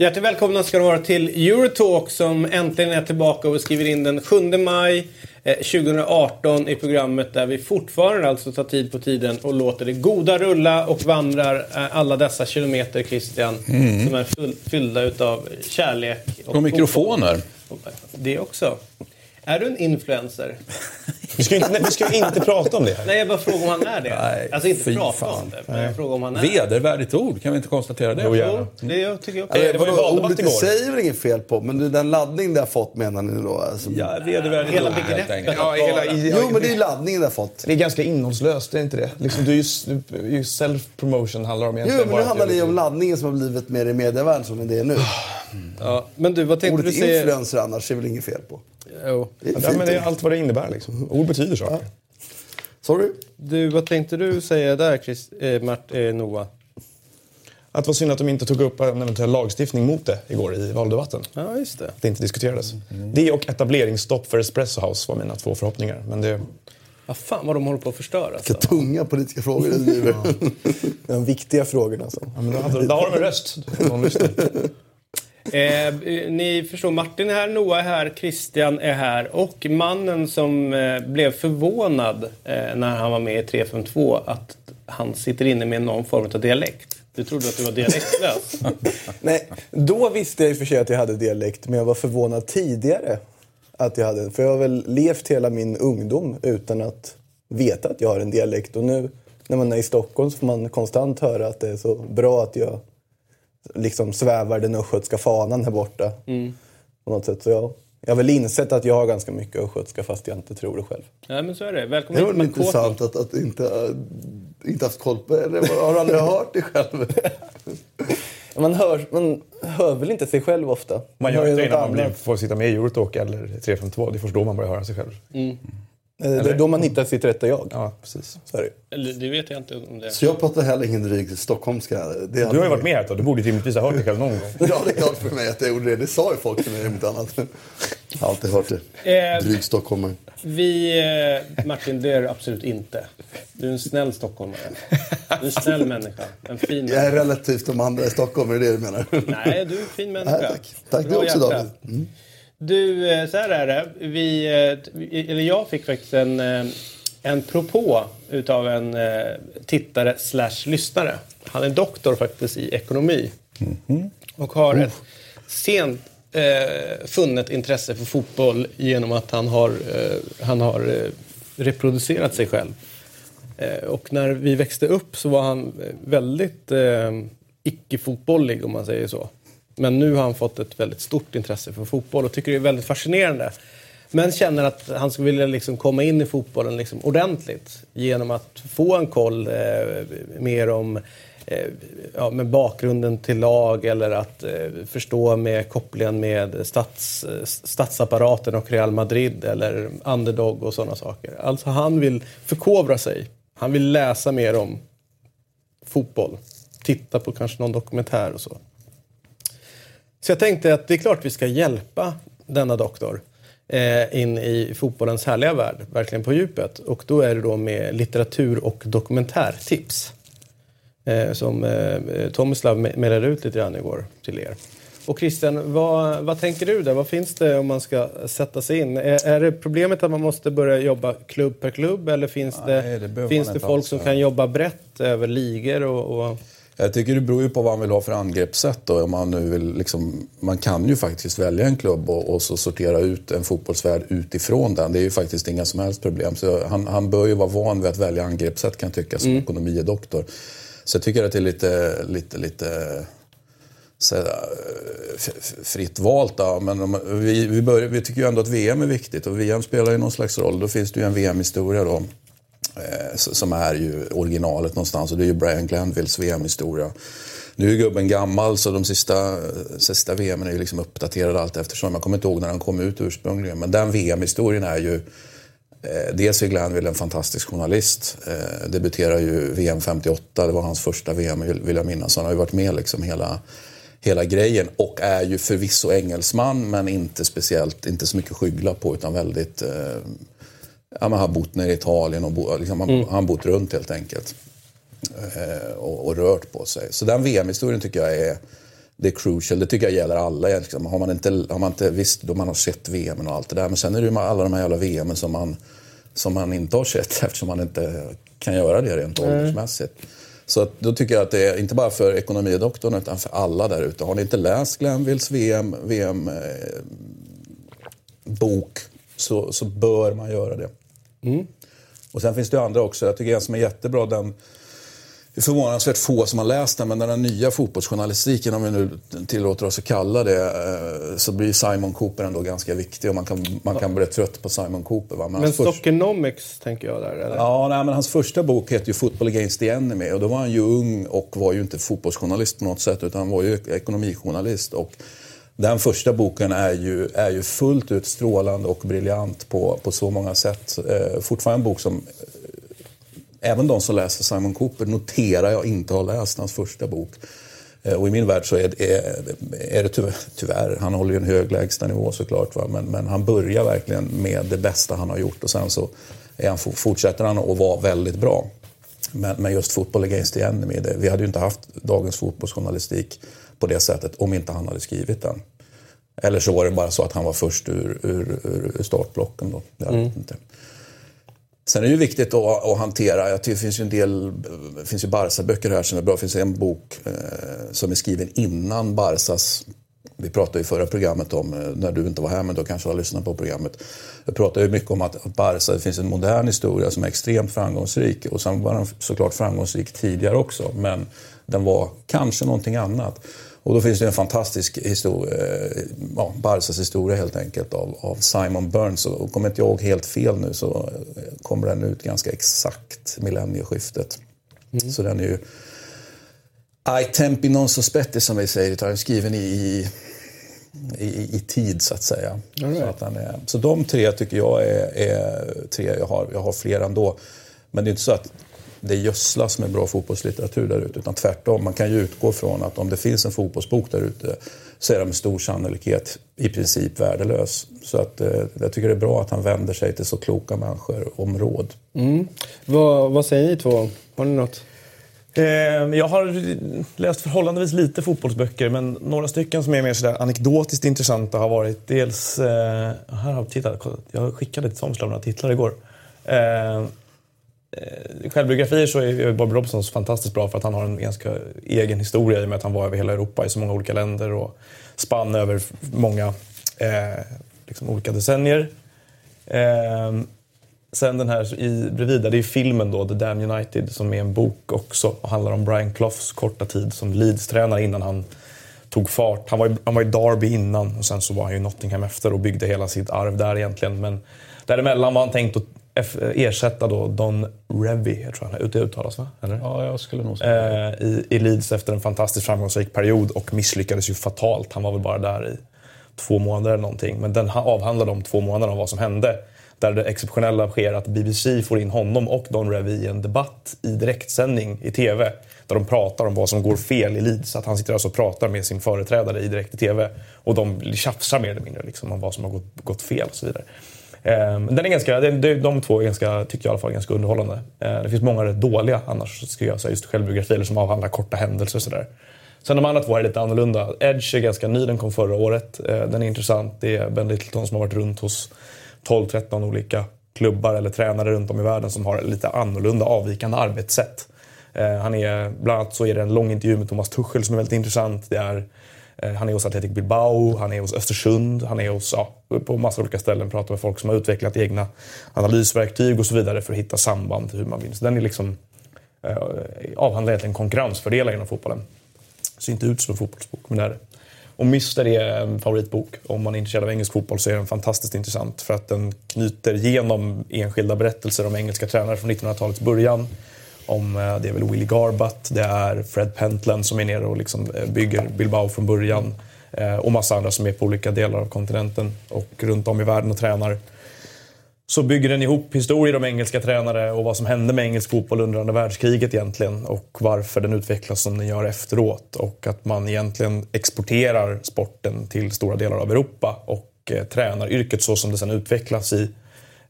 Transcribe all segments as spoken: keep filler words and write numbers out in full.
Hjärtligt välkomna ska det vara till Eurotalk som äntligen är tillbaka och skriver in den sjunde maj tjugo arton i programmet där vi fortfarande alltså tar tid på tiden och låter det goda rulla och vandrar alla dessa kilometer, Christian, mm. som är full, fyllda utav kärlek. Och, och mikrofoner. Och, det också. Är du en influencer? Vi ska, inte, vi ska inte prata om det här. Nej, jag bara frågar om han är det. Nej, alltså inte prata fan. om det, men jag frågar om han är det. Vedervärdigt ord, kan vi inte konstatera det? Jo, gärna. Det jag tycker jag också. Det, det var ju valdebatt igår. Ordet säger väl inget fel på, men den laddning det har fått menar ni då? Alltså, ja, vedervärdigt hela begreppet. Ja, hela, i, jo, men det är ju laddningen det har fått. Det är ganska innehållslöst, det är inte det? Liksom, du är ju, ju self-promotion handlar om egentligen. Jo, men nu handlar det ju om laddningen som har blivit mer i medievärlden som det är nu. Mm. Ja, men du, vad tänkte du säga? Ordet influencer annars är väl inget fel på? Jo. Ja, men det är allt vad det innebär liksom. Ord betyder saker. Ja. Sorry. Du, vad tänkte du säga där, Chris, eh, Mart, eh, Noah? Att var synd att de inte tog upp en eventuell lagstiftning mot det igår i valdebatten. Ja, just det. Det inte diskuterades. Mm. Det och etableringsstopp för Espresso House var mina två förhoppningar. Men det... Ja, fan vad de håller på att förstöra. Vilka alltså. tunga politiska frågor det är. De viktiga frågorna. Alltså. Ja, men då, hade, då har de en röst. De lyssnar. Eh, ni förstår, Martin är här, Noah är här, Christian är här och mannen som eh, blev förvånad eh, när han var med i tre fem två att han sitter inne med någon form av dialekt. Du trodde att du var dialektlös. Nej, då visste jag ju för sig att jag hade dialekt, men jag var förvånad tidigare att jag hade, för jag har väl levt hela min ungdom utan att veta att jag har en dialekt, och nu när man är i Stockholm så får man konstant höra att det är så bra att jag liksom svävar den östgötska fanan här borta. Mm. På något sätt. Så jag, jag har väl insett att jag har ganska mycket östgötska fast jag inte tror det själv. Nej, men så är det. Välkommen till Markåten. Det är intressant att, att inte, inte haft koll på det. Har du aldrig hört det själv? Man hör, man hör väl inte sig själv ofta. Man, man gör inte innan man blir, får sitta med i Eurotalk eller tre fem två. Det är först då man börjar höra sig själv. Mm. Eller? Det är då man hittar sitt rätta jag. Ja, precis. Så är det. Eller, det vet jag inte om det. Så jag pratar heller ingen dryg stockholmska. Du har ju varit med här då. Du borde rimligtvis ha hört det själv någon gång. Ja, det är klart för mig att jag gjorde det. Det sa ju folk till mig om inte annat. Jag har alltid hört det. Eh, dryg stockholmare. Vi, eh, Martin, det är absolut inte. Du är en snäll stockholmare. Du är en snäll människa. En fin människa. Jag är relativt de andra i Stockholm, är det det du menar? Nej, du är en fin människa. Nej, tack. Tack, du också, David. Mm. Du, så här är det. Vi, eller jag fick faktiskt en, en propå utav en tittare slash lyssnare. Han är doktor faktiskt i ekonomi. Mm-hmm. Och har oh. ett sent eh, funnet intresse för fotboll genom att han har, eh, han har reproducerat sig själv. Eh, och när vi växte upp så var han väldigt eh, icke-fotbollig, om man säger så. Men nu har han fått ett väldigt stort intresse för fotboll och tycker det är väldigt fascinerande. Men känner att han skulle vilja liksom komma in i fotbollen liksom ordentligt genom att få en koll eh, mer om eh, ja, med bakgrunden till lag eller att eh, förstå med kopplingen med stats, statsapparaten och Real Madrid eller underdog och sådana saker. Alltså han vill förkovra sig. Han vill läsa mer om fotboll. Titta på kanske någon dokumentär och så. Så jag tänkte att det är klart vi ska hjälpa denna doktor eh, in i fotbollens härliga värld, verkligen på djupet. Och då är det då med litteratur- och dokumentärtips eh, som eh, Tomislav meddelade ut lite grann igår till er. Och Christian, vad, vad tänker du där? Vad finns det om man ska sätta sig in? Är, är det problemet att man måste börja jobba klubb per klubb? Eller finns det, Nej, det finns det folk som kan jobba brett över ligor och... och Jag tycker det beror ju på vad man vill ha för angreppssätt då. Om man nu vill liksom, man kan ju faktiskt välja en klubb och, och så sortera ut en fotbollsvärld utifrån den. Det är ju faktiskt inga som helst problem. Så han, han bör ju vara van vid att välja angreppssätt, kan tycka, som mm. ekonomidoktor. Så jag tycker att det är lite, lite, lite så här, fritt valt då. Men om, vi, vi, börjar, vi tycker ju ändå att V M är viktigt och V M spelar ju någon slags roll. Då finns det ju en V M-historia då. eh, som är ju originalet någonstans, och det är ju Brian Glanvilles V M-historia. Nu är gubben gammal, så de sista, sista V M är ju liksom uppdaterade allt eftersom. Jag kommer inte ihåg när han kom ut ursprungligen, men den V M-historien är ju eh, dels är Glanville en fantastisk journalist, eh, debuterar ju V M femtioåtta, det var hans första V M vill jag minnas, han har ju varit med liksom hela hela grejen och är ju förvisso engelsman, men inte speciellt, inte så mycket skyggla på, utan väldigt eh, ja, man har bott nere i Italien och bo, liksom, mm. han har bott runt helt enkelt eh, och, och rört på sig. Så den V M-historien tycker jag är, det är crucial, det tycker jag gäller alla liksom. Har man inte, har man inte visst då man har sett V M och allt det där, men sen är det ju alla de här jävla V M som man, som man inte har sett eftersom man inte kan göra det rent mm. åldersmässigt. Så att då tycker jag att det är inte bara för ekonomidoktorn utan för alla där ute. Har ni inte läst Glanvilles V M, V M-bok eh, så, så bör man göra det. Mm. Och sen finns det ju andra också. Jag tycker en som är jättebra, den är förvånansvärt få som har läst den, men den här nya fotbollsjournalistiken, om vi nu tillåter oss att kalla det, eh, så blir Simon Cooper ändå ganska viktig, och man kan, man kan bli trött på Simon Cooper. Va? Men, men Stockonomics först... tänker jag där, eller? Ja, nej, men hans första bok heter ju Football Against the Enemy, och då var han ju ung och var ju inte fotbollsjournalist på något sätt, utan han var ju ekonomijournalist, och den första boken är ju, är ju fullt ut strålande och briljant på, på så många sätt. Eh, fortfarande en bok som även de som läser Simon Cooper, noterar jag, inte har läst hans första bok. Och i min värld så är, är, är det tyvärr, tyvärr, han håller ju en hög lägsta nivå såklart, va? Men, men han börjar verkligen med det bästa han har gjort, och sen så är han, fortsätter han att vara väldigt bra. Men, men just Football Against the Enemy, det, vi hade ju inte haft dagens fotbollsjournalistik på det sättet om inte han hade skrivit den. Eller så var det bara så att han var först ur, ur, ur startblocken då, jag vet inte. Sen är det ju viktigt att, att hantera, jag tycker det finns ju en del, det finns ju Barca-böcker här som är bra, det finns en bok eh, som är skriven innan Barcas, vi pratade ju i förra programmet om, när du inte var här men då kanske har lyssnat på programmet, jag pratade ju mycket om att, att Barca, det finns en modern historia som är extremt framgångsrik, och sen var den såklart framgångsrik tidigare också, men den var kanske någonting annat. Och då finns det en fantastisk historia, ja, Barsas historia helt enkelt, av, av Simon Burns. Och kommer inte jag helt fel nu så kommer den ut ganska exakt millennieskiftet. Mm. Så den är ju I tempi non sospetti, som vi säger, den är skriven i, i, i, i tid så att säga. Right. Så, att den är, så de tre tycker jag är, är tre, jag har, jag har fler ändå. Men det är inte så att det gödslas med bra fotbollslitteratur där ute, utan tvärtom, man kan ju utgå från att om det finns en fotbollsbok där ute så är den med stor sannolikhet i princip värdelös. Så att, eh, jag tycker det är bra att han vänder sig till så kloka människor om råd. Mm. Vad, vad säger ni två? Har ni något? Eh, jag har läst förhållandevis lite fotbollsböcker, men några stycken som är mer sådär anekdotiskt intressanta har varit dels, eh, här har jag tittat, jag skickade till Tomislav några titlar igår. Eh, Självbiografier, så är Bobby Robson fantastiskt bra för att han har en ganska egen historia i och med att han var över hela Europa i så många olika länder och spann över många eh, liksom olika decennier. Eh, sen den här i bredvid, det är filmen då, The Damn United, som är en bok också och handlar om Brian Cloughs korta tid som Leeds-tränare innan han tog fart. Han var, han var i Derby innan och sen så var han ju Nottingham efter och byggde hela sitt arv där egentligen, men däremellan var han tänkt att ersätta då Don Revy, jag tror han är, uttalas va? Eller? Ja, jag skulle nog säga eh, i, i Leeds efter en fantastiskt framgångsrik period och misslyckades ju fatalt. Han var väl bara där i två månader eller någonting. Men den avhandlade om två månader om vad som hände. Där det exceptionella sker att B B C får in honom och Don Revy i en debatt i direktsändning i tv. Där de pratar om vad som går fel i Leeds. Att han sitter alltså och pratar med sin företrädare i direkt i tv. Och de tjafsar mer eller mindre liksom, om vad som har gått, gått fel och så vidare. Den är ganska, de två är ganska, tycker jag i alla fall, ganska underhållande. Det finns många rätt dåliga annars, skulle jag säga, just självbiografier som avhandlar korta händelser och sådär. Sen de andra två är lite annorlunda. Edge är ganska ny, den kom förra året. Den är intressant, det är Ben Littleton som har varit runt hos tolv tretton olika klubbar eller tränare runt om i världen som har lite annorlunda avvikande arbetssätt. Han är, bland annat så är det en lång intervju med Thomas Tuchel som är väldigt intressant. Det är Han är hos Athletic Bilbao, han är hos Östersund, han är hos, ja, på massa olika ställen, pratar med folk som har utvecklat egna analysverktyg och så vidare för att hitta samband till hur man vinner. Så den är liksom, eh, avhandlar egentligen konkurrensfördelar inom fotbollen. Det ser inte ut som en fotbollsbok, men det är det. Och Mister är en favoritbok. Om man är intresserad av engelsk fotboll så är den fantastiskt intressant. För att den knyter genom enskilda berättelser om engelska tränare från nittonhundratalets början. Om, det är väl Willie Garbutt, det är Fred Pentland som är nere och liksom bygger Bilbao från början. Och massa andra som är på olika delar av kontinenten och runt om i världen och tränar. Så bygger den ihop historier om engelska tränare och vad som hände med engelsk fotboll under andra världskriget egentligen. Och varför den utvecklas som den gör efteråt. Och att man egentligen exporterar sporten till stora delar av Europa. Och eh, tränar yrket så som det sen utvecklas i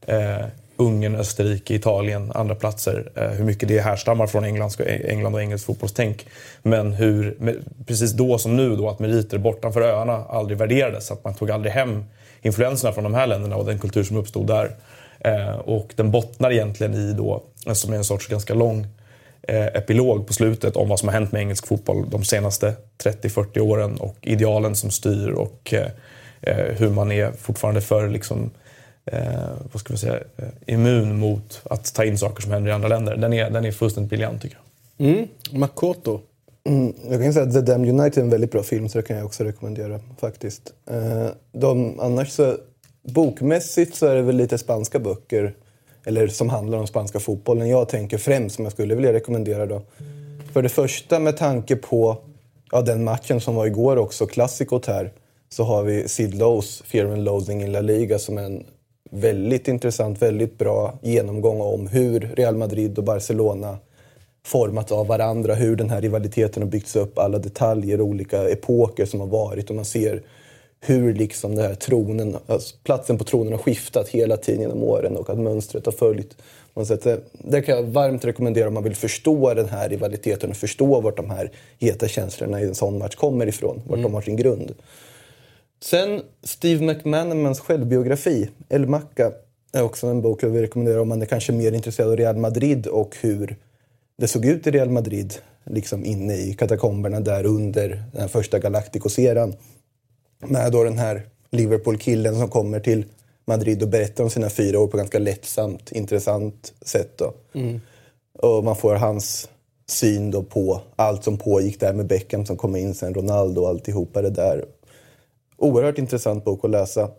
eh, Ungern, Österrike, Italien, andra platser. Eh, hur mycket det härstammar från England, England och engelsk fotbollstänk. Men hur, precis då som nu då, att meriter bortanför öarna aldrig värderades. Att man tog aldrig hem influenserna från de här länderna och den kultur som uppstod där. Eh, och den bottnar egentligen i då, som är en sorts ganska lång eh, epilog på slutet om vad som har hänt med engelsk fotboll de senaste trettio till fyrtio åren och idealen som styr och eh, hur man är fortfarande för liksom, eh, vad ska man säga, immun mot att ta in saker som händer i andra länder. Den är, den är fullständigt briljant tycker jag. Mm. Makoto. Mm, jag kan säga att The Damned United är en väldigt bra film, så det kan jag också rekommendera faktiskt. Eh, de, annars så bokmässigt så är det väl lite spanska böcker eller som handlar om spanska fotbollen. Jag tänker främst som jag skulle vilja rekommendera då. För det första med tanke på ja, den matchen som var igår också, klassikot här, så har vi Sid Lowe's Fear and Loathing i La Liga som är en väldigt intressant, väldigt bra genomgång om hur Real Madrid och Barcelona format av varandra, hur den här rivaliteten har byggts upp, alla detaljer, olika epoker som har varit, och man ser hur liksom det här tronen, alltså platsen på tronen har skiftat hela tiden genom åren och att mönstret har följt. Det kan jag varmt rekommendera om man vill förstå den här rivaliteten och förstå vart de här heta känslorna i en sån match kommer ifrån, vart mm. de har sin grund. Sen Steve McManamans självbiografi, El Macca, är också en bok jag vill rekommendera om man är kanske mer intresserad av Real Madrid och hur det såg ut i Real Madrid liksom inne i katakomberna där under den första Galacticoseran. Med då den här Liverpool-killen som kommer till Madrid och berättar om sina fyra år på ganska lättsamt, intressant sätt. Då. Mm. Och man får hans syn då på allt som pågick där med Beckham som kom in sen, Ronaldo och alltihopa det där. Oerhört intressant bok att läsa.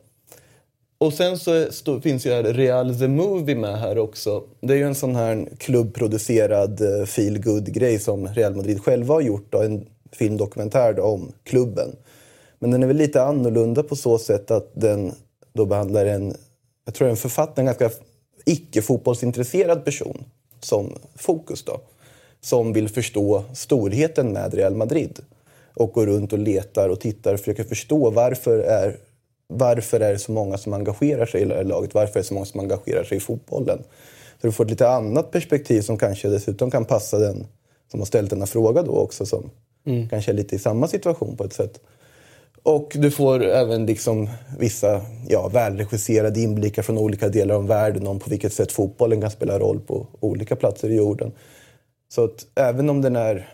Och sen så stå, finns ju här Real The Movie med här också. Det är ju en sån här klubbproducerad feel-good-grej som Real Madrid själva har gjort. Då, en filmdokumentär då, om klubben. Men den är väl lite annorlunda på så sätt att den då behandlar en, jag tror en författare, en ganska icke-fotbollsintresserad person som fokus då. Som vill förstå storheten med Real Madrid. Och går runt och letar och tittar och försöker förstå varför är... Varför är det så många som engagerar sig i laget? Varför är det så många som engagerar sig i fotbollen? Så du får ett lite annat perspektiv som kanske dessutom kan passa den som har ställt denna fråga då också. Som mm. kanske är lite i samma situation på ett sätt. Och du får även liksom vissa ja, välregisserade inblickar från olika delar av världen om på vilket sätt fotbollen kan spela roll på olika platser i jorden. Så att även om den är...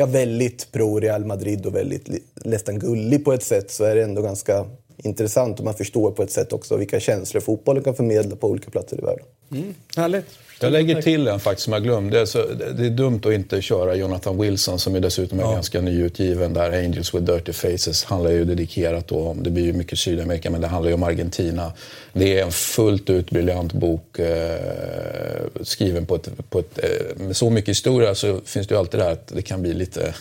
Ja, väldigt pro Real Madrid och väldigt nästan gullig på ett sätt, så är det ändå ganska intressant om man förstår på ett sätt också vilka känslor fotbollen kan förmedla på olika platser i världen. Mm. Härligt. Jag lägger till en faktiskt som jag glömde. Så det är dumt att inte köra Jonathan Wilson som är dessutom är ja. ganska nyutgiven där. Angels with Dirty Faces handlar ju dedikerat då om, det blir ju mycket Sydamerika men det handlar ju om Argentina. Det är en fullt ut briljant bok eh, skriven på ett, på ett eh, med så mycket historia så finns det ju alltid det här att det kan bli lite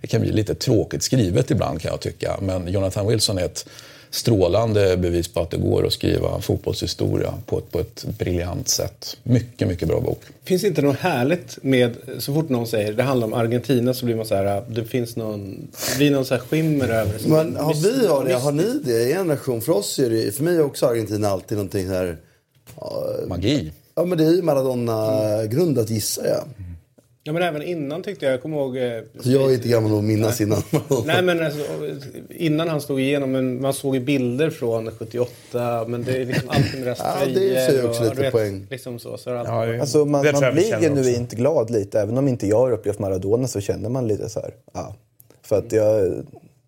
det kan bli lite tråkigt skrivet ibland kan jag tycka. Men Jonathan Wilson är ett strålande bevis på att det går att skriva fotbollshistoria på ett, på ett briljant sätt. Mycket, mycket bra bok. Finns inte något härligt med, så fort någon säger det handlar om Argentina så blir man så här, det finns någon, det blir någon så här skimmer över. Så men har miss, vi har det, miss... har ni det i en generation? För oss är det, för mig är också Argentina alltid någonting så här... Uh, Magi. Ja, men det är ju Maradona-grundat gissar jag. Mm. Ja, men även innan tyckte jag, jag kommer ihåg... Så jag är inte gammal att minnas innan. Nej, men alltså, innan han slog igenom, men man såg ju bilder från sjuttioåtta, men det är liksom alltid med ja, det är ju också och, lite och, poäng. Liksom så, så ja, ju. Alltså, man, man blir genuint glad lite, även om inte jag har upplevt Maradona så känner man lite så här, ja. För att jag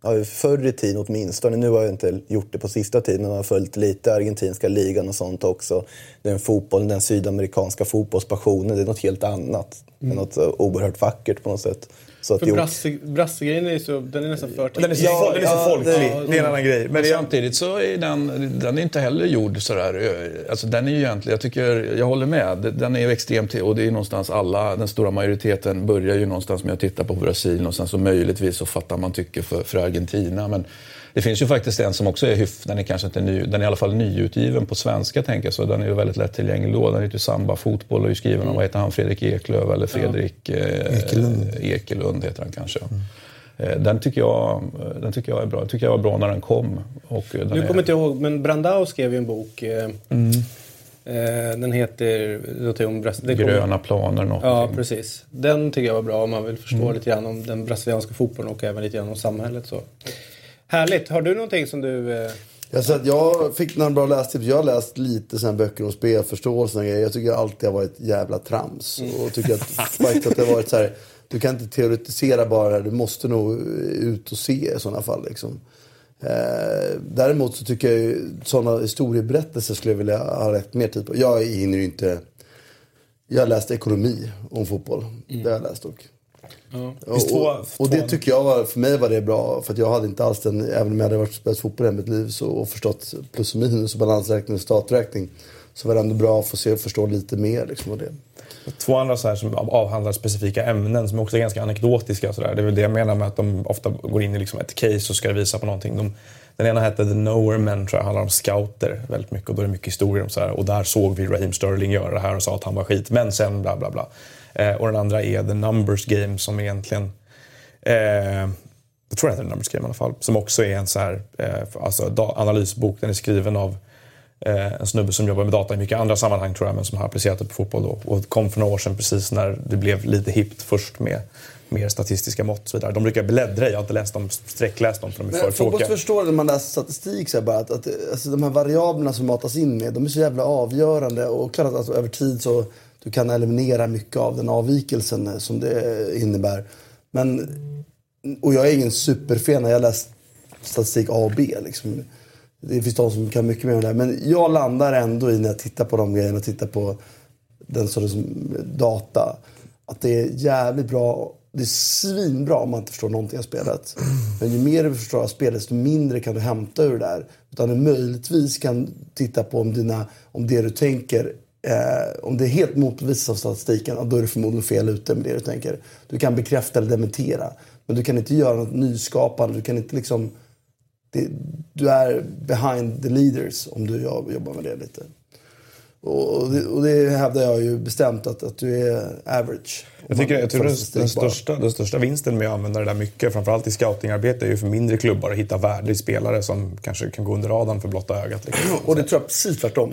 ja, förr i tiden åtminstone. Nu har jag inte gjort det på sista tiden. Jag har följt lite argentinska ligan och sånt också. Den fotbollen, den sydamerikanska fotbollspassionen, det är något helt annat. Mm. Det är något oerhört vackert på något sätt. Så för brassegrejen är så, den är nästan för den är så, ja, den är så ja, folklig, ja, det är en annan grej. Men samtidigt så är den, den är inte heller gjord sådär. Alltså den är ju egentligen, jag tycker, jag håller med. Den är ju extremt, och det är någonstans alla, den stora majoriteten börjar ju någonstans med att titta på Brasilien och sen så möjligtvis så fattar man tycker för, för Argentina. Men det finns ju faktiskt en som också är hyfsad, den är kanske inte ny, den är i alla fall nyutgiven på svenska tänker jag, så den är ju väldigt lättillgänglig då. Den heter ju Samba fotboll och är skriven av, vad heter han, Fredrik Eklöv eller Fredrik ja. eh, Ekelund. Ekelund heter han kanske. Mm. Eh, den tycker jag den tycker jag är bra. Den tycker jag var bra när den kom och den Nu är... kommer inte ihåg, men Brandao skrev ju en bok. Eh, mm. eh, den heter om Gröna planer något. Ja, precis. Den tycker jag var bra om man vill förstå mm. lite grann om den brasilianska fotbollen och även lite grann om samhället så. Härligt. Har du någonting som du... Eh... Jag, så att jag fick några bra lästips. Jag har läst lite sådana böcker om spelförståelse och grejer. Jag tycker alltid har varit jävla trams. Mm. Och tycker att, faktiskt att det har varit så här... Du kan inte teoretisera bara det här. Du måste nog ut och se i sådana fall. Liksom. Eh, däremot så tycker jag sådana historieberättelser skulle jag vilja ha rätt mer tid på. Jag hinner ju inte... Jag läste ekonomi om fotboll. Mm. Det har jag läst dock. Ja. Och, två, och det tycker jag var, för mig var det bra, för att jag hade inte alls den, även om jag hade varit spelat fotboll i mitt liv så, och förstått plus och minus och balansräkning och staträkning, så var det ändå bra att få se och förstå lite mer liksom, det. Två andra så här som avhandlar specifika ämnen som också är ganska anekdotiska så där. Det är väl det jag menar med att de ofta går in i liksom ett case och ska visa på någonting. De, den ena hette The Nowhere Men, tror jag, handlar om scouter väldigt mycket, och då är det mycket historier om så här, och där såg vi Raheem Sterling göra det här och sa att han var skit, men sen bla bla bla. Eh, och den andra är The Numbers Game, som egentligen eh, jag tror det heter The Numbers Game i alla fall, som också är en så här, eh, alltså, da- analysbok. Den är skriven av eh, en snubbe som jobbar med data i mycket andra sammanhang tror jag, men som har applicerat det på fotboll då, och kom för några år sedan precis när det blev lite hippt först med mer statistiska mått och så vidare. De brukar bläddra, jag har inte läst dem, sträckläst dem för de är för tråkiga. Jag förstår när man läser statistik så här bara att, att alltså, de här variablerna som matas in med, de är så jävla avgörande, och klart att alltså, över tid så du kan eliminera mycket av den avvikelsen som det innebär. Men, och jag är ingen superfen när jag läst statistik A och B. Liksom. Det finns de som kan mycket mer om det här. Men jag landar ändå i, när jag tittar på de grejerna och tittar på den sortens data, att det är jävligt bra. Det är svinbra om man inte förstår någonting av spelet. Men ju mer du förstår av spelet, desto mindre kan du hämta ur det där. Utan du möjligtvis kan titta på om, dina, om det du tänker... Eh, om det är helt motbevisat av statistiken, då är det förmodligen fel ute med det du tänker. Du kan bekräfta eller dementera, men du kan inte göra något nyskapande. Du kan inte liksom det, du är behind the leaders om du jobbar med det lite. Och det, och det hävdar jag ju bestämt att, att du är average. Jag tycker, jag tror det, den, största, den största vinsten med att använda det där mycket, framförallt i scoutingarbete, är ju för mindre klubbar att hitta värdig spelare som kanske kan gå under radarn för blotta ögat. Liksom. Och det tror jag precis tvärtom.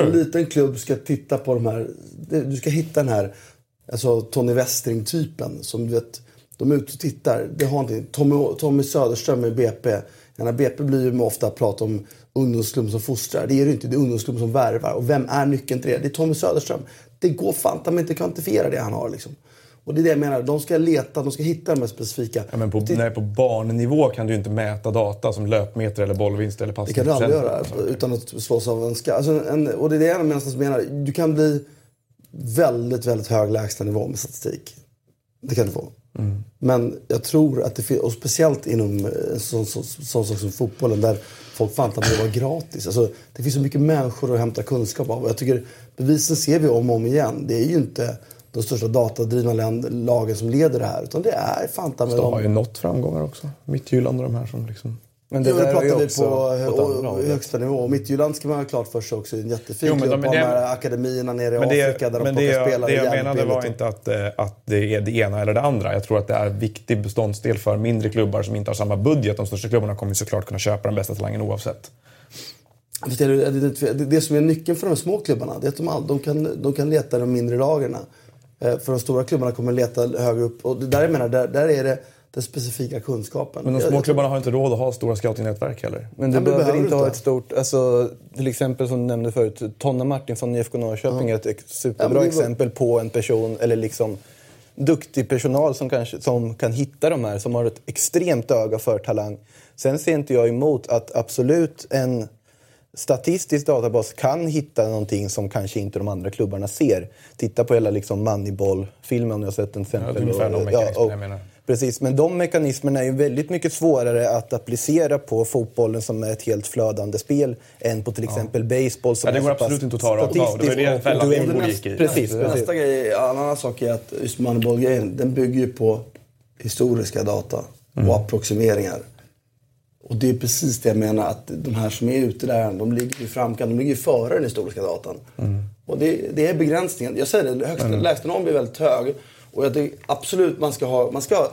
En liten klubb ska titta på de här, du ska hitta den här alltså Tony Westring-typen som du vet, de är ute och tittar. Det har inte, Tommy, Tommy Söderström i B P. När B P blir ju ofta prat om ungdomsklubb som fostrar. Det är det inte, det är ungdomsklubb som värvar. Och vem är nyckeln till det? Det är Tommy Söderström. Det går fan att man inte kvantifiera det han har liksom. Och det är det jag menar, de ska leta, de ska hitta de här specifika. Ja, men på, det... nej, på barnnivå kan du inte mäta data som löpmeter eller bollvinster eller passning. Det kan du aldrig göra utan att slås av en ska. Alltså, en, och det är det jag menar, du kan bli väldigt, väldigt hög lägsta nivå med statistik. Det kan du få. Mm. Men jag tror att det finns, och speciellt inom en sån sak som fotbollen där folk fann att det var gratis, alltså, det finns så mycket människor att hämta kunskap av, och jag tycker bevisen ser vi om och om igen. Det är ju inte de största datadrivna länder, lagen som leder det här, utan det är fan med de har ju nått framgångar också, Midtjylland och de här som liksom. Men det, jo, det där pratar vi på högsta nivå. Midtjylland ska man ha klart för sig också. En jättefin jo, klubb de, på de här akademierna nere i Afrika är, där de plockar spelare. Det jag menade var inte att, att det är det ena eller det andra. Jag tror att det är en viktig beståndsdel för mindre klubbar som inte har samma budget. De största klubbarna kommer såklart kunna köpa den bästa talangen oavsett. Det som är nyckeln för de små klubbarna, det är att de, all, de, kan, de kan leta de mindre lagarna. För de stora klubbarna kommer leta högre upp. Och där, jag menar, där, där är det den specifika kunskapen. Men de små klubbarna har inte råd att ha stora scouting-nätverk heller. Men du ja, behöver inte ha ett stort... Alltså, till exempel som du nämnde förut, Tonna Martin från I F K Norrköping mm. är ett superbra ja, var... exempel på en person, eller liksom duktig personal som, kanske, som kan hitta de här, som har ett extremt öga för talang. Sen ser inte jag emot att absolut en statistisk databas kan hitta någonting som kanske inte de andra klubbarna ser. Titta på hela liksom Moneyball-filmen om jag har sett en exempel. Ja, och, de ja, och, jag menar. Precis, men de mekanismerna är ju väldigt mycket svårare att applicera på fotbollen som är ett helt flödande spel än på till exempel ja. baseball som ja, det går absolut inte att ta rakt av. Det är det fällan som logik i. Precis, ja. Nästa grej, en annan sak är att just Moneyball-grejen, den bygger ju på historiska data och mm. approximeringar. Och det är precis det jag menar, att de här som är ute där, de ligger i framkant, de ligger före den historiska datan. Mm. Och det, det är begränsningen. Jag säger det, högsta mm. lägsta norm blir väldigt hög. Och jag tycker absolut man ska ha, man ska ha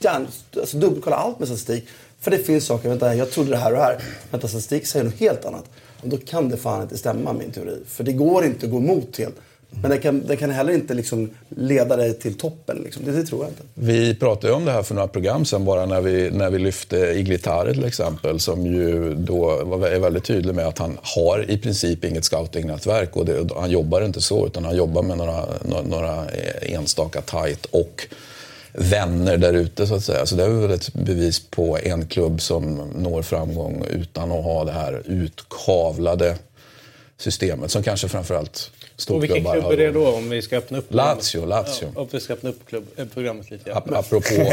stjärn, alltså dubbelkolla allt med statistik. För det finns saker, vänta, jag trodde det här och det här. Vänta, statistik säger något helt annat. Och då kan det fan inte stämma min teori. För det går inte att gå emot helt. Men det kan, det kan heller inte liksom leda dig till toppen. Liksom. Det, det tror jag inte. Vi pratade om det här för några program sen bara när vi, när vi lyfte Iglitare till exempel, som ju då var, är väldigt tydlig med att han har i princip inget scouting-nätverk och det, han jobbar inte så, utan han jobbar med några, några, några enstaka tajt och vänner där ute så att säga. Så det är väl ett bevis på en klubb som når framgång utan att ha det här utkavlade systemet som kanske framförallt står. Och vilken klubb är det då om vi ska öppna upp Lazio, Lazio. Ja, om vi ska öppna upp klubb, äh, programmet lite. Ja. Ap- apropå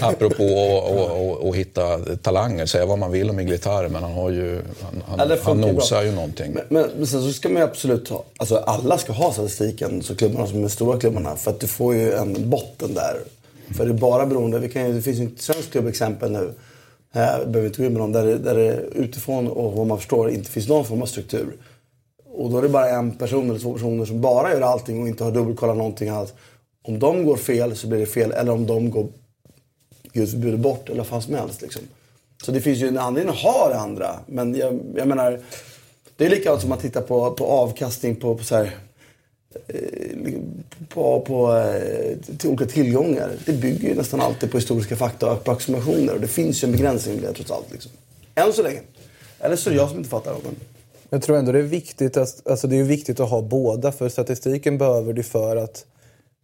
apropå och, och, och, och hitta talanger, säga vad man vill om Iglitare, men han har ju han, han, han nosar bra. Ju någonting. Men, men, men sen så ska man ju absolut ha, alltså alla ska ha statistiken, så klubbarna som är stora klubbarna, för att du får ju en botten där. Mm. För det är bara beroende, vi kan ju, det finns ju ett svenskt klubbexempel nu. Här behöver inte gå in med dem, där det, där det utifrån och vad man förstår inte finns någon form av struktur. Och då är det bara en person eller två personer som bara gör allting och inte har dubbelkollat någonting alls. Om de går fel så blir det fel, eller om de går just bjuder bort eller vad fan som helst. Liksom. Så det finns ju en anledning att ha det andra. Men jag, jag menar, det är likadant som att titta på, på avkastning på, på så här... På, på, till olika tillgångar. Det bygger ju nästan alltid på historiska fakta och approximationer, och det finns ju en begränsning i det trots allt liksom. Än så länge. Eller så är det jag som inte fattar någon. Jag tror ändå det är viktigt att, alltså det är viktigt att ha båda, för statistiken behöver du för att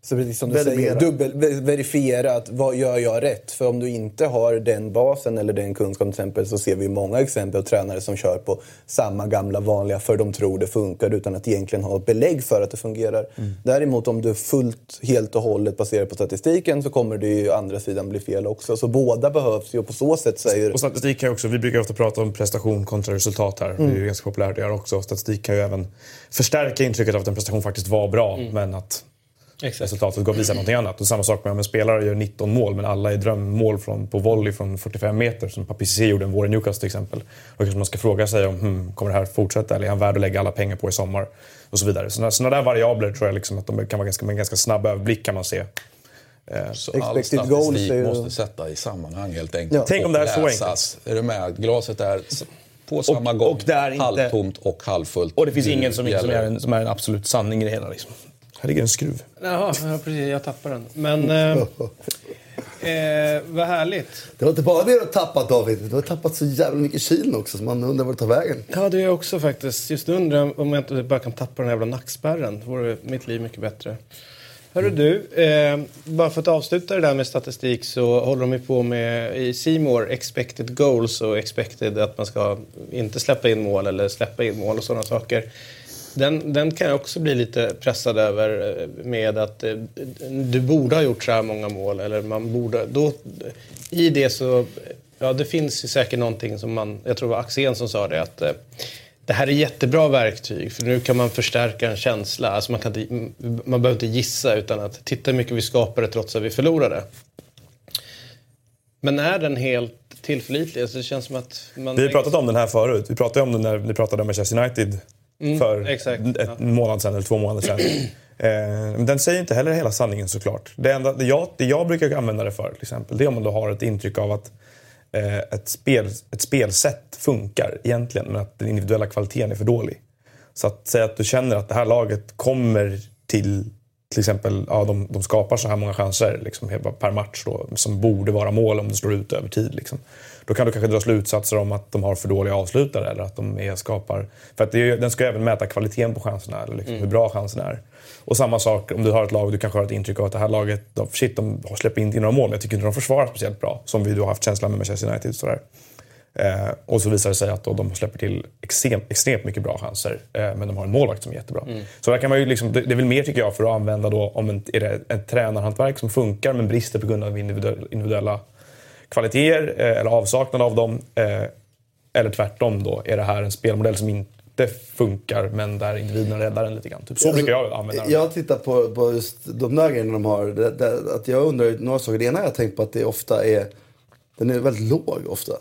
så liksom du säger, dubbel, verifiera att vad gör jag rätt, för om du inte har den basen eller den kunskapen till exempel, så ser vi många exempel på tränare som kör på samma gamla vanliga för de tror det funkar utan att egentligen ha belägg för att det fungerar. Mm. Däremot om du fullt helt och hållet baserar på statistiken, så kommer det ju andra sidan bli fel också, så båda behövs ju på så sätt säger. Och statistik kan också, vi brukar ofta prata om prestation kontra resultat här, mm. det är ju ganska populärt det här också, statistik kan ju även förstärka intrycket av att en prestation faktiskt var bra, mm. men att exakt. Resultatet går att visa någonting annat. Och samma sak med om en spelare gör nitton mål, men alla är drömmål från, på volley från fyrtiofem meter, som Papissi gjorde en vår i Newcastle till exempel. Då kanske man ska fråga sig om hmm, kommer det här fortsätta, eller är han värd att lägga alla pengar på i sommar och så vidare. Så sådana där variabler tror jag liksom att de kan vara ganska, med en ganska snabb överblick kan man se. Så expected all statistik goals måste sätta i sammanhang helt enkelt. Ja. Tänk om det är så enkelt. Är du med? Glaset är på samma och, gång och där halvtomt och halvfullt. Och det finns ingen som, som, är, en, som är en absolut sanning i det hela liksom. Här ligger en skruv. Jaha, precis. Jag tappar den. Men eh, eh, vad härligt. Det var inte bara det du har tappat, David. Du har tappat så jävla mycket kilo också, som man undrar var det tar vägen. Ja, det är också faktiskt. Just undrar om jag inte bara kan tappa den jävla nackspärren. Då vore mitt liv mycket bättre. Hörru du, eh, bara för att avsluta det där med statistik, så håller de ju på med i C-more expected goals och expected att man ska inte släppa in mål eller släppa in mål och sådana saker. Den, den kan jag också bli lite pressad över med att du borde ha gjort så här många mål, eller man borde då, i det så ja, det finns ju säkert någonting som man, jag tror det var Axén som sa det, att det här är jättebra verktyg, för nu kan man förstärka en känsla, alltså man, kan inte, man behöver inte gissa utan att titta hur mycket vi skapade trots att vi förlorade. Men är den helt tillförlitlig? Alltså det känns som att man... Vi har pratat om den här förut, vi pratade om den när ni pratade om Manchester United. Mm, för exakt, en ja. månad sedan eller två månader sedan. eh, den säger inte heller hela sanningen såklart. Det enda det jag, det jag brukar använda det för till exempel, det är om man då har ett intryck av att eh, ett, spel, ett spelsätt funkar egentligen, men att den individuella kvaliteten är för dålig. Så att säga att du känner att det här laget kommer till till exempel, ja, de, de skapar så här många chanser liksom, per match då, som borde vara mål om det står ut över tid liksom. Då kan du kanske dra slutsatser om att de har för dåliga avslutare eller att de är skapar... För att det är, den ska även mäta kvaliteten på chanserna, eller liksom, mm. hur bra chansen är. Och samma sak om du har ett lag och du kanske har ett intryck av att det här laget, då, shit, de har släppt in några mål, jag tycker inte de försvarar speciellt bra, som vi då har haft känslan med Manchester United sådär. Eh, och så visar det sig att då, de släpper till extremt, extremt mycket bra chanser, eh, men de har en målvakt som är jättebra. Mm. Så där kan man ju liksom, det, det är väl mer tycker jag för att använda då, om en, är det en tränarhantverk som funkar men brister på grund av individuella, individuella kvaliteter eh, eller avsaknad av dem, eh, eller tvärtom då, är det här en spelmodell som inte funkar men där individerna räddar den lite grann. Typ. Så alltså, brukar jag använda den. Jag tittar på, på just de där grejerna de har, det, det, att jag undrar några saker. Det ena jag har tänkt på att det ofta är, den är väldigt låg ofta.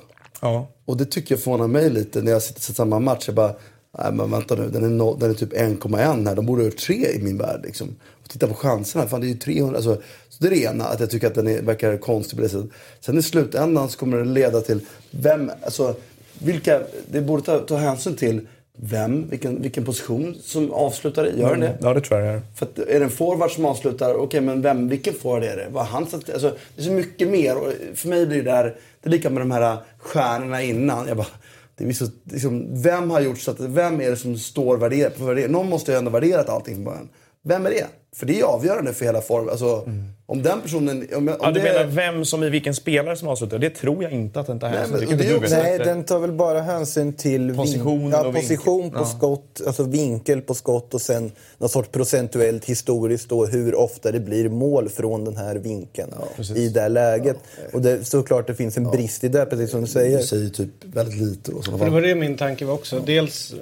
Ja. Och det tycker jag förvånar mig lite när jag sitter i samma match. Jag bara, nej men vänta nu, den är, no, den är typ en komma ett här. De borde ha gjort tre i min värld liksom. Och titta på chanserna, fan det är ju tre hundra. Alltså, så det är det ena, att jag tycker att den är, verkar konstig på det sättet. Sen i slutändan så kommer det leda till vem, alltså vilka, det borde ta, ta hänsyn till vem, vilken, vilken position som avslutar det, gör mm. det? Ja, det tror jag. För att, är det en forward som avslutar, okej okay, men vem, vilken forward är det? Vad han satt, alltså, det är så mycket mer, och för mig blir det där, det är lika med de här stjärnorna innan. Jag bara, det är så, liksom, vem har gjort så att, vem är det som står värderat på värderat? Någon måste ju ändå värderat allting från början. Vem är det? För det är avgörande för hela formen. Alltså, mm. om den personen... Om, om ja, du det... menar vem som är vilken spelare som avslutar? Det tror jag inte att den tar hänsyn till. Nej, men, det, nej den tar väl bara hänsyn till position, vin... ja, position på ja. skott, alltså vinkel på skott och sen någon sorts procentuellt historiskt då, hur ofta det blir mål från den här vinkeln ja, i det läget. Ja. Och det, såklart det finns en ja. brist i det, precis som du säger. Du säger typ väldigt lite. Och för det var det min tanke var också. Ja. Dels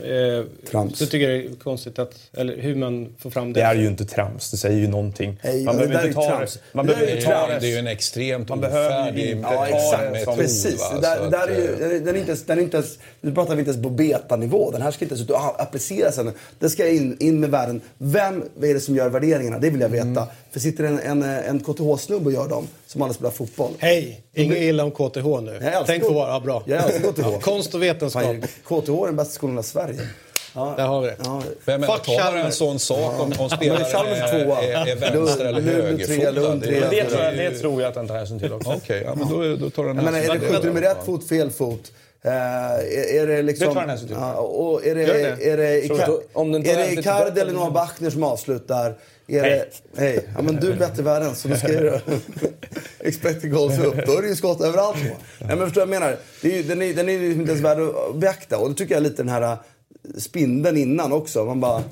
eh, så tycker jag det är konstigt att, eller hur man får fram det. Det är ju inte trams. Det säger ju någonting. Hey, man behöver inte ta trams. Man behöver inte ta det. Det är ju en extremt ofärdig. Ja, exakt. Metod, precis. Va? Där, där att, är ju, den är inte, den är inte ens, nu pratar vi inte ens på betanivå. Den här ska inte så att applicera sen. Det ska in, in med världen. Vem är det som gör värderingarna? Det vill jag veta. Mm. För sitter en, en, en K T H-snubb och gör dem som alla spelar fotboll. Hej, inget illa om K T H nu. Jag Tänk på vara ja, bra. Jag älskar K T H. Ja, konst och vetenskap. K T H är den bästa skolan i Sverige. Ja. Där har vi det. Ja. Vem är tar en sån sak ja. om, om spelaren är, är, är vänster eller högerfotad? Det, det tror jag att den tar hänsyn till också. Okej, okay, ja, men då, då tar den hänsyn. Men är det skjuter med rätt fot, fel fot? Uh, är, är det liksom... Det tar den hänsyn till. Ja, och är det, det. Är det, Icar- då, om den är det Icardi eller Noah Bachner som avslutar? Är hej. Det, hej. Ja, men du är bättre i världen så du ska göra expected goals upp. Då är det ju skott överallt. Nej, men förstår jag menar? Det är, den är, den är ju inte ens värd att beakta. Och då tycker jag lite den här... spindeln innan också man bara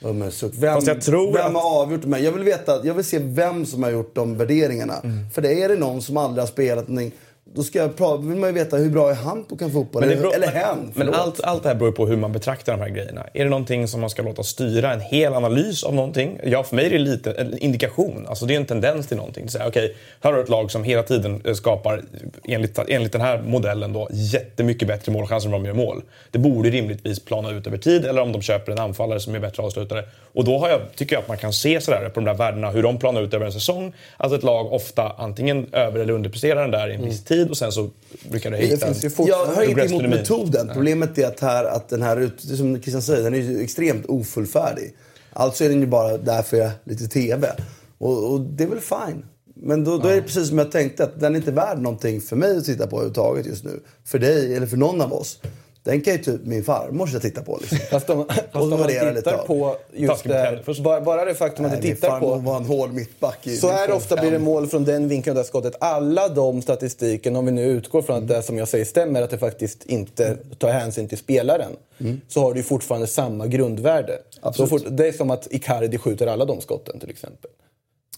men, så, vem, jag tror vem att... har avgjort mig? Jag vill veta, jag vill se vem som har gjort de värderingarna mm. för det är det någon som aldrig har spelat någonting. Då ska jag pra- vill man ju veta hur bra är han på kan fotboll men det beror, eller hem. Men allt, allt det här beror på hur man betraktar de här grejerna. Är det någonting som man ska låta styra en hel analys av någonting? Ja, för mig är det lite en indikation. Alltså det är en tendens till någonting. Så här, okej, här har ett lag som hela tiden skapar enligt, enligt den här modellen då jättemycket bättre målchanser än vad de gör mål. Det borde rimligtvis plana ut över tid eller om de köper en anfallare som är bättre avslutare. Och då har jag, tycker jag att man kan se så där på de där värdena hur de planar ut över en säsong. Alltså ett lag ofta antingen över- eller underpresterar den där i en viss tid. Och sen så brukar det hitta det fort- Jag har inte emot metoden. Nej. Problemet är att, här, att den här, som Christian säger, den är ju extremt ofullfärdig. Alltså är den ju bara därför lite tv. Och, och det är väl fine. Men då, då är det precis som jag tänkte att den är inte värd någonting för mig att titta på överhuvudtaget just nu. För dig eller för någon av oss. Den kan ju typ min farmor ska titta på. Liksom. Fast om, fast om man tittar lite på just det, bara, bara det faktum nej, att du tittar på var en hård mittback i, så här ofta blir det mål från den vinkeln och det skottet. Alla de statistiken, om vi nu utgår från att det som jag säger stämmer, att det faktiskt inte tar hänsyn till spelaren, mm. så har du fortfarande samma grundvärde. Absolut. Så fort, det är som att Icardi skjuter alla de skotten till exempel.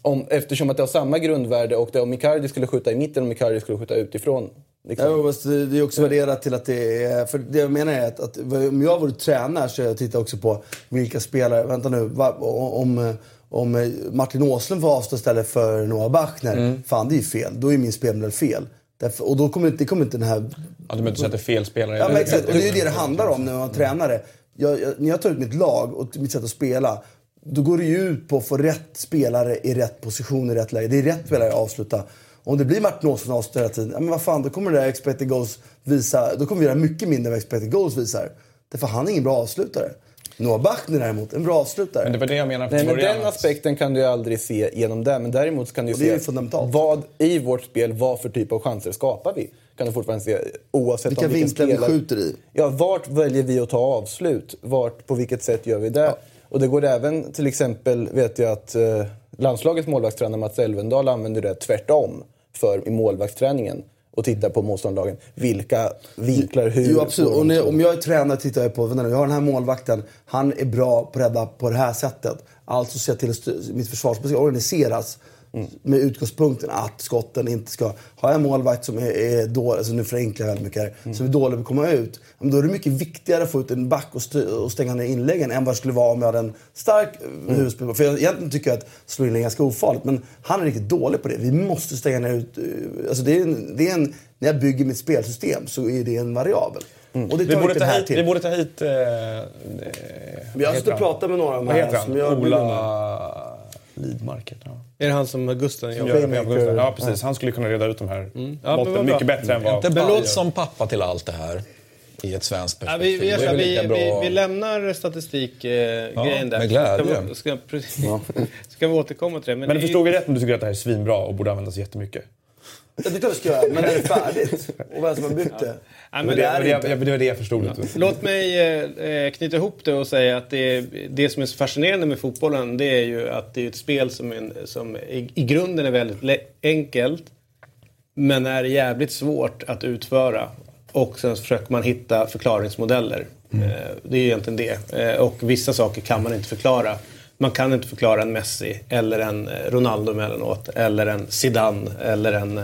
Om, eftersom att det har samma grundvärde och det om Icardi skulle skjuta i mitten och Icardi skulle skjuta utifrån. Liksom. Ja, det är också värderat till att det är... För det jag menar är att, att om jag vore tränare så jag tittar också på vilka spelare... Vänta nu, va, om, om Martin Åslund får avstå istället för Noah Bachner, mm. fan det är ju fel. Då är min spelare fel. Därför, och då kommer det kommer inte den här... Ja, du menar inte sätta fel spelare. Ja, men exakt. Och det är ju det det handlar om när man är tränare. Jag, jag, när jag tar ut mitt lag och mitt sätt att spela... Då går det ju ut på att få rätt spelare i rätt position i rätt läge. Det är rätt spelare att avsluta. Om det blir Martin Åsson avslutar hela tiden, ja, men vad fan, då kommer det där expected goals visa. Då kommer vi göra mycket mindre än expected goals visar. Därför han är ingen bra avslutare. Nåbackner däremot, en bra avslutare. Men det var det jag menar från början. Den aspekten kan du aldrig se genom det. Men däremot kan du se vad i vårt spel, vad för typ av chanser skapar vi. Kan du fortfarande se oavsett vilka om vilken spelare. Vilka vinklar vi skjuter i. Ja, vart väljer vi att ta avslut? Vart, på vilket sätt gör vi det? Ja. Och det går även, till exempel vet jag att eh, landslagets målvaktstränare Mats Elvendal använder det tvärtom för i målvaktsträningen. Och titta på motståndarlagen. Vilka vinklar, hur... Jo, absolut. Och när, om jag är tränare tittar jag på... Vänta nu, jag har den här målvakten. Han är bra på att rädda på det här sättet. Alltså se till att mitt försvarsspel organiseras mm. med utgångspunkten att skotten inte ska... ha en målvakt som är, är dålig... Alltså nu förenklar jag väldigt mycket här. Mm. Som är dålig på att komma ut. Men då är det mycket viktigare att få ut en back och, st- och stänga ner inläggen än vad det skulle vara om jag hade en stark mm. huvudspelare. För jag egentligen tycker jag att slå inlägg är ganska ofarligt. Men han är riktigt dålig på det. Vi måste stänga ner ut... Alltså det är en... Det är en när jag bygger mitt spelsystem så är det en variabel. Mm. Och det vi, borde ta hit, vi borde ta hit... Eh, vi har stått och pratat med några av de här. Ola... Lidmarket, ja. Är det han som Augusten gör det med Augusten? Ja, precis. Han skulle kunna reda ut de här mm. ja, botten mycket bättre än vad... Det belåt som pappa till allt det här i ett svenskt perspektiv. Ja, vi, vi, alltså, vi, vi, vi lämnar statistikgrejen eh, ja, där. Med glädje. Ska, ska, ja. Ska vi återkomma till det? Men, men det förstår vi rätt om du tycker att det här är svinbra och borde användas jättemycket? Jag tyckte jag ska göra, men det är färdigt. Och vem som har byggt det. Ja, men det var det, det, det, det jag förstod. Ja. Låt mig eh, knyta ihop det och säga att det, det som är så fascinerande med fotbollen, det är ju att det är ett spel som, är, som i, i grunden är väldigt le- enkelt, men är jävligt svårt att utföra. Och sen försöker man hitta förklaringsmodeller. Mm. Eh, det är egentligen det. Eh, och vissa saker kan man inte förklara. Man kan inte förklara en Messi eller en Ronaldo mellanåt eller en Zidane eller en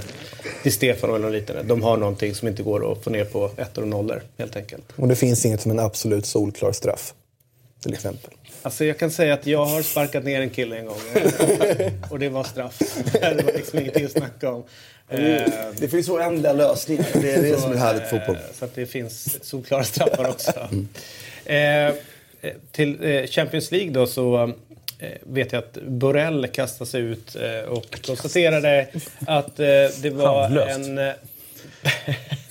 Di Stefano eller något liknande. De har någonting som inte går att få ner på ettor och nollor helt enkelt. Och det finns inget som en absolut solklar straff till exempel. Alltså jag kan säga att jag har sparkat ner en kille en gång och det var straff. Det var liksom ingenting att snacka om. Mm. Det finns oändliga lösningar. Det är det som är härligt fotboll. Så att det finns solklara straffar också. Mm. Till Champions League då så... vet jag att Borrell kastade sig ut och konstaterade att det var en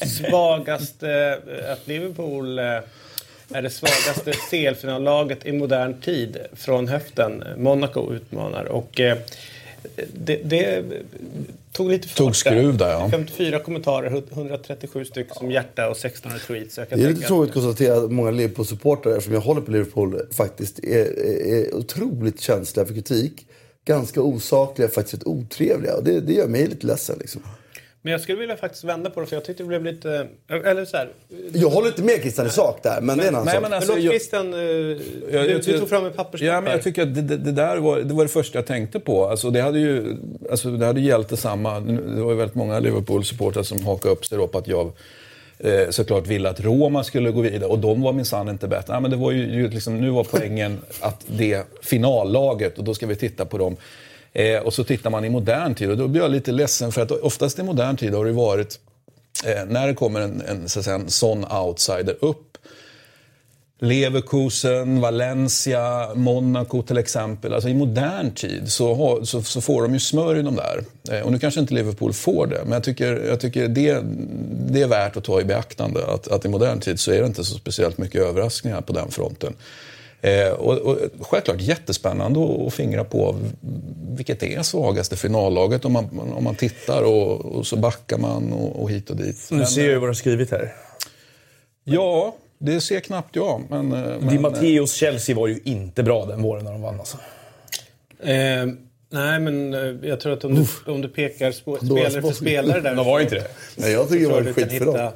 svagaste, att Liverpool är det svagaste C L-finallaget i modern tid från höften. Monaco utmanar och det, det tog lite fart. Tog skruv där, ja. femtiofyra kommentarer, hundratrettiosju stycken som hjärta och sexton tweets. Jag kan det är lite tråkigt att konstatera att många Liverpool-supportare som jag håller på Liverpool faktiskt är, är otroligt känsliga för kritik. Ganska osakliga, faktiskt otrevliga. Och det, det gör mig lite ledsen liksom. Men jag skulle vilja faktiskt vända på det för jag tyckte det blev lite... Eller så här. Jag håller inte med Christian i sak där, men, men det är en annan nej, sak. Men alltså, förlåt Christian, jag, du, du tog fram en papperslapp. Ja, men jag tycker att det, det, det där var det, var det första jag tänkte på. Alltså, det hade ju alltså, det hade gällt detsamma. Det var ju väldigt många Liverpool-supportrar som hakade upp sig på att jag eh, såklart ville att Roma skulle gå vidare. Och de var minsann inte bättre. Nej, men det var ju, liksom, nu var poängen att det finallaget, och då ska vi titta på dem. Eh, och så tittar man i modern tid och då blir jag lite ledsen för att oftast i modern tid har det varit eh, när det kommer en, en, så att säga, en sån outsider upp Leverkusen, Valencia, Monaco till exempel. Alltså i modern tid så, har, så, så får de ju smör i de där. Eh, och nu kanske inte Liverpool får det men jag tycker, jag tycker det, det är värt att ta i beaktande att, att i modern tid så är det inte så speciellt mycket överraskningar på den fronten. Eh, och, och självklart jättespännande att fingra på vilket är svagaste finallaget om man, om man tittar och, och så backar man och, och hit och dit. Nu ser ju vad du har skrivit här. Ja, det ser knappt jag. Men, men, Di Matteos Chelsea var ju inte bra den våren när de vann alltså. Eh, nej, men jag tror att om du, om du pekar spå, spelare för spelare där... De var inte det. Nej, jag tycker det var skit för hitta, dem.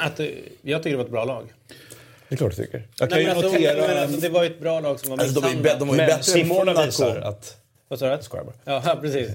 Att, jag tycker det var ett bra lag. Det är klart du tycker. Jag kan nej, men ju notera... Alltså, men alltså, det var ju ett bra lag som var med alltså, de be- de var ju men simorna visar att... Vad sa du? Skårbar. Ja, precis.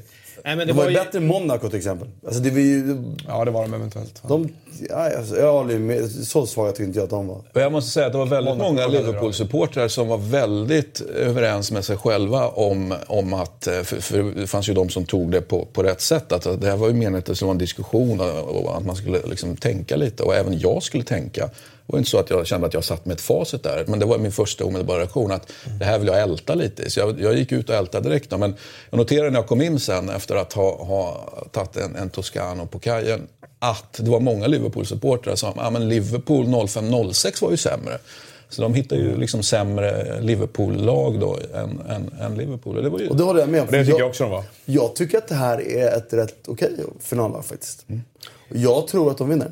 Nej, men det de var, var ju bättre än Monaco till exempel. Alltså, det var ju... Ja, det var de eventuellt. De... Ja, alltså, jag håller med. Så svaga tyckte inte jag att de var. Jag måste säga att det var väldigt Monaco många Liverpool-supportrar som var väldigt överens med sig själva om, om att... För, för det fanns ju de som tog det på, på rätt sätt. Att det här var ju meningen att det skulle vara en diskussion och att man skulle liksom tänka lite. Och även jag skulle tänka... Det var inte så att jag kände att jag satt med ett facit där. Men det var min första omedelbara reaktion att det här vill jag älta lite. Så jag, jag gick ut och ältade direkt. Då, men jag noterade när jag kom in sen efter att ha, ha tagit en, en Toscano på kajen att det var många Liverpool-supportrar som sa ah, men Liverpool noll fem noll sex var ju sämre. Så de hittar ju liksom sämre Liverpool-lag då än, än, än Liverpool. Och det var ju... Och det håller jag med. Och det tycker jag, jag också de var. Jag tycker att det här är ett rätt okej finallag faktiskt. Mm. Jag tror att de vinner.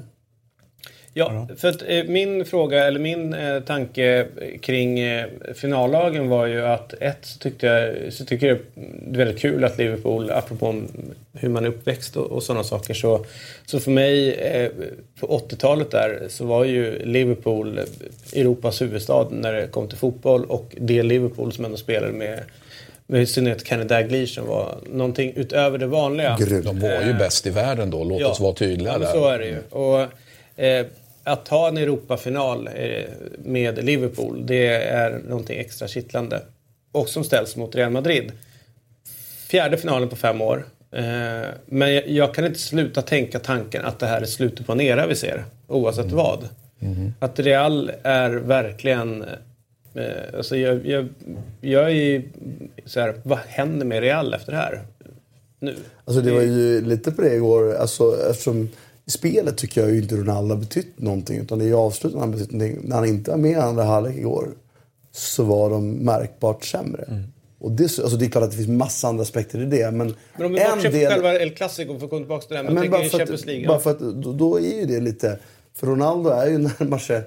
Ja, för att eh, min fråga eller min eh, tanke kring eh, finallagen var ju att ett så tyckte jag så tycker jag det är väldigt kul att Liverpool, apropå hur man är uppväxt och, och sådana saker, så, så för mig eh, på åttiotalet där så var ju Liverpool Europas huvudstad när det kom till fotboll, och det Liverpool som ändå spelade med med i synnerhet Kenny Dalglish som var någonting utöver det vanliga. Grymt. De var ju eh, bäst i världen då, låt ja, oss vara tydliga där. Ja, så är det ju. Och Eh, att ha en Europafinal eh, med Liverpool, det är någonting extra kittlande. Och som ställs mot Real Madrid. Fjärde finalen på fem år. Eh, men jag, jag kan inte sluta tänka tanken att det här är slutet på en era vi ser. Oavsett mm. vad. Mm. Att Real är verkligen... Eh, alltså jag, jag, jag är ju så här, vad händer med Real efter det här? Nu. Alltså det var ju lite på det igår. Alltså eftersom... Spelet tycker jag ju inte Ronaldo har betytt någonting, utan det är ju avslutningen han betytt någonting. När han inte är med i andra halvlek igår så var de märkbart sämre. Mm. Och det, alltså det är klart att det finns massa andra aspekter i det. Men, men om vi bortser del... själva El Clasico för att komma tillbaka till det här, men tänker i Champions League. Bara för att då, då är ju det lite... För Ronaldo är ju närmare sig...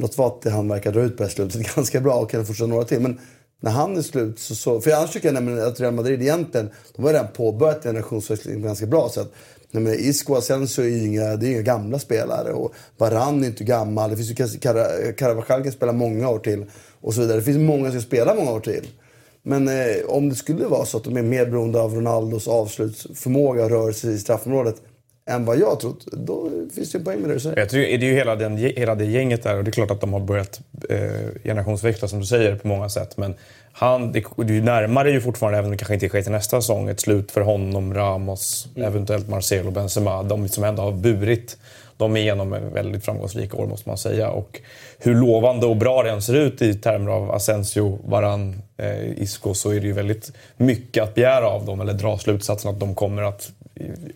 Låt vara att han verkar dra ut på det slutet ganska bra och kan fortsätta några till. Men när han är slut så... så för annars tycker jag nämligen att Real Madrid egentligen... De har redan påbörjat generationsväxlingen på ganska bra sätt. Nej, men Isco och Senso är ju inga, det är inga gamla spelare, och Varane är inte gammal. Det finns ju Car- Carvajal kan spela många år till och så vidare. Det finns många som spelar många år till. Men eh, om det skulle vara så att de är mer beroende av Ronaldos avslutsförmåga och rörelse i straffområdet än vad jag trott, då finns det ju poäng med det. Jag tror, det är ju hela, den, hela det gänget där, och det är klart att de har börjat eh, generationsväxla som du säger på många sätt, men han, det, det närmar det ju fortfarande, även om det kanske inte sker till nästa säsong, ett slut för honom, Ramos, mm. eventuellt Marcelo, Benzema, de som ändå har burit de igenom en väldigt framgångsrik år måste man säga, och hur lovande och bra det än ser ut i termer av Asensio, Varane, eh, Isco, så är det ju väldigt mycket att begära av dem, eller dra slutsatsen att de kommer att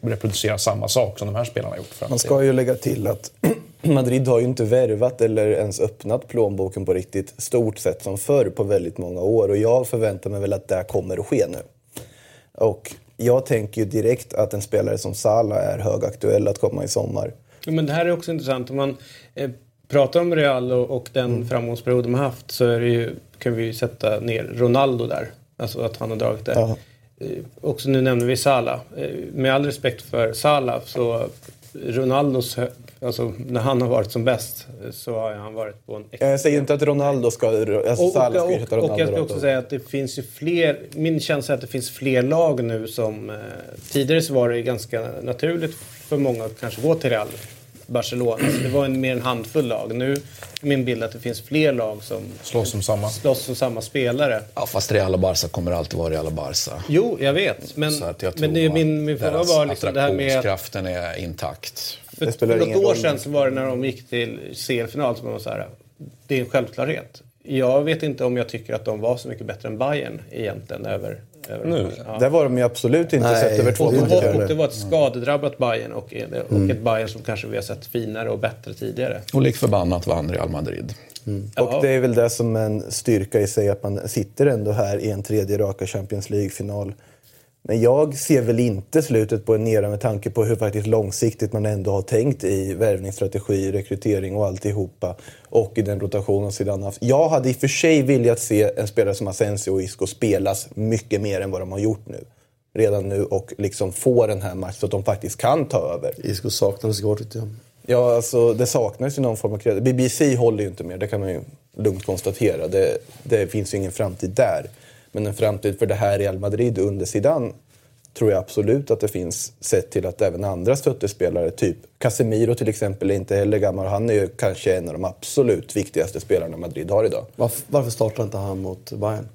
reproducera samma sak som de här spelarna har gjort framtiden. Man ska ju lägga till att Madrid har ju inte värvat eller ens öppnat plånboken på riktigt stort sätt som förr på väldigt många år, och jag förväntar mig väl att det kommer att ske nu. Och jag tänker ju direkt att en spelare som Salah är högaktuell att komma i sommar. Men det här är också intressant. Om man eh, pratar om Real och, och den mm. framgångsperiod de har haft, så är det ju, kan vi ju sätta ner Ronaldo där. Alltså att han har dragit det. Ja. Också nu nämner vi Salah. Med all respekt för Salah, så Ronaldos, alltså när han har varit som bäst så har han varit på en extra... Jag säger inte att Ronaldo ska, alltså och, Salah ska hitta Ronaldo. Och jag ska också säga att det finns ju fler, min känsla är att det finns fler lag nu som eh, tidigare så var det ganska naturligt för många att kanske gå till Real Barcelona. Så det var en mer en handfull lag. Nu är min bild att det finns fler lag som slåss som samma, slåss som samma spelare. Ja, fast Real och Barca kommer alltid vara Real och Barca. Jo, jag vet. Men, så att jag men det, min, min fråga var liksom det här med... Attraktionskraften är intakt. För, för något år sedan så var det när de gick till C L-final som man var så här, det är en självklarhet. Jag vet inte om jag tycker att de var så mycket bättre än Bayern egentligen över... Nu. Ja. Där var de ju absolut inte nej, sett över två och, och, och det var ett skadedrabbat Bayern och, och mm. ett Bayern som kanske vi har sett finare och bättre tidigare. Och lik förbannat vann Real Madrid. Mm. Och ja. Det är väl det som en styrka i sig, att man sitter ändå här i en tredje raka Champions League-final. Men jag ser väl inte slutet på en nere med tanke på hur faktiskt långsiktigt man ändå har tänkt i värvningsstrategi, rekrytering och alltihopa. Och i den rotationen sedan haft. Jag hade i och för sig viljat se en spelare som Asensio och Isco spelas mycket mer än vad de har gjort nu. Redan nu, och liksom få den här matchen så att de faktiskt kan ta över. Isco saknades igår tyckte jag. Ja, alltså det saknas ju någon form av kreativ. B B C håller ju inte mer, det kan man ju lugnt konstatera. Det, det finns ju ingen framtid där. Men en framtid för det här Real Madrid under sidan tror jag absolut att det finns, sett till att även andra stöttespelare, typ Casemiro till exempel, är inte heller gammal. Han är ju kanske en av de absolut viktigaste spelarna Madrid har idag. Varför, varför startar inte han mot Bayern?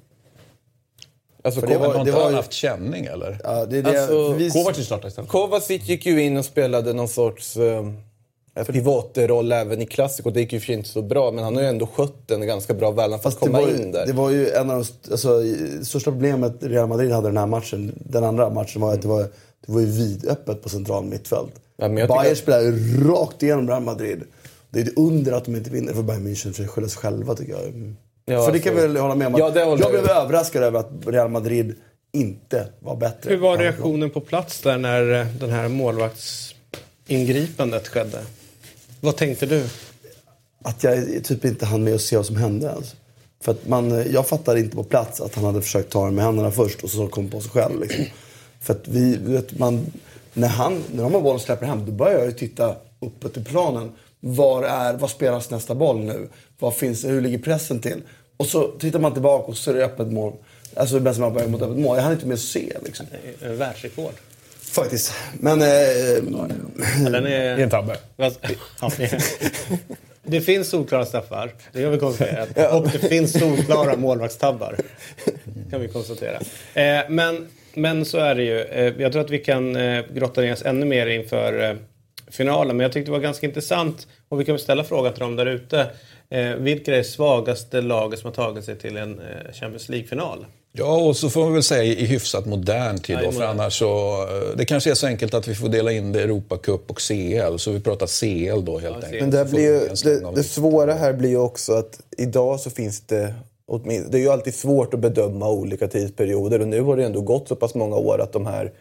Alltså, Kovac, det var, det var han ju... haft känning, eller? Ja, det, det alltså, vi... Kovacic startade istället. Kovacic gick ju in och spelade någon sorts... Uh... pivoteroll även i klassik, och det gick ju inte så bra, men han har ju ändå skött den ganska bra väl för att komma ju, in där. Det var ju en av de alltså, största problemet Real Madrid hade den här matchen. Den andra matchen var att det var, det var ju vidöppet på central mittfält. Ja, Bayern spelade ju rakt igenom Real Madrid. Det är ett under att de inte vinner för Bayern München, för att skylla sig själva, tycker jag. Ja, för alltså, det kan vi väl hålla med om. Att ja, det jag blev överraskad över att Real Madrid inte var bättre. Hur var reaktionen på plats där när den här målvaktsingripandet skedde? Vad tänkte du? Att jag typ inte hann med att se vad som hände. Alltså. För att man, jag fattade inte på plats att han hade försökt ta det med händerna först och så kom på sig själv. Liksom. För att vi, vet man, när han, när de har bollen släpper hem, då börjar jag ju titta uppåt i planen. Var är, vad spelas nästa boll nu? Vad finns, hur ligger pressen till? Och så tittar man tillbaka och så är det öppet mål. Alltså det bästa man på mot öppet mål. Jag hann inte mer se liksom. Världsrekord. Faktiskt. Men... Eh, ja, den är... Det är en tabbe. Det finns solklara straffar, det kan vi konstatera. Ja. Och det finns solklara målvaktstabbar, kan vi konstatera. Eh, men, men så är det ju. Eh, jag tror att vi kan eh, grotta ner oss ännu mer inför eh, finalen. Men jag tyckte det var ganska intressant. Och vi kan ställa frågan till dem där ute. Eh, vilka är det svagaste laget som har tagit sig till en eh, Champions League-final? Ja, och så får vi väl säga i hyfsat modern tid då, för annars så... Det kanske är så enkelt att vi får dela in det Europa Cup och C L, så vi pratar C L då helt ja, enkelt. Men det, blir ju, det, det svåra här blir ju också att idag så finns det... Det är ju alltid svårt att bedöma olika tidsperioder, och nu har det ändå gått så pass många år att de här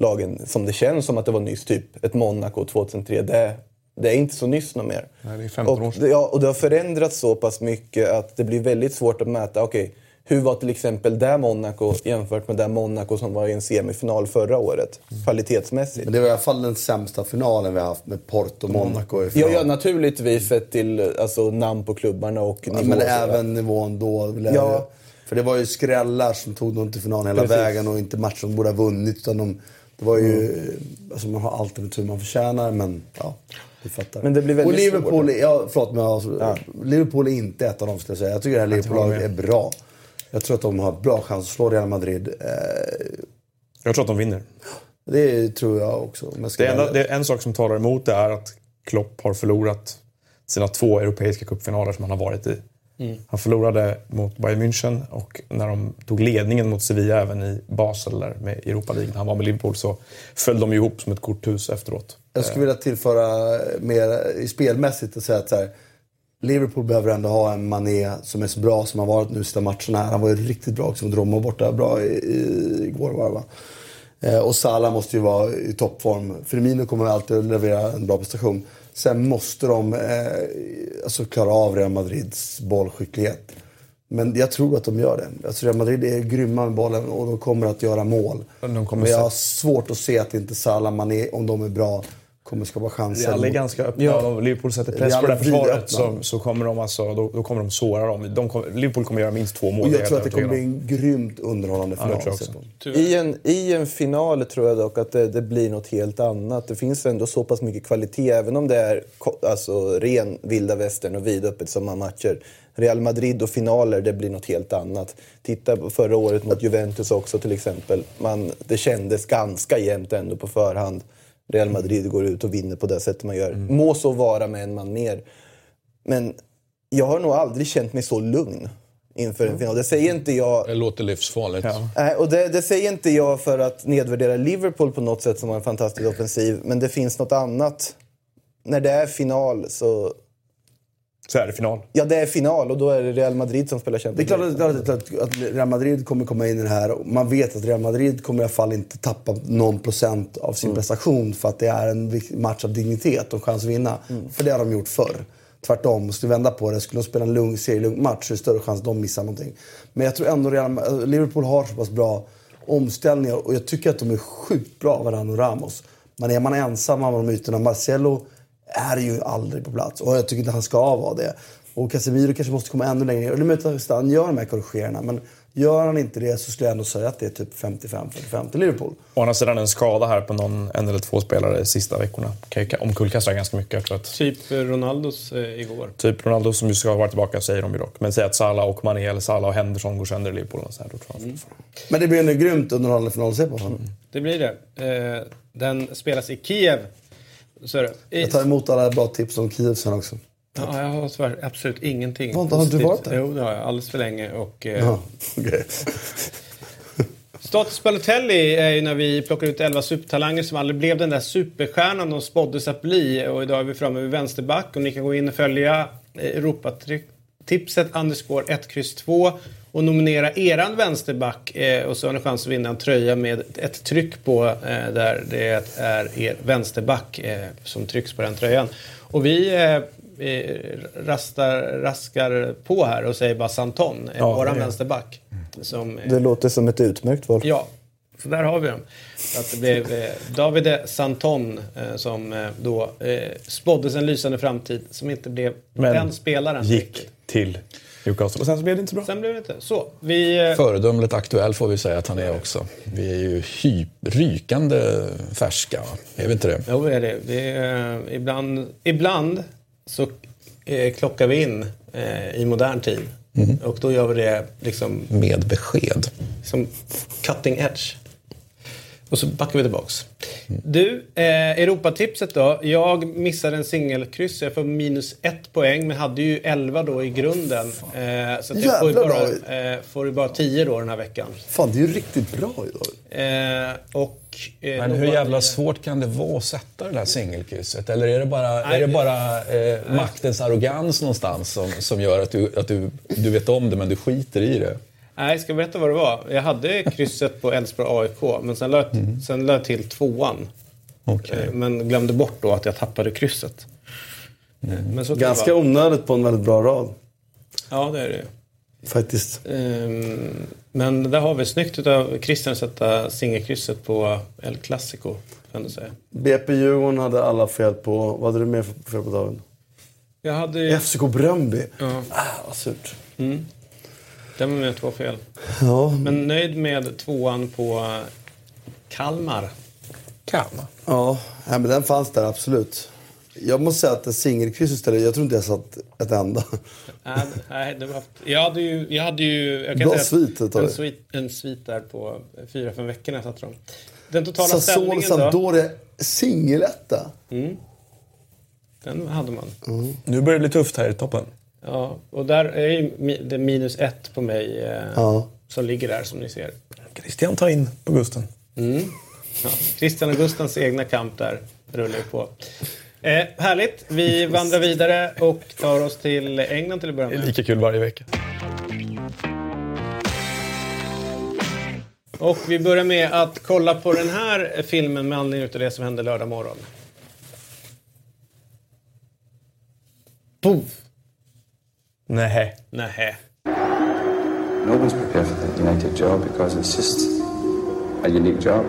lagen, som det känns som att det var nyss, typ ett Monaco två tusen tre, det, det är inte så nyss någon mer. Nej, det är femton år sedan. Ja, och det har förändrats så pass mycket att det blir väldigt svårt att mäta, okej... Okay, hur var till exempel där Monaco jämfört med där Monaco som var i en semifinal förra året, mm. kvalitetsmässigt. Men det var i alla fall den sämsta finalen vi har haft med Porto och Monaco. Mm. Ja, ja, naturligtvis sett till alltså, namn på klubbarna och ja, nivån. Men även nivån då. Ja. För det var ju skrällar som tog dem till finalen hela Precis. vägen, och inte match som borde ha vunnit. Utan de, det var ju, mm. alltså, man har alltid en tur man förtjänar, men ja... Men det blir väldigt och Liverpool, ja, förlåt, men, alltså, ja. Liverpool är inte ett av dem, skulle jag säga. Jag tycker det här Liverpool-laget är bra. Jag tror att de har bra chans att slå Real Madrid. Eh... Jag tror att de vinner. Det tror jag också. Jag det enda, det är en sak som talar emot det är att Klopp har förlorat sina två europeiska cupfinaler som han har varit i. Mm. Han förlorade mot Bayern München, och när de tog ledningen mot Sevilla även i Basel där med Europa League, när han var med Liverpool, så föll de ihop som ett korthus efteråt. Jag skulle vilja tillföra mer spelmässigt och säga att så här, Liverpool behöver ändå ha en Mané som är så bra som han varit nu sista matcherna. Han var ju riktigt bra också mot Roma borta, bra i, i, igår var det, va? Eh, och Salah måste ju vara i toppform. Firmino kommer alltid att leverera en bra prestation. Sen måste de eh, alltså klara av Real Madrids bollskicklighet. Men jag tror att de gör det. Alltså Real Madrid är grymma med bollen och de kommer att göra mål. De kommer Men jag har svårt att se att inte Salah, Mané, om de är bra, kommer skapa chanser. Alla är ganska öppna. Ja. Liverpool sätter press på det här försvaret, så, så kommer de alltså, då, då kommer de såra dem. De kommer, Liverpool kommer göra minst två mål. Och jag tror att det kommer bli en grymt underhållande final. Ja, I, en, I en final tror jag dock att det, det blir något helt annat. Det finns ändå så pass mycket kvalitet, även om det är alltså, ren vilda västern och vidöppet som man matcher. Real Madrid och finaler, det blir något helt annat. Titta på förra året mot Juventus också till exempel. Man, det kändes ganska jämnt ändå på förhand. Real Madrid går ut och vinner på det sättet man gör. Mm. Må så vara med en man mer. Men jag har nog aldrig känt mig så lugn inför en final. Det säger inte jag... Det låter livsfarligt. Ja. Nej, och det, det säger inte jag för att nedvärdera Liverpool på något sätt som har en fantastisk offensiv. Men det finns något annat. När det är final så... Så är det final. Ja, det är final, och då är det Real Madrid som spelar Champions League. Det är klart att, att Real Madrid kommer komma in i det här. Man vet att Real Madrid kommer i alla fall inte tappa någon procent av sin mm. prestation, för att det är en match av dignitet och chans att vinna. Mm. För det har de gjort förr. Tvärtom, skulle vända på det, skulle de spela en lugn serielugn match, så är det större chans att de missar någonting. Men jag tror ändå Real, Liverpool har så pass bra omställningar, och jag tycker att de är sjukt bra, Varane och Ramos. Men är man ensam av de ytorna, Marcelo är ju aldrig på plats, och jag tycker inte han ska vara det. Och Casemiro kanske måste komma ännu längre ner. Och det möter att han gör de här korrigerarna, men gör han inte det så skulle jag ändå säga att det är typ femtiofem fyrtiofem till Liverpool. Å andra sidan en skada här på någon en eller två spelare i sista veckorna kan omkullkasta ganska mycket. Efter att... Typ Ronaldos eh, igår. Typ Ronaldo som ju ska vara tillbaka, säger de ju dock. Men säg att Salah och Mané eller Salah och Henderson går sönder i Liverpool och så här, då tror jag mm. Men det blir en grymt underhållande final att se på honom. Mm. Det blir det. Eh, den spelas i Kiev. Så I... Jag tar emot alla bra tips om Kiev sen också. Ja, jag har svär, absolut ingenting. Vad har du varit där? Jo, det har jag alldeles för länge. Och, eh... ja, okay. Status Balotelli är ju när vi plockar ut elva supertalanger som aldrig blev den där superstjärnan de spåddes att bli. Och idag är vi framme vid vänsterback och ni kan gå in och följa Europatipset underscore ett kryss två och nominera eran vänsterback. Och så har ni chans att vinna en tröja med ett tryck på där det är er vänsterback som trycks på den tröjan. Och vi... Vi rastar, raskar på här och säger bara Santon, ja, våran vänsterback. Som, det låter som ett utmärkt val. Ja, så där har vi dem. Att det blev David Santon som då spåddes en lysande framtid som inte blev men den spelaren. Gick till Newcastle och sen så blev det inte så bra. Sen blev det inte. Så, vi... Föredömligt aktuell får vi säga att han är också. Vi är ju hy- rykande färska, är vi inte det? Jo, är det. Vi är, ibland... ibland så eh, klockar vi in eh, i modern tid. Mm. Och då gör vi det liksom... Med besked. Som cutting edge. Och så backar vi tillbaks. Mm. Du, eh, Europatipset då. Jag missade en singelkryss. Jag får minus ett poäng. Men hade ju elva då i grunden. Eh, så att jag får ju, bara, eh, får ju bara tio då den här veckan. Fan, det är ju riktigt bra idag. Eh, och... Men hur jävla svårt kan det vara att sätta det där singelkrysset? Eller är det bara, är det bara eh, maktens arrogans någonstans som, som gör att, du, att du, du vet om det men du skiter i det? Nej, jag ska berätta vad det var. Jag hade krysset på Elfsborg A I K men sen lade mm. sen lade till tvåan. Okay. Men glömde bort då att jag tappade krysset. Mm. Men så ganska onödigt på en väldigt bra rad. Ja, det är det. Faktiskt. Um, men där har vi snyggt utav Christian att sätta singelkrysset på El Clasico, kan du säga. B P-Djurgården hade alla fel på... Vad hade du mer fel på, David? Jag hade... F C K Bröndby. Ja. Ah, vad surt. Mm. Den var med två fel. Ja. Men nöjd med tvåan på Kalmar. Kalmar? Ja, men den fanns där absolut. Jag måste säga att en singelkryss istället, jag tror inte jag satt ett enda. Nej, nej det var, jag hade ju... Jag hade ju jag kan bra svit, en, svit, en svit där på fyra, fem veckorna satt de. Den totala Sassol, ställningen Sampdoria, då. Sassol, Sampdoria, singeletta. Mm. Den hade man. Mm. Nu börjar det bli tufft här i toppen. Ja, och där är ju det minus ett på mig eh, ja. Som ligger där som ni ser. Christian tar in på Gusten. Mm. Ja, Christian och Gustens egna kamp där rullar ju på. Eh, härligt, vi vandrar vidare och tar oss till England till att börja med. Det är lika kul varje vecka. Och vi börjar med att kolla på den här filmen med anledning av det som hände lördag morgon. Poof! Nej, nej. Nobody's prepared for the United job because it's just a unique job.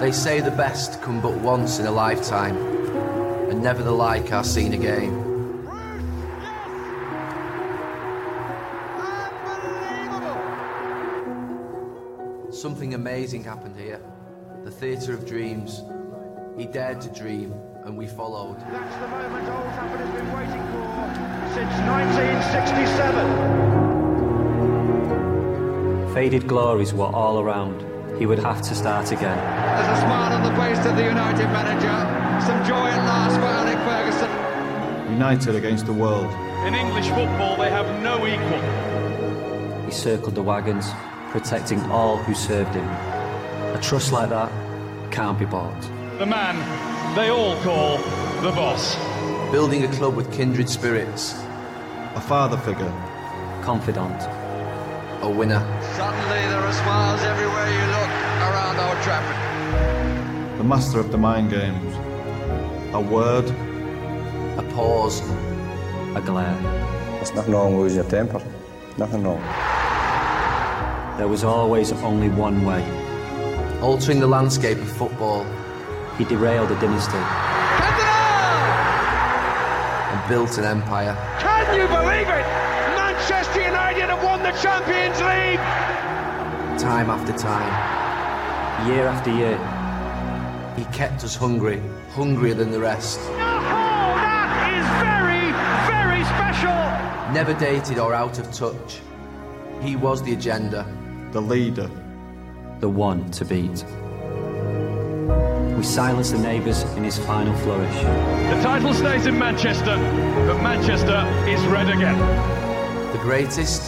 They say the best come but once in a lifetime, and never the like are seen again. Bruce, yes! Unbelievable! Something amazing happened here. The theatre of dreams. He dared to dream, and we followed. That's the moment old Trafford has been waiting for since nineteen sixty-seven. Faded glories were all around. He would have to start again. There's a smile on the face of the United manager. Some joy at last for Alec Ferguson. United against the world. In English football, they have no equal. He circled the wagons, protecting all who served him. A trust like that can't be bought. The man they all call the boss. Building a club with kindred spirits. A father figure. Confidant. A winner. Suddenly there are smiles everywhere you look around Old Trafford. The master of the mind games. A word. A pause. A glare. There's nothing wrong with losing your temper. Nothing wrong. There was always only one way. Altering the landscape of football. He derailed a dynasty. And built an empire. Can you believe it? Manchester United have won the Champions League! Time after time, year after year, he kept us hungry, hungrier than the rest. Oh, that is very, very special! Never dated or out of touch. He was the agenda. The leader. the one to beat. We silence the neighbours in his final flourish. The title stays in Manchester, but Manchester is red again. The greatest.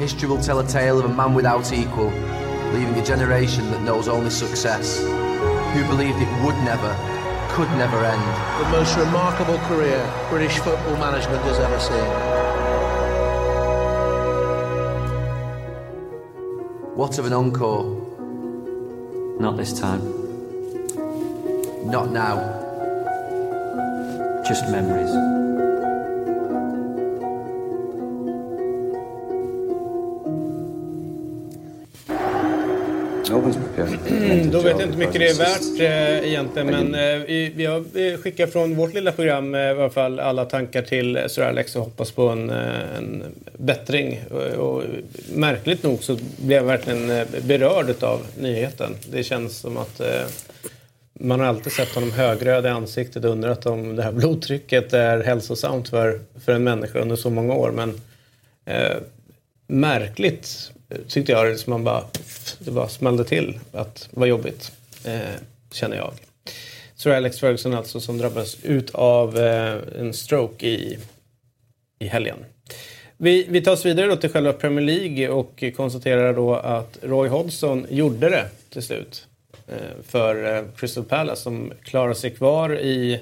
History will tell a tale of a man without equal, leaving a generation that knows only success, who believed it would never, could never end. The most remarkable career British football management has ever seen. What of an encore? Not this time. Not now. Just memories. Mm, då vet jag inte mycket det är värt äh, egentligen, men äh, vi har skickat från vårt lilla program äh, i alla fall alla tankar till äh, Sir Alex och hoppas på en, äh, en bättring. Och, och märkligt nog så blev jag verkligen äh, berörd av nyheten. Det känns som att äh, man har alltid sett honom högröd i ansiktet och undrat om det här blodtrycket är hälsosamt för, för en människa under så många år, men äh, märkligt tyckte jag det, som man bara, det bara smällde till att vad jobbigt, eh, känner jag. Sir Alex Ferguson alltså, som drabbades ut av eh, en stroke i, i helgen. Vi, vi tar oss vidare då till själva Premier League och konstaterar då att Roy Hodgson gjorde det till slut eh, för eh, Crystal Palace, som klarar sig kvar i,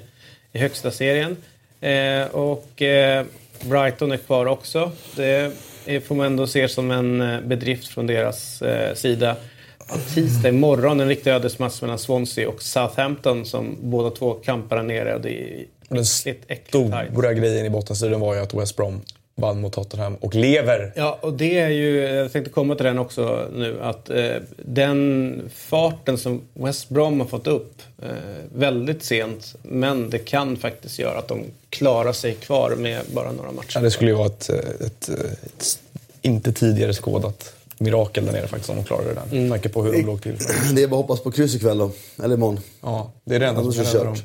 i högsta serien. Eh, och eh, Brighton är kvar också. Det Det får man ändå se som en bedrift från deras eh, sida. Tisdag imorgon en riktig ödesmatch mellan Swansea och Southampton, som båda två kampar nere. Det är den stora grejen i bottenstriden var ju att West Brom vann mot Tottenham och lever. Ja, och det är ju, jag tänkte komma till den också nu, att eh, den farten som West Brom har fått upp eh, väldigt sent, men det kan faktiskt göra att de klarar sig kvar med bara några matcher. Ja, det skulle ju vara ett, ett, ett, ett inte tidigare skådat mirakel där nere faktiskt, om de klarar det där. Mm. Tanke på hur de låg till. Det är bara hoppas på kryss ikväll då, eller imorgon. Ja, det är det enda som händer dem.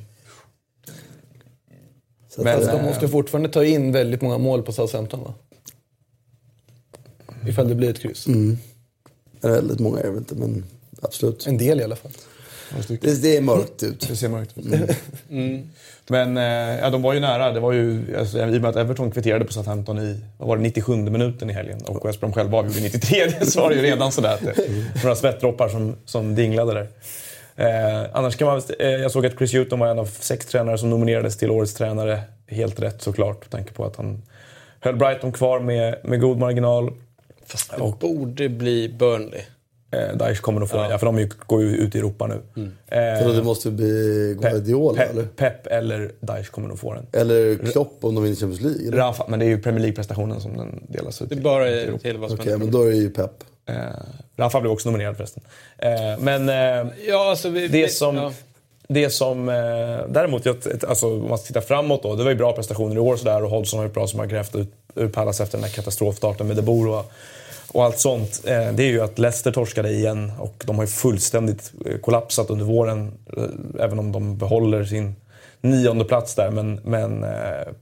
Men alltså, de måste fortfarande ta in väldigt många mål på Southampton, va? Ifall det blir ett kryss. Mm. Det är väldigt många, jag vet inte, men absolut. En del i alla fall. Det, det är mörkt ut. Det ser mörkt ut. Mm. Mm. Men ja, de var ju nära. Det var ju, alltså, i och med att Everton kvitterade på Southampton i, vad var det, nittiosjunde minuten i helgen. Och West Brom själva avgjorde nittiotredje, så var det ju redan sådär. Några svettdroppar som, som dinglade där. Eh, annars kan man, eh, jag såg att Chris Hughton var en av sex tränare som nominerades till årets tränare. Helt rätt såklart, med tanke på att han höll Brighton kvar med, med god marginal. Fast det och, borde bli Burnley. Eh, Daesh kommer nog få, ja. Ja, för de går ju ut i Europa nu. Mm. Eh, för det måste bli Guardiola, Pep, eller? Pep eller Daesh kommer nog få den. Eller Klopp om de vinner Champions League. Eller? Rafa, men det är ju Premier League-prestationen som den delas ut. Det är bara i Europa. Okej, okay, men då är det ju Pep. Eh, Rafa blev också nominerad förresten. Eh, men eh, ja, alltså vi, det som, ja. det som eh, däremot, jag, alltså, om man tittar framåt då, det var ju bra prestationer i år sådär, och Hodgson var ju bra som har grävt ut ur Palace efter den här katastrofstarten med De Boer och, och allt sånt. Eh, det är ju att Leicester torskade igen, och de har ju fullständigt kollapsat under våren, eh, även om de behåller sin nionde plats där, men, men eh,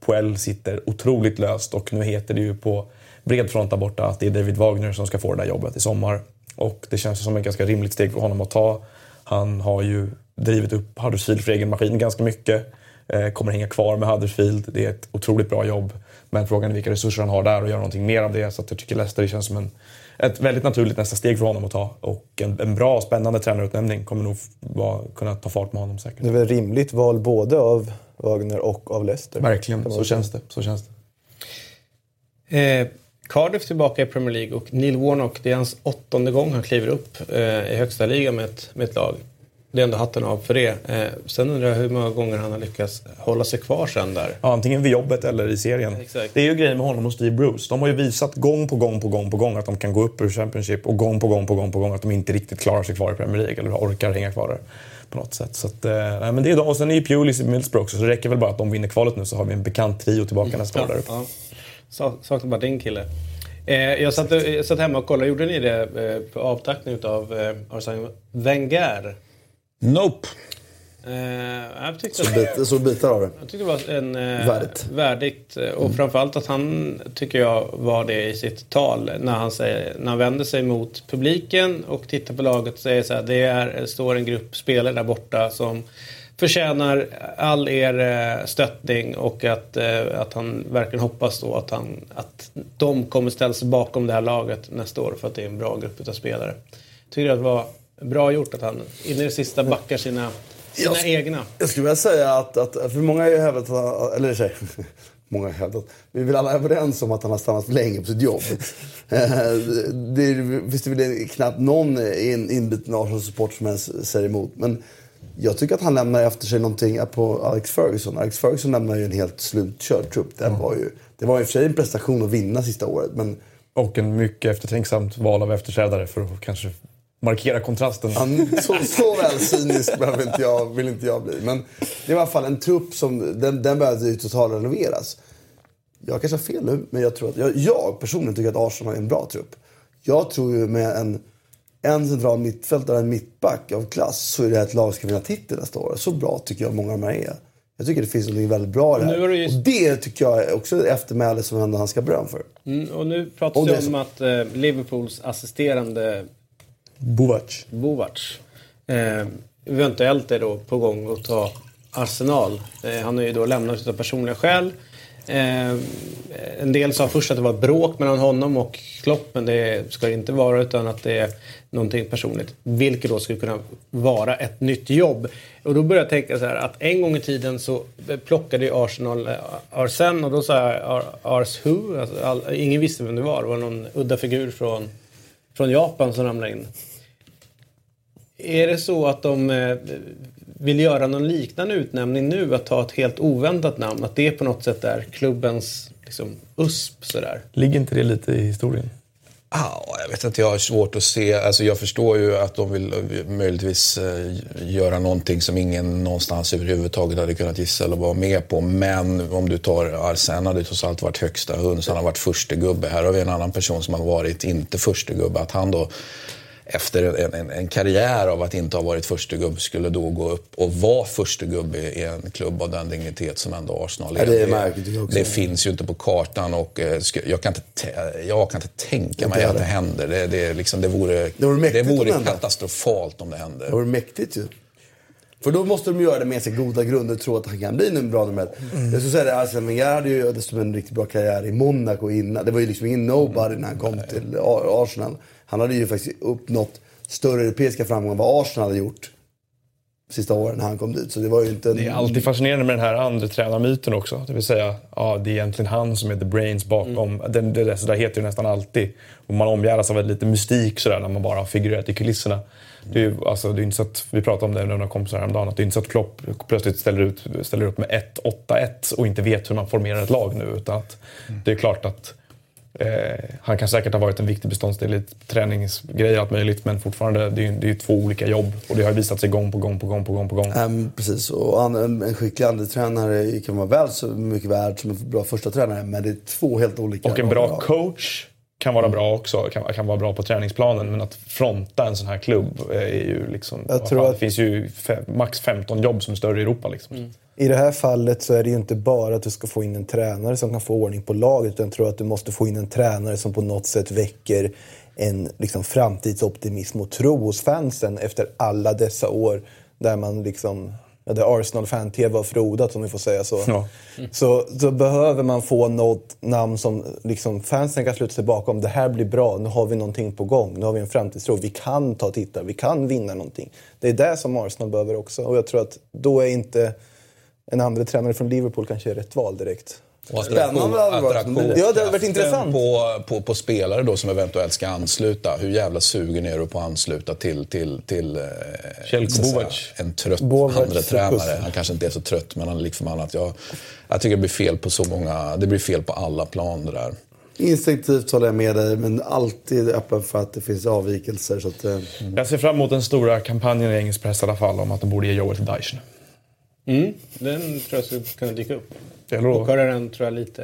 Puel sitter otroligt löst, och nu heter det ju på bred front där borta att det är David Wagner som ska få det där jobbet i sommar, och det känns som ett ganska rimligt steg för honom att ta. Han har ju drivit upp Huddersfield för egen maskin ganska mycket, eh, kommer hänga kvar med Huddersfield, det är ett otroligt bra jobb, men frågan är vilka resurser han har där och göra någonting mer av det, så att jag tycker Leicester, det känns som en, ett väldigt naturligt nästa steg för honom att ta, och en, en bra spännande tränarutnämning kommer nog vara, kunna ta fart med honom säkert. Det är väl rimligt val både av Wagner och av Leicester. Verkligen, så känns det, så känns det. Eh. Cardiff tillbaka i Premier League, och Neil Warnock, det är hans åttonde gång han kliver upp eh, i högsta ligan med ett, med ett lag. Det är ändå hatten av för det. Eh, sen undrar jag hur många gånger han har lyckats hålla sig kvar sen där. Ja, antingen vid jobbet eller i serien. Exakt. Det är ju grejen med honom och Steve Bruce. De har ju visat gång på gång på gång på gång att de kan gå upp ur Championship, och gång på gång på gång på gång att de inte riktigt klarar sig kvar i Premier League eller orkar hänga kvar där på något sätt. Så att, eh, nej, men det är de. Och sen är ju Pulis i Middlesbrough, så det räcker väl bara att de vinner kvalet nu, så har vi en bekant trio tillbaka mm. nästa år där uppe. Ja. Saknar bara din kille. Eh, jag, satt, jag satt hemma och kollade. Gjorde ni det eh, på avtackning av eh, Arsene Wenger? Nope. Eh, jag tyckte så, att, bit, så bitar av det. Jag tyckte det var en eh, värdigt. värdigt och mm. framförallt att han, tycker jag, var det i sitt tal när han säger, när han vänder sig mot publiken och tittar på laget och säger så här, det är, står en grupp spelare där borta som förtjänar all er stöttning, och att, att han verkligen hoppas då att, han, att de kommer ställa sig bakom det här laget nästa år för att det är en bra grupp av spelare. Tycker att det var bra gjort att han in i det sista backar sina, sina jag sk- egna. Jag skulle vilja säga att, att för många har ju hävdat, eller tjej, många har hävdat, vi vill alla överens om att han har stannat för länge på sitt jobb. Det visste väl knappt någon in, inbiten Arsenal-support som ens säger emot, men jag tycker att han lämnar efter sig någonting på Alex Ferguson. Alex Ferguson lämnar ju en helt slutkörd trupp. Det var ju, det var ju i och för sig en prestation att vinna sista året. Men... Och en mycket eftertänksamt val av efterträdare för att kanske markera kontrasten. Han, så, så väl cynisk behöver inte jag, vill inte jag bli. Men det var i alla fall en trupp som den, den behövde ju totalt renoveras. Jag kanske har fel nu, men jag tror att jag, jag personligen tycker att Arsenal är en bra trupp. Jag tror ju med en en central mittfältare, en mittback av klass, så är det här ett lag ska vinna titel nästa år. Så bra tycker jag många av de här är. Jag tycker det finns något väldigt bra där. Och, just... och det tycker jag är också eftermäle som ändå han ska beröm för. Mm, och nu pratas om det om att eh, Liverpools assisterande Bovac, Bovac eh, eventuellt är då på gång att ta Arsenal. Eh, han har ju då lämnat av personliga skäl. Eh, en del sa först att det var bråk mellan honom och Klopp, men det ska det inte vara, utan att det är någonting personligt, vilket då skulle kunna vara ett nytt jobb. Och då började jag tänka så här, att en gång i tiden så plockade ju Arsenal Arsene, och då sa jag Ars Who, alltså, all, ingen visste vem det var, det var någon udda figur från, från Japan som ramlade in. Är det så att de eh, vill göra någon liknande utnämning nu, att ta ett helt oväntat namn, att det på något sätt är klubbens liksom U S P sådär? Ligger inte det lite i historien? Ah, jag vet inte, jag har svårt att se, alltså jag förstår ju att de vill möjligtvis eh, göra någonting som ingen någonstans överhuvudtaget hade kunnat gissa eller vara med på, men om du tar Arsene hade totalt allt varit högsta hund, så han har varit första gubbe, här har vi en annan person som har varit inte första gubbe, att han då efter en, en, en karriär av att inte ha varit första gubb skulle då gå upp och vara första gubb i en klubb av den dignitet som ändå Arsenal är. Ja, det är märkligt också. Det finns ju inte på kartan, och jag kan inte, te- jag kan inte tänka mig att det händer. Det, det, liksom, det vore, det vore, det vore om det katastrofalt om det händer. Det vore mäktigt ju. För då måste de göra det med sig goda grunder och tro att han kan bli en bra nummer. Mm. Jag skulle säga det, Arsene Wenger hade ju dessutom en riktigt bra karriär i Monaco innan. Det var ju liksom ingen nobody när han kom mm. till Arsenal. Han hade ju faktiskt uppnått större europeiska framgångar än vad Arsenal hade gjort sista åren när han kom dit. Så det var ju inte en... Det är alltid fascinerande med den här andra tränarmyten också. Det vill säga, ja, det är egentligen han som är the brains bakom. Mm. Den, det där heter ju nästan alltid. Och man omgärdas av lite mystik sådär när man bara har figurerat i kulisserna. Det är ju, alltså, det är inte så att, vi pratade om det när de kom så här häromdagen, att det är inte så att Klopp plötsligt ställer, ut, ställer upp med ett åtta ett och inte vet hur man formerar ett lag nu. Utan att mm. det är klart att Eh, han kan säkert ha varit en viktig beståndsdel i träningsgrejer, allt möjligt, men fortfarande det är, det är två olika jobb, och det har visat sig gång på gång på gång på gång på gång. Mm, precis, och han, en, en skicklig andra tränare kan vara väl så mycket värd som en bra första tränare, men det är två helt olika. Och en bra av. coach kan vara bra också, kan, kan vara bra på träningsplanen, men att fronta en sån här klubb är ju liksom, jag tror fan, att... det finns ju fe, max femton jobb som är större i Europa liksom. Mm. I det här fallet så är det ju inte bara att du ska få in en tränare som kan få ordning på laget, utan jag tror att du måste få in en tränare som på något sätt väcker en liksom framtidsoptimism och tro hos fansen efter alla dessa år där man liksom, ja, där Arsenal-fan-tv var frodat, om vi får säga så. Ja. Mm. så. Så behöver man få något namn som liksom fansen kan sluta sig bakom. Det här blir bra, nu har vi någonting på gång, nu har vi en framtidstro, vi kan ta titta, vi kan vinna någonting. Det är det som Arsenal behöver också, och jag tror att då är inte en andra tränare från Liverpool kanske är rätt val direkt. Spännande. Ja, det har varit intressant. På, på, på spelare då som eventuellt ska ansluta. Hur jävla sugen är du på att ansluta till, till, till säga, en trött Bovac andra tränare? Han kanske inte är så trött, men han är liksom annat. Jag, jag tycker det blir fel på så många. Det blir fel på alla planer där. Instinktivt håller jag med dig, men alltid öppen för att det finns avvikelser. Så att, mm. Jag ser fram emot den stora kampanjen i engelsk press i alla fall om att de borde ge jobbet till Dyson. Mm, den tror jag skulle kunna dyka upp. Och höra den tror jag lite...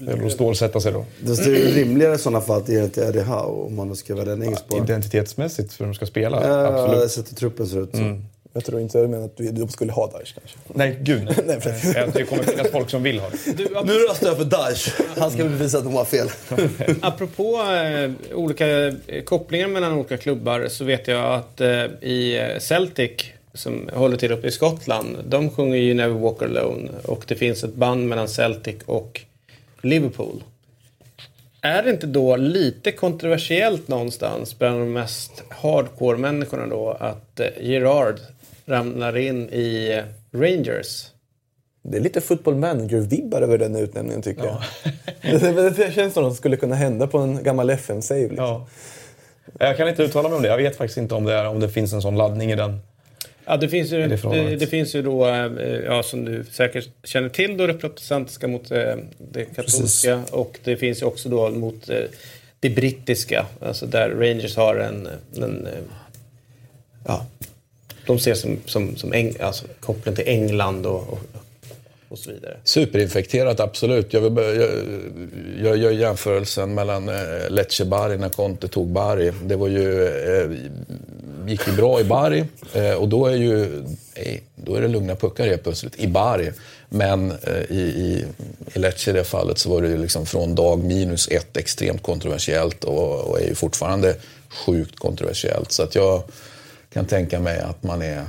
Eller att stålsätta sig då. Det är ju rimligare i sådana fall att det är ett R D H om man ska vara den engelsk på. Identitetsmässigt för de ska spela, ja, absolut. Ja, det sätter truppen så ut. Mm. Jag tror inte jag menar att de skulle ha Daesh kanske. Nej, gud. Nej, för... jag tror det kommer finnas folk som vill ha det. Du, ap- nu röstar jag för Daesh. Han ska bevisa att de har fel. Apropå eh, olika kopplingar mellan olika klubbar så vet jag att eh, i Celtic som håller till uppe i Skottland, de sjunger ju Never Walk Alone och det finns ett band mellan Celtic och Liverpool. Är det inte då lite kontroversiellt någonstans bland de mest hardcore-människorna då att Gerard ramlar in i Rangers? Det är lite Football Manager-vibbar över den utnämningen tycker ja. jag. Det, det känns som att det skulle kunna hända på en gammal F M-save. Liksom. Ja. Jag kan inte uttala mig om det. Jag vet faktiskt inte om det, är, om det finns en sån laddning i den. Ja, det finns ju, det, det finns ju då, ja, som du säkert känner till, då det protestantiska mot det katolska. Precis. Och det finns ju också då mot det brittiska, alltså där Rangers har en, en ja, de ser som, som, som Eng, alltså, koppling till England och, och, och så vidare. Superinfekterat, absolut. Jag, vill börja, jag, jag gör jämförelsen mellan Lecce Bari när Conte tog Bari. Det var ju... Eh, gick ju bra i Bari och då är ju nej, då är det lugna puckar helt plötsligt i Bari, men i, i, i Lecce i det fallet så var det ju liksom från dag minus ett extremt kontroversiellt och, och är ju fortfarande sjukt kontroversiellt, så att jag kan tänka mig att man är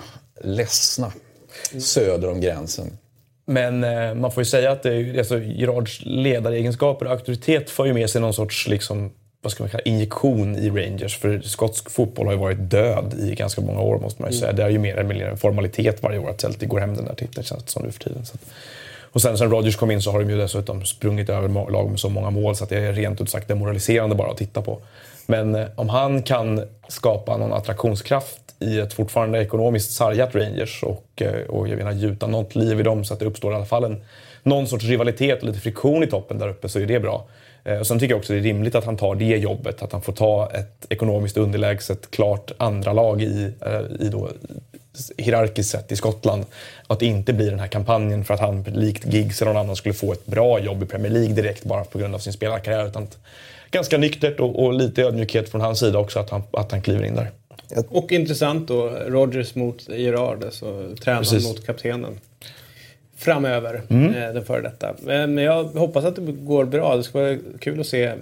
ledsna söder om gränsen. Men eh, man får ju säga att det är, alltså, Gerards ledaregenskaper och auktoritet får ju med sig någon sorts liksom, vad ska man kalla, injektion i Rangers. För skotsk fotboll har ju varit död i ganska många år, måste man ju säga. Mm. Det är ju mer eller mindre en formalitet varje år att Celtic går hem den där titeln, känns det som nu för tiden. Så att... Och sen, sen Rodgers kom in så har de ju dessutom sprungit över lag med så många mål så att det är rent ut sagt demoraliserande bara att titta på. Men eh, om han kan skapa någon attraktionskraft i ett fortfarande ekonomiskt sargat Rangers och, eh, och jag menar, gjuta något liv i dem så att det uppstår i alla fall en, någon sorts rivalitet och lite friktion i toppen där uppe, så är det bra. Och sen tycker jag också det är rimligt att han tar det jobbet, att han får ta ett ekonomiskt underlägset klart andra lag i, i då, hierarkiskt sett i Skottland. Att det inte blir den här kampanjen för att han likt Giggs eller någon annan skulle få ett bra jobb i Premier League direkt bara på grund av sin spelarkarriär, utan att, ganska nyktert och, och lite ödmjukhet från hans sida också att han, att han kliver in där. Och intressant då, Rodgers mot Gerard, alltså tränaren Precis. mot kaptenen. Framöver, mm. den före detta. Men jag hoppas att det går bra. Det ska vara kul att se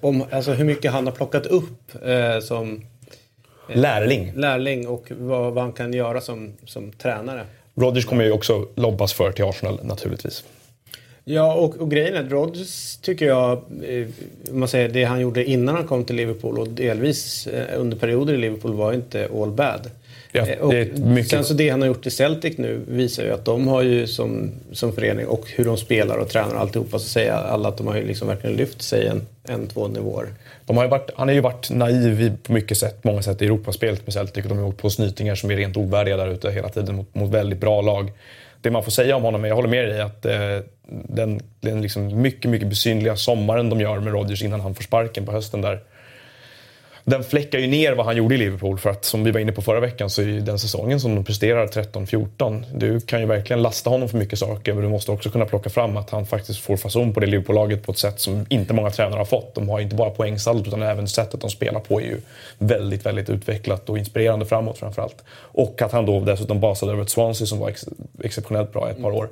om, alltså, hur mycket han har plockat upp eh, som eh, lärling. lärling och vad, vad han kan göra som, som tränare. Rodgers kommer ju också lobbas för till Arsenal naturligtvis. Ja, och, och grejen är att Rodgers tycker jag, eh, man säger, det han gjorde innan han kom till Liverpool och delvis eh, under perioder i Liverpool var inte all bad. Ja, mycket... Sen så det han har gjort i Celtic nu visar ju att de har ju som, som förening och hur de spelar och tränar och alltihopa, så säger alla att de har ju liksom verkligen lyft sig en, en två nivåer. De har ju varit, han har ju varit naiv på mycket sätt, många sätt i Europaspelet med Celtic, och de har gjort på snytingar som är rent ovärdiga där ute hela tiden mot, mot väldigt bra lag. Det man får säga om honom, jag håller med dig att eh, den, den liksom mycket, mycket besynliga sommaren de gör med Rodgers innan han får sparken på hösten där, den fläckar ju ner vad han gjorde i Liverpool, för att som vi var inne på förra veckan så är ju den säsongen som de presterar tretton fjorton, du kan ju verkligen lasta honom för mycket saker, men du måste också kunna plocka fram att han faktiskt får fason på det Liverpool-laget på ett sätt som inte många tränare har fått. De har inte bara poängsalt utan även sättet de spelar på är ju väldigt, väldigt utvecklat och inspirerande framåt framförallt. Och att han då dessutom basade över ett Swansea som var ex- exceptionellt bra ett par år.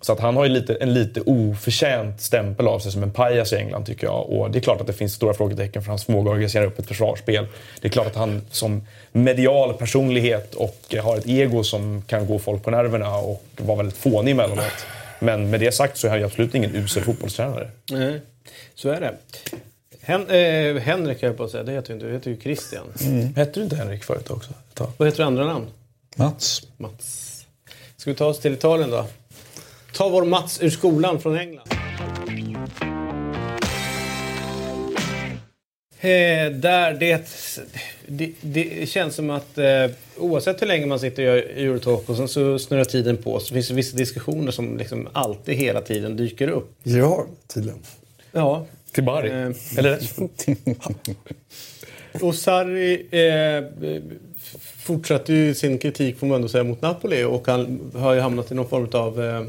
Så att han har ju lite, en lite oförtjänt stämpel av sig som en pajas i England tycker jag. Och det är klart att det finns stora frågetecken för hans förmåga att organisera upp ett försvarsspel. Det är klart att han som medial personlighet och har ett ego som kan gå folk på nerverna och vara väldigt fånig emellanåt. Men med det sagt så är han ju absolut ingen usel fotbollstränare. Nej, så är det. Hen- eh, Henrik höll på att säga, det heter ju inte, det heter ju Christian. Mm. Hette du inte Henrik förut också? Vad heter du andra namn? Mats. Mats. Ska vi ta oss till Italien då? Ta vår Mats ur skolan från England. Eh, där det, det, det känns som att eh, oavsett hur länge man sitter och gör Eurotalk och sen så snurrar tiden på, så finns det vissa diskussioner som liksom alltid hela tiden dyker upp. Ja, tydligen. Ja. Till Bari. Eh, Eller? Och Sarri... Eh, fortsatte ju sin kritik, får man ändå säga, mot Napoli, och han har ju hamnat i någon form av eh,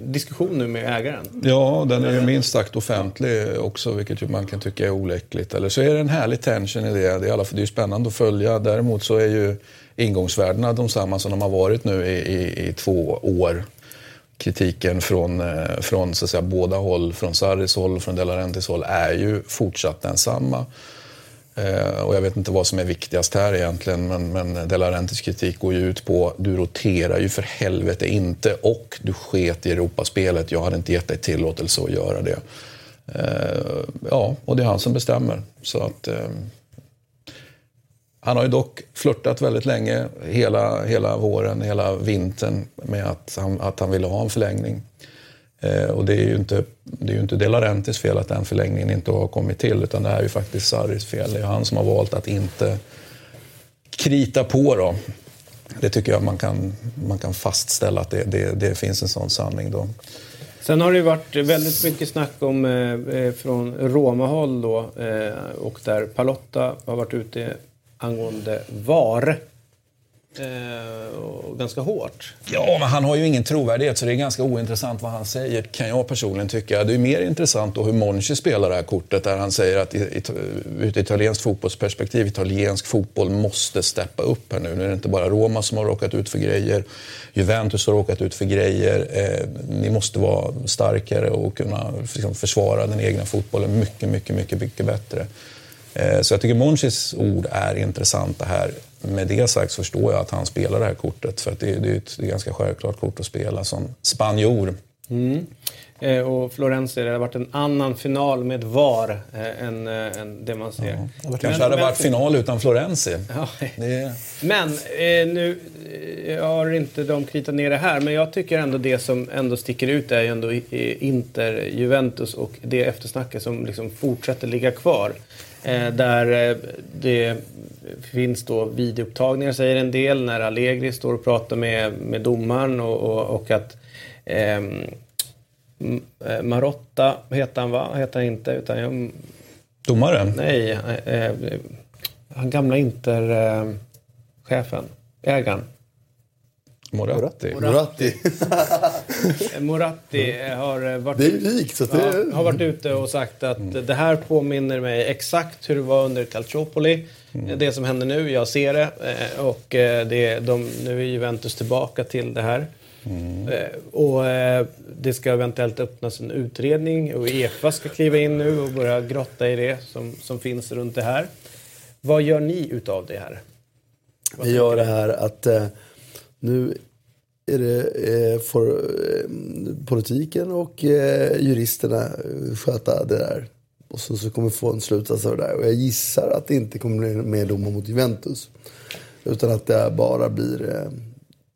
diskussion nu med ägaren. Ja, den är ju minst sagt offentlig också, vilket ju man kan tycka är oläckligt. Eller så är det en härlig tension i det. Det är, alla, det är ju spännande att följa. Däremot så är ju ingångsvärdena de samma som de har varit nu i, i, i två år. Kritiken från, från så att säga, båda håll, från Sarris håll, från De Laurentiis håll, är ju fortsatt densamma. Eh, och jag vet inte vad som är viktigast här egentligen, men, men De Laurentiis kritik går ju ut på du roterar ju för helvete inte, och du sket i Europaspelet. Jag hade inte gett dig tillåtelse att göra det. Eh, ja, och det är han som bestämmer. Så att... Eh, han har ju dock flirtat väldigt länge, hela, hela våren, hela vintern, med att han, att han ville ha en förlängning. Eh, och det är ju inte, det är ju inte De Laurentiis fel att den förlängningen inte har kommit till, utan det är ju faktiskt Sarris fel. Det är han som har valt att inte krita på då. Det tycker jag man kan, man kan fastställa att det, det, det finns en sån sanning då. Sen har det varit väldigt mycket snack om eh, från Roma-håll då, eh, och där Palotta har varit ute angående V A R eh, och ganska hårt. Ja, men han har ju ingen trovärdighet, så det är ganska ointressant vad han säger, kan jag personligen tycka. Det är mer intressant då hur Monchi spelar det här kortet, där han säger att ut i italiensk fotbollsperspektiv, italiensk fotboll måste steppa upp här nu. Nu är det inte bara Roma som har råkat ut för grejer, Juventus har råkat ut för grejer. Eh, ni måste vara starkare och kunna liksom försvara den egna fotbollen mycket, mycket, mycket, mycket bättre. Så jag tycker Monchis ord är intressanta här. Med det sagt förstår jag att han spelar det här kortet, för att det är, det är ett det är ganska självklart kort att spela som spanjor. Mm. Eh, och Florenzi, det har varit en annan final med V A R eh, än, eh, än det man ser. Ja. Det kanske men, hade men, varit final utan Florenzi. Ja. Det... Men eh, nu jag har inte de kritat ner det här, men jag tycker ändå det som ändå sticker ut är ju ändå Inter, Juventus och det eftersnacket som liksom fortsätter ligga kvar. Där det finns då videoupptagningar, säger en del, när Allegri står och pratar med, med domaren och, och, och att eh, Marotta heter han, va? Heter han inte, utan jag, domaren? Nej, eh, han gamla Inter-chefen, eh, ägaren. Moratti. Moratti. Moratti. Moratti har varit det är likt, så det är... har varit ute och sagt att mm. det här påminner mig exakt hur det var under Calciopoli. Mm. Det som händer nu, jag ser det, och det de nu är Juventus tillbaka till det här. Mm. Och det ska eventuellt öppnas en utredning, och E F A ska kliva in nu och börja grotta i det som som finns runt det här. Vad gör ni utav det här? Vad Vi gör det här att nu är det för politiken och juristerna sköta det där. Och så, så kommer vi få en slutsats av det där. Och jag gissar att det inte kommer bli mer domar mot Juventus. Utan att det bara blir...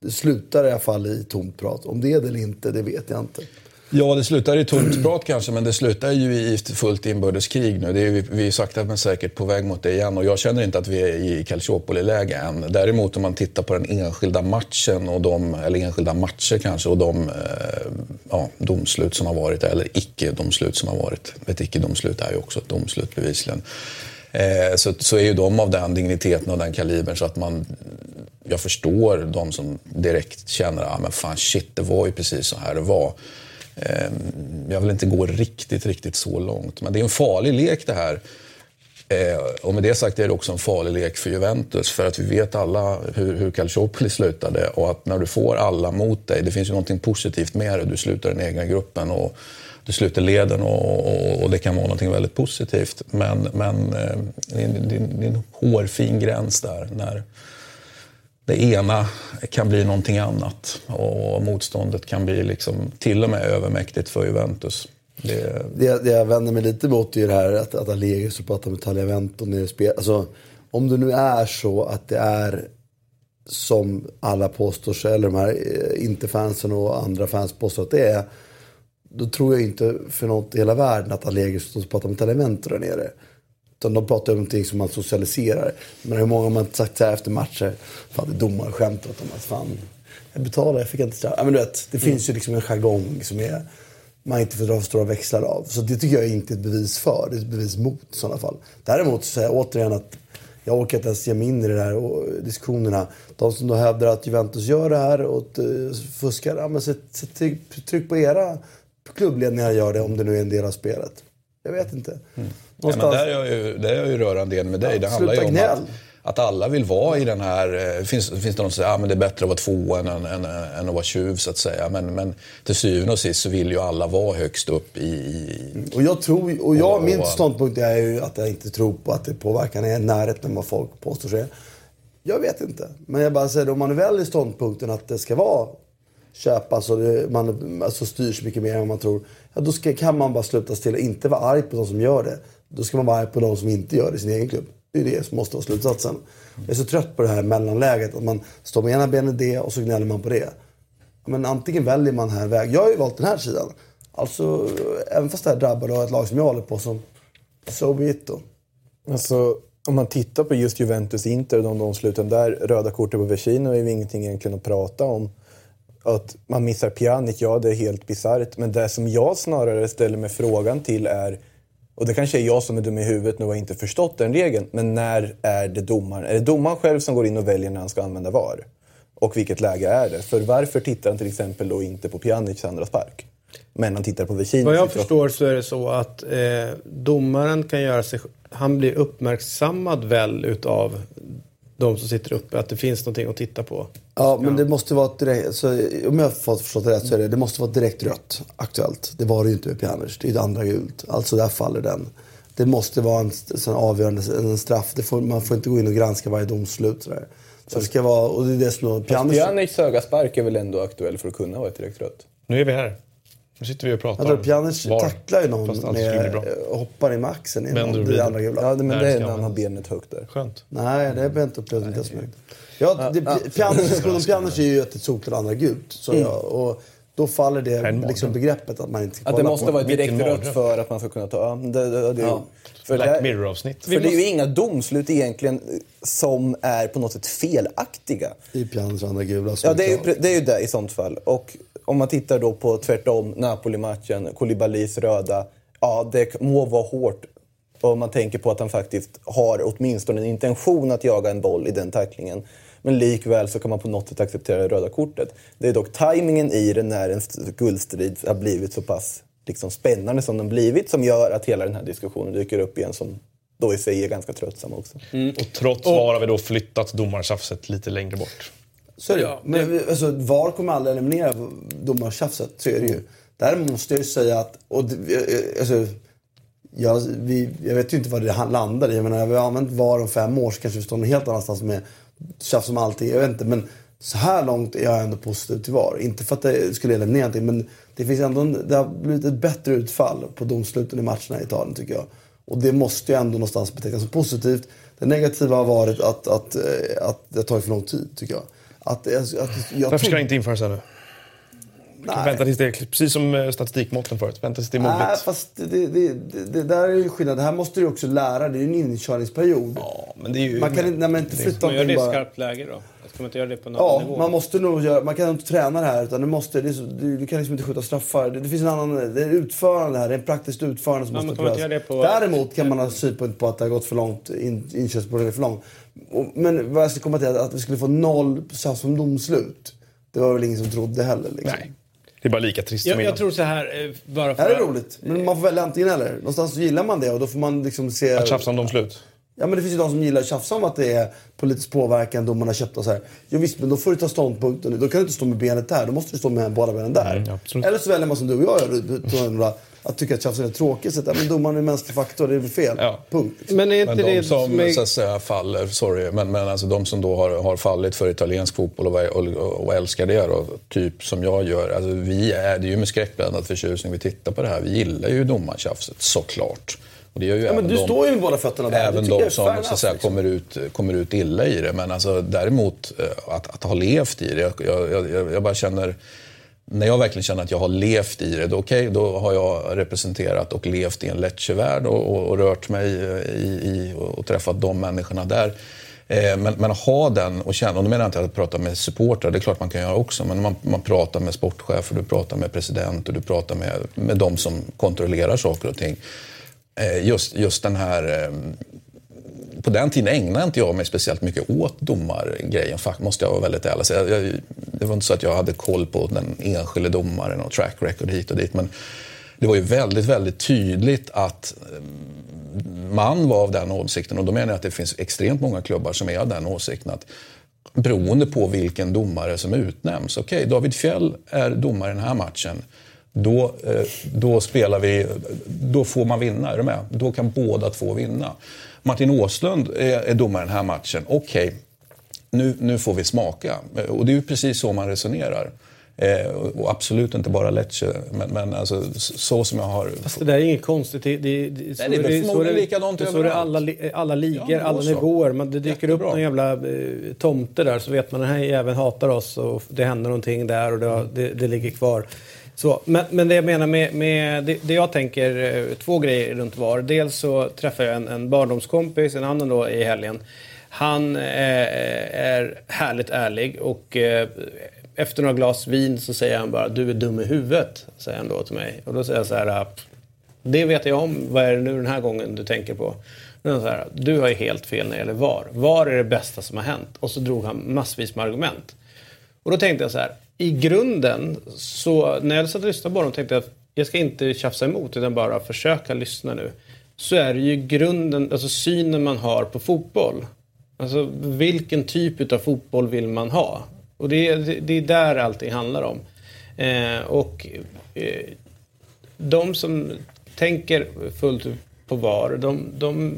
Det slutar i alla fall i tomt prat. Om det är det eller inte, det vet jag inte. Ja, det slutar i tomt prat kanske, men det slutar ju i fullt inbördeskrig nu. Det är, vi, vi är sakta men säkert på väg mot det igen, och jag känner inte att vi är i Calciopoli-läge än. Däremot om man tittar på den enskilda matchen och de, eller enskilda matcher kanske, och de eh, ja, domslut som har varit, eller icke-domslut som har varit. Ett icke-domslut är ju också ett domslut bevisligen. Eh, så, så är ju de av den digniteten och den kalibern så att man... Jag förstår de som direkt känner att ah, men fan shit, det var ju precis så här det var. Jag vill inte gå riktigt, riktigt så långt. Men det är en farlig lek det här. Och med det sagt är det också en farlig lek för Juventus. För att vi vet alla hur, hur Calciopoli slutade. Och att när du får alla mot dig, det finns ju någonting positivt med det. Du slutar den egna gruppen och du slutar leden. Och, och, och det kan vara någonting väldigt positivt. Men, men det är en, det är en hårfin gräns där. När det ena kan bli någonting annat och motståndet kan bli liksom till och med övermäktigt för Juventus. Det, det, det jag vänder mig lite mot är det här att, att Allegri så pratar med Tagliavento när det spelar. Alltså, om det nu är så att det är som alla påstår sig, eller de här inte-fansen och andra fans påstår att det är, då tror jag inte för något i hela världen att Allegri så pratar med Tagliavento där nere. Utan de pratar om någonting som man socialiserar. Men hur många har man sagt så här efter matcher? Fan, det är domare skämt åt dem. Att fan, jag betalar, jag fick inte straff. Ja, men du vet, det mm. finns ju liksom en jargong som är, man inte får dra för stora växlar av. Så det tycker jag är inte ett bevis för. Det är ett bevis mot i sådana fall. Däremot så säger jag återigen att jag orkar inte ens ge mig in i de här diskussionerna. De som då hävdar att Juventus gör det här och fuskar. Ja, men så, så tryck på era klubbledningar gör det, om det nu är en del av spelet. Jag vet inte. Mm. Ja, men där är jag ju, där är jag ju rörande igen med dig. Ja, det handlar ju om att, att alla vill vara i den här... Finns, finns det någon som säger att ah, det är bättre att vara två än, än, än, än att vara tjuv, så att säga. Men, men till syvende och sist så vill ju alla vara högst upp i... i och jag tror... Och jag, och, och, min ståndpunkt är ju att jag inte tror på att det påverkar närheten med vad folk påstår sig. Jag vet inte. Men jag bara säger, om man är väl i ståndpunkten att det ska vara... köpa så det, man alltså styrs mycket mer än vad man tror, ja, då ska, kan man bara sluta till och inte vara arg på de som gör det. Då ska man vara arg på de som inte gör det i sin egen klubb. Det är det som måste vara slutsatsen. Jag är så trött på det här mellanläget att man står med ena benet det och så gnäller man på det. Men antingen väljer man här väg. Jag har ju valt den här sidan. Alltså, även fast det här drabbar då ett lag som jag håller på som Soviet. Alltså, om man tittar på just Juventus Inter och de domsluten där, röda kortet på Vecino är ju ingenting egentligen att prata om. Att man missar Pjanic, ja, det är helt bizarrt. Men det som jag snarare ställer mig frågan till är, och det kanske är jag som är dum i huvudet nu och inte förstått den regeln, men när är det domaren? Är det domaren själv som går in och väljer när han ska använda V A R? Och vilket läge är det? För varför tittar han till exempel då inte på Pjanics andra spark? Men han tittar på Vecino. Vad jag förstår så är det så att eh, domaren kan göra sig... Han blir uppmärksammad väl utav... de som sitter uppe, att det finns någonting att titta på. Ja, men det måste vara direkt, så om jag har förstått det rätt så är det, det måste vara direkt rött aktuellt. Det var det ju inte med Pjanic, det är det andra gult. Alltså där faller den. Det måste vara en sån avgörande en straff. Det får, man får inte gå in och granska varje domslut så där. Så det ska vara, och det är det som Pjanic. Pjanics höga spark är väl ändå aktuell för att kunna vara ett direkt rött. Nu är vi här. Nu sitter vi och pratar. Alltså, Pjanic var, tacklar ju någon med, hoppar i maxen i någon, det andra gula. Ja, men det är när han har benet högt där. Skönt. Nej, det är bent och plötsligt inte så mycket. Ja, det, ja. Pjanic, Pjanic är ju ett solklart andra gult. Så mm. jag, och då faller det liksom begreppet att man inte ska kolla. Att det måste på, vara direkt rött för att man ska kunna ta... Ja, det, det, det, ja. För, Black Mirror-avsnitt. För det är ju inga domslut egentligen som är på något sätt felaktiga. I Pjanic andra gula. Ja, det är, ju, det är ju det i sånt fall. Och... om man tittar då på tvärtom Napoli-matchen, Koulibalys röda, ja, det må vara hårt om man tänker på att han faktiskt har åtminstone en intention att jaga en boll i den tacklingen. Men likväl så kan man på något sätt acceptera det röda kortet. Det är dock tajmingen i det när en guldstrid har blivit så pass liksom spännande som den blivit, som gör att hela den här diskussionen dyker upp igen, som då i sig är ganska tröttsam också. Mm. Och trots var har vi då flyttat domartjafset lite längre bort. Så ja, men alltså, V A R kommer aldrig eliminera domartjafset, så är det ju. Där måste jag ju säga att... Och, alltså, jag, vi, jag vet ju inte vad det landar i. Jag menar, vi har använt V A R om fem år så kanske vi står någon helt annanstans med tjafs som alltid. Jag vet inte, men så här långt är jag ändå positiv till V A R. Inte för att det skulle eliminera någonting, men det finns ändå en, det har blivit ett bättre utfall på domsluten i matcherna i Italien, tycker jag. Och det måste ju ändå någonstans betecknas som positivt. Det negativa har varit att, att, att, att det tar för lång tid, tycker jag. Att, att, att jag Varför ska tog... det inte införas nu? Vänta tills det är precis som statistikmåtten förut. Vänta tills det är moget. Nej, fast det, det, det, det där är ju skillnad. Det här måste du också lära. Det är ju en inkörningsperiod. Ja, men det är ju... Man kan inte, när man inte flyttar... Man gör det i bara... skarpt läge då? Ska man inte göra det på någon ja, nivå? Ja, man måste nog göra... Man kan inte träna det här, utan du måste... Det är så, du, du kan liksom inte skjuta straffar. Det, det finns en annan... Det är utförande här. Det är en praktiskt utförande som ja, måste prövas. På... Däremot kan man ha synpunkt på att det har gått för långt. In, Inkörsperioden är för lång. Men vad jag skulle komma till är att vi skulle få noll som domslut. Det var väl ingen som trodde heller. Liksom. Nej, det är bara lika trist. Jag, jag tror så här... Bara för är det är roligt, men man får välja antingen eller. Någonstans så gillar man det och då får man liksom se... Att tjafsa om domslut. Ja, men det finns ju de som gillar att tjafsa om att det är politisk påverkan, domarna köpta och så här. Jo visst, men då får du ta ståndpunkten. Då kan du inte stå med benet där, då måste du stå med båda benen där. Nej, eller så väljer man som du och jag gör, att tycka att tjafsen är tråkigt. Så att, men domaren är en mänsklig faktor, det är väl fel. Ja. Punkt. Men, är inte men de det som med... så att säga, faller, sorry, men, men alltså de som då har, har fallit för italiensk fotboll och, och, och, och älskar det då, typ som jag gör, alltså vi är, det är ju med skräckblandad förtjusning vi tittar på det här. Vi gillar ju domartjafset, såklart. Och det gör ju ja, även men du de, står ju med båda fötterna där. Även de som färnas, så att säga, liksom. kommer, ut, kommer ut illa i det. Men alltså, däremot att, att ha levt i det, jag, jag, jag, jag bara känner... När jag verkligen känner att jag har levt i det, då, okay, då har jag representerat och levt i en Lecce-värld och, och, och rört mig i, i och träffat de människorna där. Eh, men, men ha den och känna, och då menar jag inte att prata med supportrar, det är klart man kan göra också, men man, man pratar med sportchefer, du pratar med president och du pratar med, med de som kontrollerar saker och ting. Eh, just, just den här... Eh, På den tiden ägnade inte jag mig speciellt mycket åt domargrejen, måste jag vara väldigt ärlig. Jag, jag, det var inte så att jag hade koll på den enskilda domaren och track record hit och dit. Men det var ju väldigt, väldigt tydligt att man var av den åsikten, och då menar jag att det finns extremt många klubbar som är av den åsikten att beroende på vilken domare som utnämns. Okej, okay, David Fjäll är domare i den här matchen. Då, då spelar vi, då får man vinna, är du med? Då kan båda två vinna. Martin Åslund är, är domare i den här matchen. Okej, okay, nu, nu får vi smaka. Och det är ju precis så man resonerar. Eh, och absolut inte bara Lecce, men, men alltså, så, så som jag har... Fast det där är inget konstigt. Det, det, det, Nej, det är väl förmodligen likadant överallt. Så är det alla, li, alla ligor, ja, alla nivåer. Man, det dyker Jättebra. upp någon jävla eh, tomte där, så vet man den här jäveln hatar oss och det händer någonting där och det, mm. det, det ligger kvar. Så, men, men det jag menar med, med det, det jag tänker, två grejer runt var. Dels så träffar jag en, en barndomskompis, en annan då i helgen. Han eh, är härligt ärlig och... Eh, efter några glas vin så säger han bara, du är dum i huvudet, säger han då till mig. Och då säger jag så här, det vet jag om, vad är det nu den här gången du tänker på? Så här, du har ju helt fel när det gäller V A R. V A R är det bästa som har hänt. Och så drog han massvis med argument. Och då tänkte jag så här, i grunden, så när jag satt och lyssnade på dem tänkte jag att jag ska inte tjafsa emot, utan bara försöka lyssna nu. Så är det ju grunden, alltså synen man har på fotboll. Alltså vilken typ av fotboll vill man ha? Och det, det, det är där allting handlar om. Eh, och eh, de som tänker fullt på V A R, de, de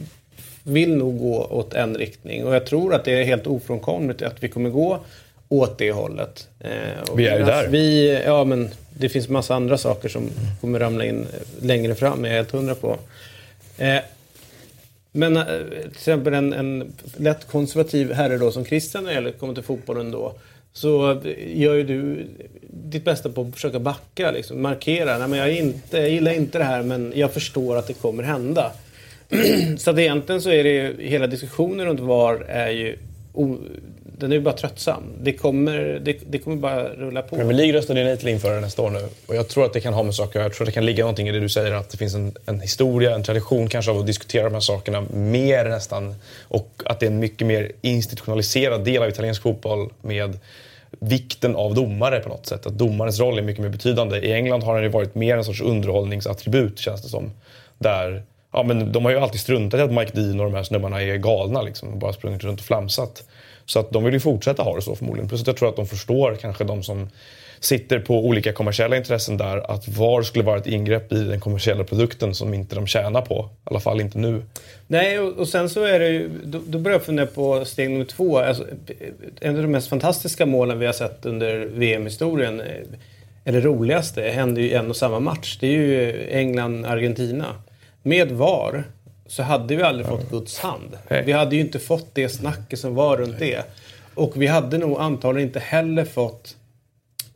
vill nog gå åt en riktning. Och jag tror att det är helt ofrånkomligt att vi kommer gå åt det hållet. Eh, och vi är ju där. Vi, ja, men det finns massa andra saker som kommer ramla in längre fram, jag är helt hundra på. Eh, men eh, till exempel en, en lätt konservativ herre då, som Christian, eller kommer till fotbollen då, så gör ju du ditt bästa på att försöka backa, liksom, markera. Nej, men jag, är inte, jag gillar inte det här, men jag förstår att det kommer hända. Så att egentligen så är det ju, hela diskussionen runt V A R är ju, o, den är ju bara tröttsam. Det kommer, det, det kommer bara rulla på. Men League röstade ju nej till införare nästa år nu. Och jag tror att det kan ha med saker, jag tror att det kan ligga någonting i det du säger, att det finns en, en historia, en tradition kanske av att diskutera de här sakerna mer nästan. Och att det är en mycket mer institutionaliserad del av italiensk fotboll med... vikten av domare på något sätt. Att domarens roll är mycket mer betydande. I England har den ju varit mer en sorts underhållningsattribut, känns det som. Där, ja, men de har ju alltid struntat i att Mike Dean och de här snubbarna är galna. Liksom, och bara sprungit runt och flamsat. Så att de vill ju fortsätta ha det så förmodligen. Plus att jag tror att de förstår, kanske de som sitter på olika kommersiella intressen där, att V A R skulle vara ett ingrepp i den kommersiella produkten som inte de tjänar på. I alla fall inte nu. Nej, och, och sen så är det ju, då, då börjar jag fundera på steg nummer två. Alltså, en av de mest fantastiska målen vi har sett under V M-historien, eller roligaste, hände ju en och samma match. Det är ju England-Argentina. Med V A R så hade vi aldrig fått Guds hand. Nej. Vi hade ju inte fått det snacket som var runt det. Och vi hade nog antagligen inte heller fått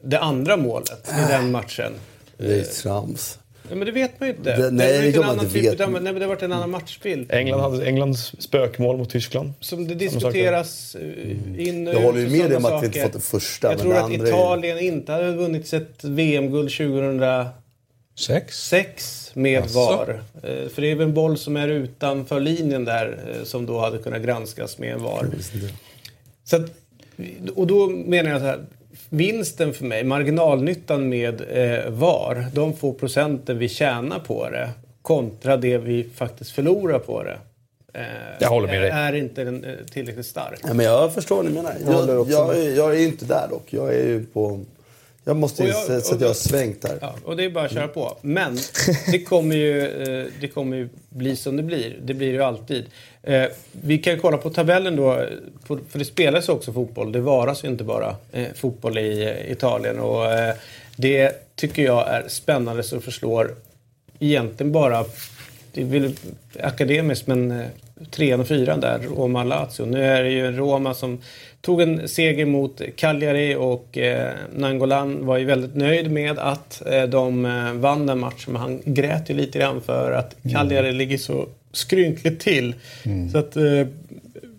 det andra målet i den matchen. Det är trams. Ja, men det vet man ju inte. Det, nej, det, det kan man inte vet. Utan, nej, men det har varit en annan matchbild. England hade Englands spökmål mot Tyskland. Som det diskuteras mm. in och ut. Jag håller ju med om att vi inte fått det första. Jag men tror det att andra Italien är... inte hade vunnit sitt V M-guld tjugohundrasex med alltså. V A R. För det är väl en boll som är utanför linjen där, som då hade kunnat granskas med en V A R. Så att, och då menar jag så här, vinsten för mig, marginalnyttan med eh, V A R, de få procenten vi tjänar på det kontra det vi faktiskt förlorar på det eh, jag håller med dig. Är inte den, eh, tillräckligt stark. Ja, men jag förstår vad ni menar. Jag, jag, jag, jag är ju inte där dock. Jag är ju på... Jag måste ju säga att jag har svängt där. Ja, och det är bara att köra på. Men det kommer ju, eh, det kommer ju bli som det blir. Det blir ju alltid. Eh, vi kan kolla på tabellen då. På, för det spelas också fotboll. Det varas ju inte bara eh, fotboll i eh, Italien. Och eh, det tycker jag är spännande, så förslår egentligen bara... Det är akademiskt, men trean och fyran där, Roma och Lazio. Nu är det ju Roma som tog en seger mot Cagliari, och eh, Nangolan var ju väldigt nöjd med att eh, de vann den matchen. Men han grät ju lite grann för att Cagliari mm. ligger så skrynkligt till. Mm. Så att eh,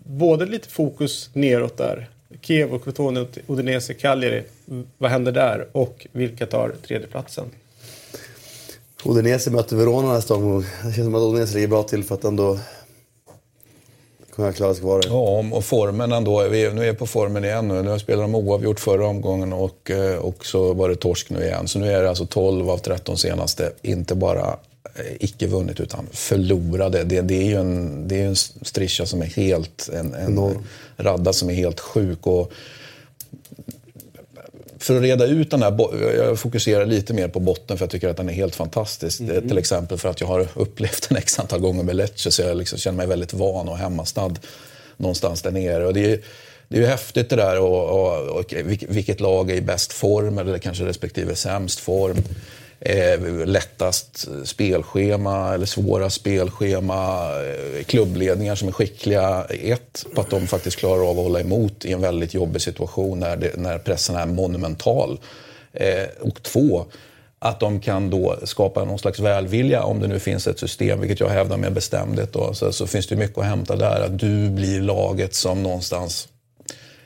både lite fokus neråt där. Kiev och Crotone, Udinese, Cagliari. Vad händer där? Och vilka tar tredjeplatsen? Udinese möter Verona nästa gång. Det känns som att Udinese ligger bra till för att ändå kommer jag klara sig kvar. Ja, och formen ändå. Vi är, nu är på formen igen nu. Nu spelar de oavgjort förra omgången och, och så var det torsk nu igen. Så nu är det alltså tolv av tretton senaste. Inte bara icke vunnit utan förlorade. Det, det är ju en, det är en strischa som är helt, en, en radda som är helt sjuk. Och för att reda ut den här, jag fokuserar lite mer på botten för jag tycker att den är helt fantastisk. Mm. Till exempel för att jag har upplevt den x antal gånger med Lecce, så jag liksom känner mig väldigt van och hemmastad någonstans där nere. Och det är, det är ju häftigt det där, och, och, och vilket lag är i bäst form eller kanske respektive sämst form. Eh, lättast spelschema eller svåra spelschema, eh, klubbledningar som är skickliga ett på att de faktiskt klarar av att hålla emot i en väldigt jobbig situation när, det, när pressen är monumental, eh, och två att de kan då skapa någon slags välvilja om det nu finns ett system, vilket jag hävdar med bestämdhet då, så, så finns det mycket att hämta där, att du blir laget som någonstans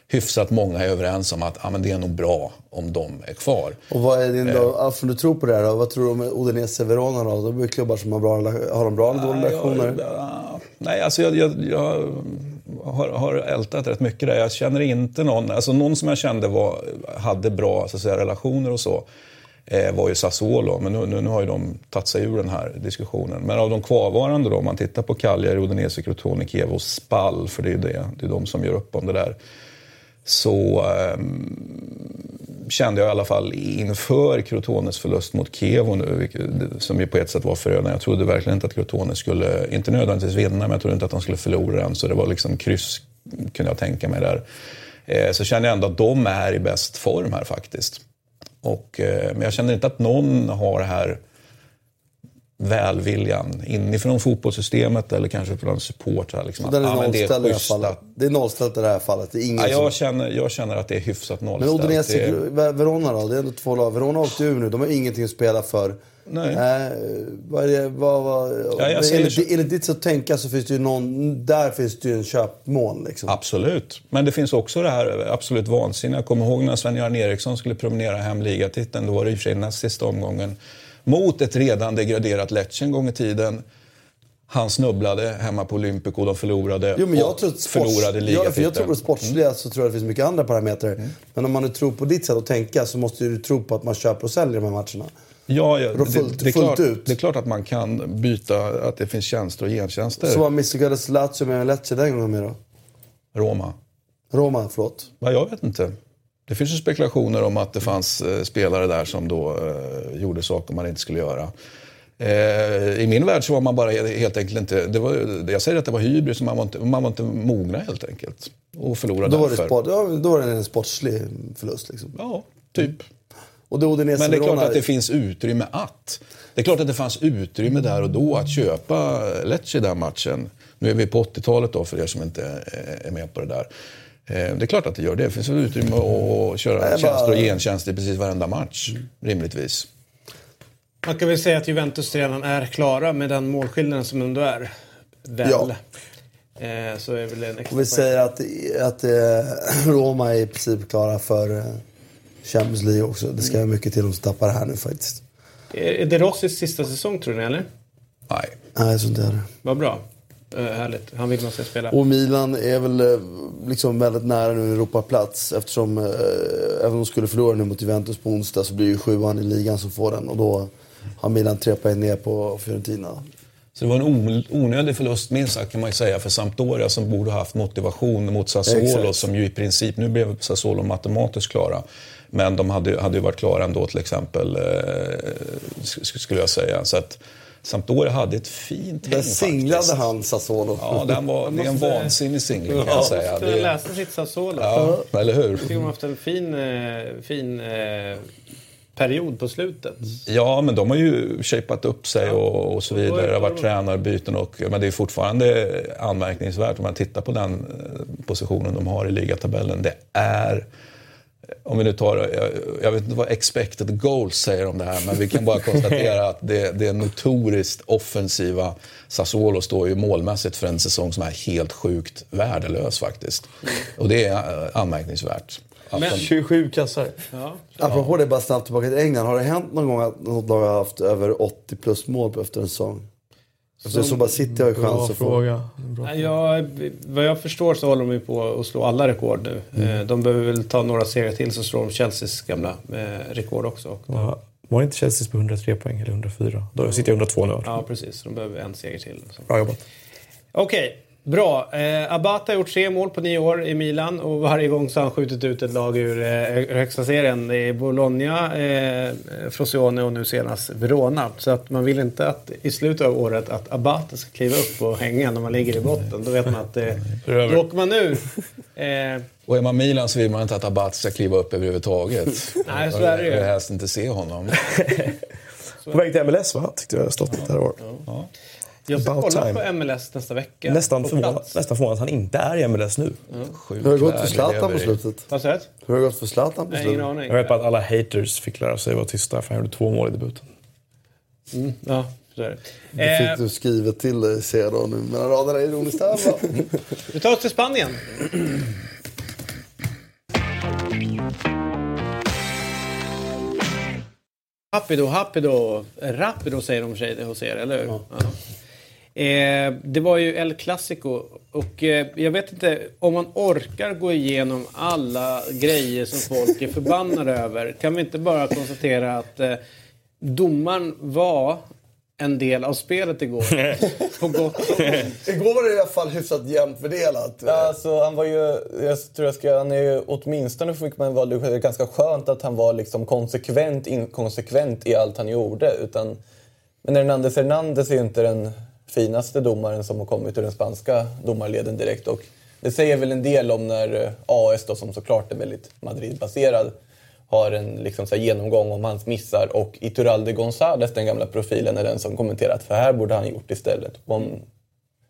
hyfsat många är överens om att ah, men det är nog bra om de är kvar. Och vad är din då, eh, för du tror på det här då? Vad tror du om Odinese Verona då? De är klubbar som har bra, har de bra eller dåliga relationer? Nej, alltså jag, jag, jag har, har ältat rätt mycket där. Jag känner inte någon, alltså någon som jag kände var, hade bra så att säga, relationer och så, eh, var ju Sassuolo, men nu, nu, nu har ju de tagit sig ur den här diskussionen. Men av de kvarvarande då, om man tittar på Cagliari, Odinese, Crotone, Chievo och Spal, för det är ju det, det är de som gör upp om det där. Så eh, kände jag i alla fall inför Crotones förlust mot Chievo nu, som ju på ett sätt var förödande. Jag trodde verkligen inte att Crotone skulle, inte nödvändigtvis vinna, men jag trodde inte att de skulle förlora den. Så det var liksom kryss, kunde jag tänka mig där. Eh, så kände jag ändå att de är i bäst form här faktiskt. Och, eh, men jag känner inte att någon har här välviljan inifrån fotbollssystemet eller kanske från support här liksom. Den är ah, det är nollställt. Det är nollställt i det här fallet. Det är ingen ah, jag som... känner jag känner att det är hyfsat nollställt. Men Odinese, är... Verona då, det är ändå två lag. Verona åkte ur nu. De har ingenting att spela för. Nej. Eh, vad är det, vad, vad... Ja, jag ser enligt, det... enligt ditt sätt att tänka så finns det ju någon, där finns det ju en köpmån liksom. Absolut. Men det finns också det här absolut vansinniga. Jag kommer ihåg när Sven-Göran Eriksson skulle promenera hem ligatiteln. Då var det i och för sig näst sista omgången mot ett redan degraderat Lecce en gång i tiden. Han snubblade hemma på Olympico, de förlorade jo, men jag och tror sports... förlorade ligatiteln. Ja, för jag tror på sportsliga så tror jag det finns mycket andra parametrar. Mm. Men om man nu tror på ditt sätt att tänka så måste du tro på att man köper och säljer de här matcherna. Ja, ja fullt, det, det, är fullt klart, ut. Det är klart att man kan byta, att det finns tjänster och gentjänster. Så vad misslyckades Lazio med Lecce den gången med då? Roma. Roma, förlåt. Ja, jag vet inte. Det finns ju spekulationer om att det fanns spelare där som då eh, gjorde saker man inte skulle göra. Eh, I min värld så var man bara helt enkelt inte... Det var, jag säger att det var hybris, man var inte, man var inte mogna helt enkelt. Och förlorade därför. Det sport, ja, då var det en sportslig förlust liksom. Ja, typ. Mm. Och då Odinese, men det är klart att det finns utrymme att... Det är klart att det fanns utrymme där och då att köpa Lecce i den matchen. Nu är vi på åttiotalet då för er som inte är med på det där. Det är klart att det gör det. Det finns väl utrymme att köra bara... tjänster och gentjänster i precis varenda match, rimligtvis. Man kan väl säga att Juventus redan är klara med den målskillnaden som ändå är väl. Ja. Eh, så är väl en extra och vi säger att, att eh, Roma är i princip klara för eh, Champions League också. Det ska ju mycket till om de tappar här nu faktiskt. Är det Rossis sista säsong tror ni, eller? Nej. Nej, så det är det. Vad bra. Härligt. Han vill måste spela. Och Milan är väl liksom väldigt nära nu Europaplats, eftersom eh, även om de skulle förlora nu mot Juventus på onsdag så blir ju sjuan i ligan som får den, och då har Milan tre poäng ner på Fiorentina. Så det var en onödig förlust minst sagt kan man ju säga för Sampdoria, som borde ha haft motivation mot Sassuolo, som ju i princip, nu blev Sassuolo matematiskt klara, men de hade, hade ju varit klara ändå till exempel, eh, skulle jag säga. Så att Sampdoria hade ett fint häng faktiskt. Den singlade han Sassuolo. Ja, den var, det är en vansinnig singel kan jag säga. Man måste läsa sitt Sassuolo. Ja, eller hur? Jag tycker de har haft en fin, fin period på slutet. Ja, men de har ju shapat upp sig och, och så vidare. Det har varit tränarbyten och, men det är fortfarande anmärkningsvärt om man tittar på den positionen de har i ligatabellen. Det är... Om vi nu tar, jag, jag vet inte vad expected goals säger om det här, men vi kan bara konstatera att det, det är notoriskt offensiva Sassuolo står ju målmässigt för en säsong som är helt sjukt värdelös faktiskt. Och det är anmärkningsvärt. Men de... tjugosju kassar. Ja. Apropå det, bara snabbt tillbaka till England. Har det hänt någon gång att något lag har haft över åttio plus mål efter en säsong? Så, så bara sitter jag i chans att fråga. Ja, vad jag förstår så håller de ju på att slå alla rekord nu. Mm. De behöver väl ta några serier till så slår de Chelseas gamla rekord också. Och ja, Var inte Chelsea på hundratre poäng eller hundrafyra? Då sitter jag hundratvå nu. Ja, precis. De behöver en seger till. Så. Bra jobbat. Okej. Okay. Bra. Eh, Abata har gjort tre mål på nio år i Milan och varje gång så har han skjutit ut ett lag ur eh, högsta serien i Bologna, eh, Frosione och nu senast Verona. Så att man vill inte att i slutet av året att Abata ska kliva upp och hänga när man ligger i botten. Då vet man att eh, då åker man nu. Eh, och är man Milan så vill man inte att Abata ska kliva upp överhuvudtaget. Nej, så är det ju. Jag vill helst inte se honom. På väg till M L S, va? Tyckte jag har stått lite här i år. Ja. Ja. Jag ska About kolla time. På M L S nästa vecka. Nästan förvånat att han inte är i M L S nu. Mm. Sjuk, hur har det gått för Zlatan på slutet? Vad säger du? Hur har det gått för Zlatan på slutet? Jag vet bara att alla haters fick lära sig vara tysta för han gjorde två mål i debuten. Mm. Ja, så är det. Det fick eh. du skrivet till dig, ser jag då nu. Men raderna är ironiskt här. Vi tar oss till Spanien. Rapido, rapido. Rapido säger de sig, hos er, eller hur? Ja. Ja. Eh, det var ju El Clasico och eh, jag vet inte om man orkar gå igenom alla grejer som folk är förbannade över. Kan vi inte bara konstatera att eh, domaren var en del av spelet igår? På gott och ont. Igår var det i alla fall hyfsat jämnt fördelat. Alltså, han var ju, jag tror jag ska, han är ju, åtminstone fick man vara, det var ganska skönt att han var liksom konsekvent, inkonsekvent i allt han gjorde. Utan, men Hernandez Hernandez är ju inte den finaste domaren som har kommit ur den spanska domarleden direkt, och det säger väl en del om när A S då, som såklart är väldigt Madrid-baserad, har en liksom så här genomgång om hans missar, och Iturralde González, den gamla profilen, är den som kommenterat för här borde han gjort istället. Om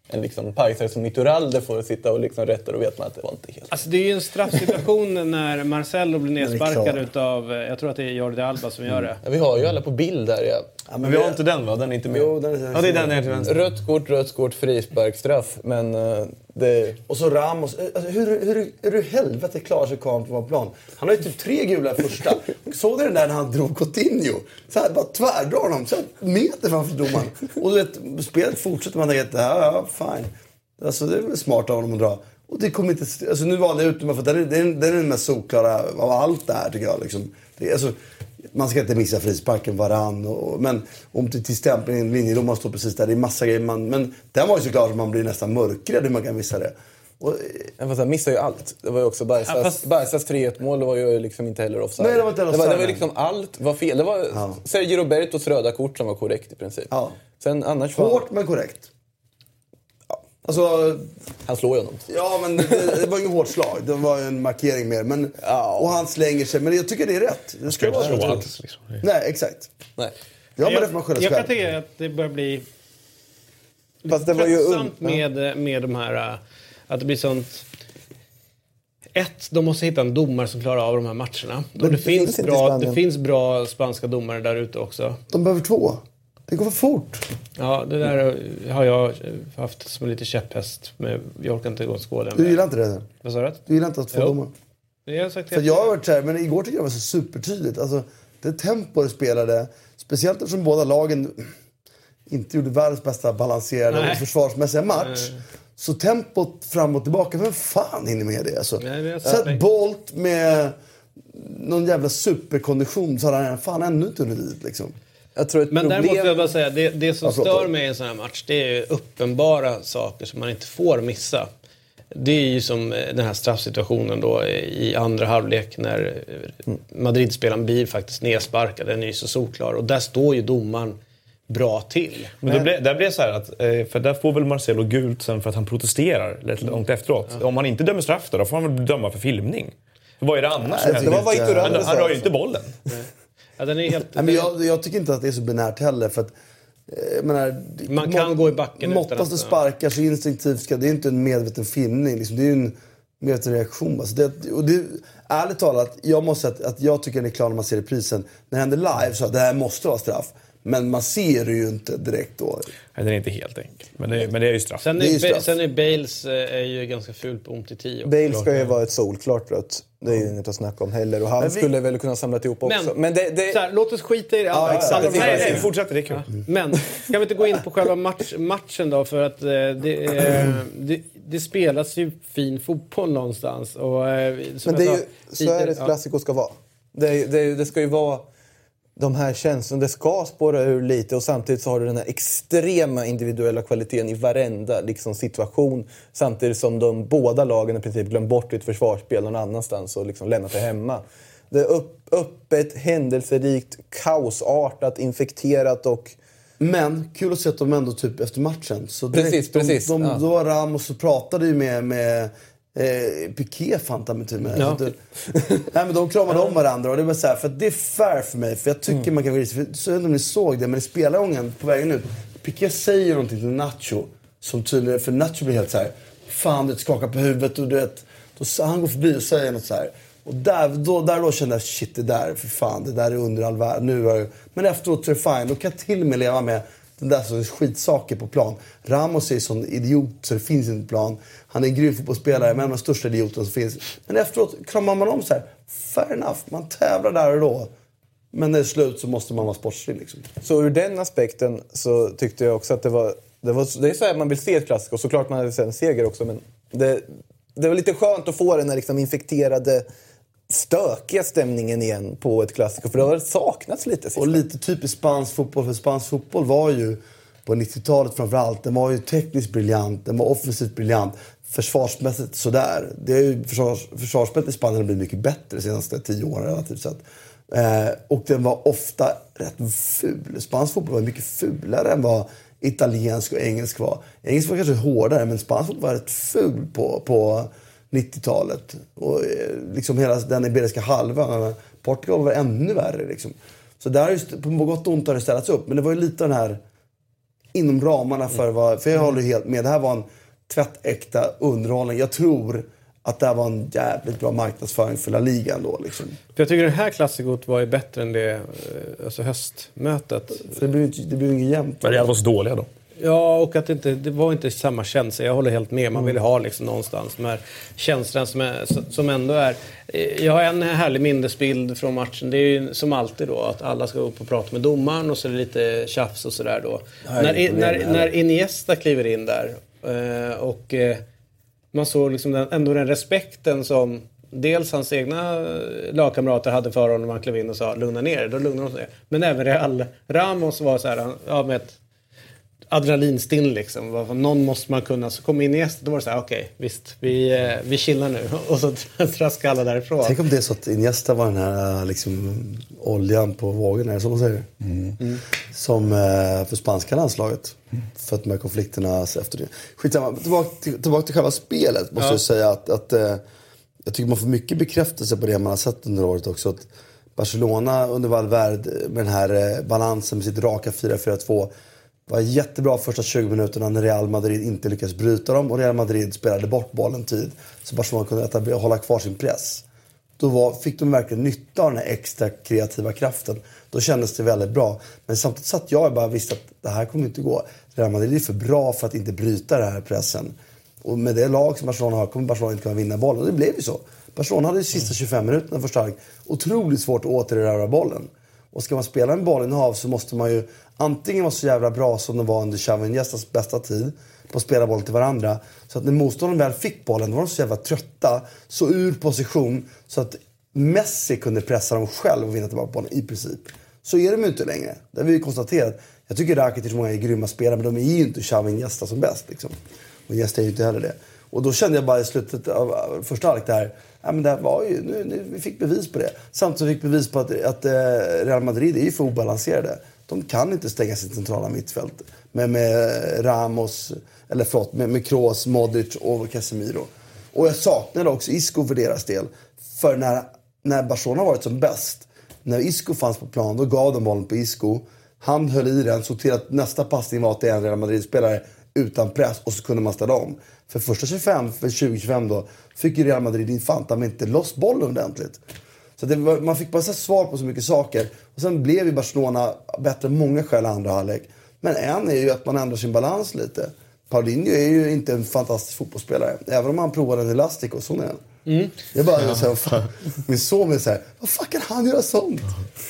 en liksom pajsare som Iturralde får sitta och liksom rätta, och vet man att det var inte helt. Alltså det är ju en straffsituation när Marcelo blir nedsparkad utav, jag tror att det är Jordi Alba som gör det. Ja, vi har ju alla på bild där. Ja. Ja, men vi har inte den, va? Den är inte med. Jo, den är, ja, det är den här till vänster. Rött kort, rött kort, frispark, straff. Men uh, det... Och så Ramos. Alltså, hur hur, hur, hur helvete klarar sig Kahn på plan? Han har ju typ tre gula första. Såg det den där när han drog Coutinho? Så här, bara tvärdrar honom. Så här, meter framför domaren. Och det, spelet fortsätter man tänka, ja, ja, fine. Alltså det är väl smart av honom att dra. Och det kommer inte... Alltså nu var det ute, för det är, det är den mest solklara av allt det här, tycker jag. Liksom. Det är alltså... Man ska inte missa frisparken, varann. Och, men om till, till stämplingen linjer, man står precis där. Det är massa grejer. Man, men den var ju såklart att man blir nästan mörkrädd hur man kan missa det. Och, ja, fast han missar ju allt. Det var ju också Barsas, ja, fast... Barsas tre ett-mål. Det var ju liksom inte heller offside. Nej, det var inte offside. Det var, det var liksom allt var fel. Det var ja. Sergio Robertos röda kort som var korrekt i princip. Ja. Sen annars hårt, men korrekt. Ja. Alltså... Han slår ju honom. Ja, men det, det var ju hårt slag. Det var en markering mer. Men, ja. Och han slänger sig. Men jag tycker det är rätt. Det ska vara rätt. Liksom. Nej, exakt. Nej. Jag, jag, jag, jag kan tänka att det börjar bli... Fast det var ju tröttsamt med, med de här... Att det blir sånt... Ett, de måste hitta en domare som klarar av de här matcherna. Det, det, finns bra, det finns bra spanska domare där ute också. De behöver två. Det går för fort. Ja, det där har jag haft som lite käpphäst. Men jag orkar inte gå och skåla. Du gillar inte det? Vad sa du? Du gillar inte att få domar. Jag har sagt så jag har varit så här, men igår tycker jag det var så supertydligt. Alltså, det tempo det spelade, speciellt eftersom båda lagen inte gjorde världens bästa balanserade nej. Och försvarsmässiga match. Nej. Så tempot fram och tillbaka, vem fan hinner med det? Alltså? Nej, sätt Bolt med någon jävla superkondition så hade han fan ännu inte hunnit dit, liksom. Jag tror ett men problem... däremot vill jag bara säga, det, det som stör mig i en sån här match, det är ju uppenbara saker som man inte får missa. Det är ju som den här straffsituationen då i andra halvlek när Madrid-spelaren blir faktiskt nedsparkad. Den är ju så solklar. Och där står ju domaren bra till. Men, men... Ble, där blev det så här att, för där får väl Marcelo gult sen för att han protesterar lite långt efteråt. Ja. Om han inte dömer straff då, då får han väl döma för filmning. För vad är det annars? Nej, det var var inte, han, han rör ju inte bollen. Nej. Ja, den är helt... Nej, men jag, jag tycker inte att det är så benärt heller, för att menar, man kan må, gå i backen måttas det sparkar så instinktivt ska, det är inte en medveten filmning liksom, det är ju en medveten reaktion alltså det, och det, ärligt talat jag måste säga att, att jag tycker att det är klart när man ser reprisen när det händer live så att det här måste vara straff. Men man ser det ju inte direkt då. Nej, det är inte helt enkelt. Men det är, men det är ju straff. Sen är, är, straff. Sen är Bales är ju ganska ful på om till tio. Bales ska ju vara ett solklart rött. Det är ju inget att snacka om heller. Och han vi, skulle väl kunna samla ihop också. Men, men det, det... Så här, låt oss skita i det. Ja, exakt. Alltså, nej, nej, fortsätter det är kul. Mm. Men kan vi inte gå in på själva match, matchen då? För att eh, det, eh, det, det spelas ju fin fotboll någonstans. Och, eh, men det är ju, så är det ett klassiko ska vara. Det, det, det ska ju vara... de här känslorna, det ska spåra ur lite, och samtidigt så har du den här extrema individuella kvaliteten i varenda liksom, situation, samtidigt som de båda lagen i princip glömt bort ett försvarsspel någon annanstans och liksom lämnat det hemma. Det är upp, öppet, händelserikt, kaosartat, infekterat och... Men kul att se att de ändå typ efter matchen. Så direkt, precis, de, precis. De, ja. Då var Ramos och pratade ju med... med Eh, Piqué fanta med typ med. Ja. Nej, men de kramade om varandra, och det var så här, för att det är fair för mig, för jag tycker mm. man kan visa, för så ändå ni såg det, men i spelargången på vägen ut, Piqué säger någonting till Nacho som tydligen, för Nacho blir helt så här, fan det skakar på huvudet, och du vet, då han går förbi och säger något så här, och där då där då kände jag shit, det där för fan, det där är under all värld nu är, men efteråt så är det fine, då kan jag till och med leva med den där sorts skitsaker på plan. Ramos är en sån idiot så det finns inte plan. Han är en grym fotbollsspelare, men en av de största idioterna som finns. Men efteråt kramar man om så här. Fair enough, man tävlar där och då. Men när det är slut så måste man vara sportslig liksom. Så ur den aspekten så tyckte jag också att det var... Det, var, det är så här man vill se ett klassik, och såklart man hade sett en seger också. Men det, det var lite skönt att få den här liksom infekterade... stökiga stämningen igen på ett klassiker, för det har saknats lite sista. Och lite typiskt spansk fotboll, för spansk fotboll var ju på nittiotalet framförallt, den var ju tekniskt briljant, den var offensivt briljant, försvarsmässigt sådär. Det är ju försvars, försvarsmässigt i Spanien har blivit mycket bättre de senaste tio åren relativt sett. Eh, och den var ofta rätt ful. Spansk fotboll var mycket fulare än vad italiensk och engelsk var. Engelsk var kanske hårdare, men spansk fotboll var rätt ful på... på nittiotalet, och liksom hela den iberiska halvan. Portugal var ännu värre liksom. Så där just, på gott och ont har det ställts upp, men det var ju lite den här inom ramarna för vad, för jag håller helt med, det här var en tvättäkta underhållning. Jag tror att det här var en jävligt bra marknadsföring för La Liga ändå liksom. För jag tycker det här klassikot var ju bättre än det, alltså höstmötet. För det blev ju det blev inget jämnt. Men det var så dåliga då. Ja, och att det, inte, det var inte samma känsla. Jag håller helt med. Man vill ha liksom någonstans de här känslan som, är, som ändå är... Jag har en härlig minnesbild från matchen. Det är ju som alltid då att alla ska upp och prata med domaren, och så är det lite tjafs och sådär då. Nej, när, nej, när, nej. när Iniesta kliver in där och man såg liksom den, ändå den respekten som dels hans egna lagkamrater hade för honom när man klev in och sa lugna ner, då lugnar de sig. Men även Real Ramos var så här, ja, med ett adrenalinstinn liksom. Någon måste man kunna. Så kom in i Iniesta, då var det så här, okej, okay, visst, vi, vi chillar nu. Och så traskar alla därifrån. Tänk om det är så att Iniesta var den här liksom, oljan på vågen, eller som man säger. Mm. Mm. Som för spanska landslaget. Mm. För att de här konflikterna efter det. Skitsamma, tillbaka till, tillbaka till själva spelet måste ja. jag säga att, att jag tycker man får mycket bekräftelse på det man har sett under året också. Att Barcelona under Valverde med den här balansen med sitt raka fyra fyra två var jättebra första tjugo minuterna när Real Madrid inte lyckas bryta dem, och Real Madrid spelade bort bollen tid så Barcelona kunde etabler- hålla kvar sin press. Då var, fick de verkligen nytta av den här extra kreativa kraften. Då kändes det väldigt bra. Men samtidigt satt jag och bara visste att det här kommer inte gå. Real Madrid är för bra för att inte bryta den här pressen. Och med det lag som Barcelona har kommer Barcelona inte kunna vinna bollen. Och det blev ju så. Barcelona hade de sista tjugofem minuterna för stark otroligt svårt att återröra bollen. Och ska man spela en bollinnehav så måste man ju antingen vara så jävla bra som de var under Xavi Iniestas bästa tid på att spela boll till varandra. Så att när motståndaren väl fick bollen var de så jävla trötta, så ur position så att Messi kunde pressa dem själv och vinna tillbaka bollen i princip. Så är de ju inte längre. Det har vi ju konstaterat. Jag tycker Rakitic många är grymma spelare, men de är ju inte Xavi Iniesta som bäst liksom. Och Iniesta är ju inte heller det. Och då kände jag bara i slutet av första halvlek där, ja, men det här var ju, nu, nu, vi fick bevis på det. Samtidigt fick bevis på att, att eh, Real Madrid är ju för obalanserade. De kan inte stänga sitt centrala mittfält med, med Ramos, eller förlåt, med, med Kroos, Modric och Casemiro. Och jag saknade också Isco för deras del. För när, när Barcelona varit som bäst, när Isco fanns på plan, då gav de bollen på Isco. Han höll i den, så till att nästa passning var till en Real Madrid-spelare utan press, och så kunde man ställa om. För första tjugofem, för tjugo tjugofem då, fick ju Real Madrid infanta, men inte loss bollen ordentligt. Så det var, man fick bara svar på så mycket saker. Och sen blev ju Barcelona bättre många skäl andra halvlek. Men en är ju att man ändrar sin balans lite. Paulinho är ju inte en fantastisk fotbollsspelare. Även om han provade en elastik och sån är han. Mm. Jag bara, ja. så här, fan, min son är så här, vad fan kan han göra sånt?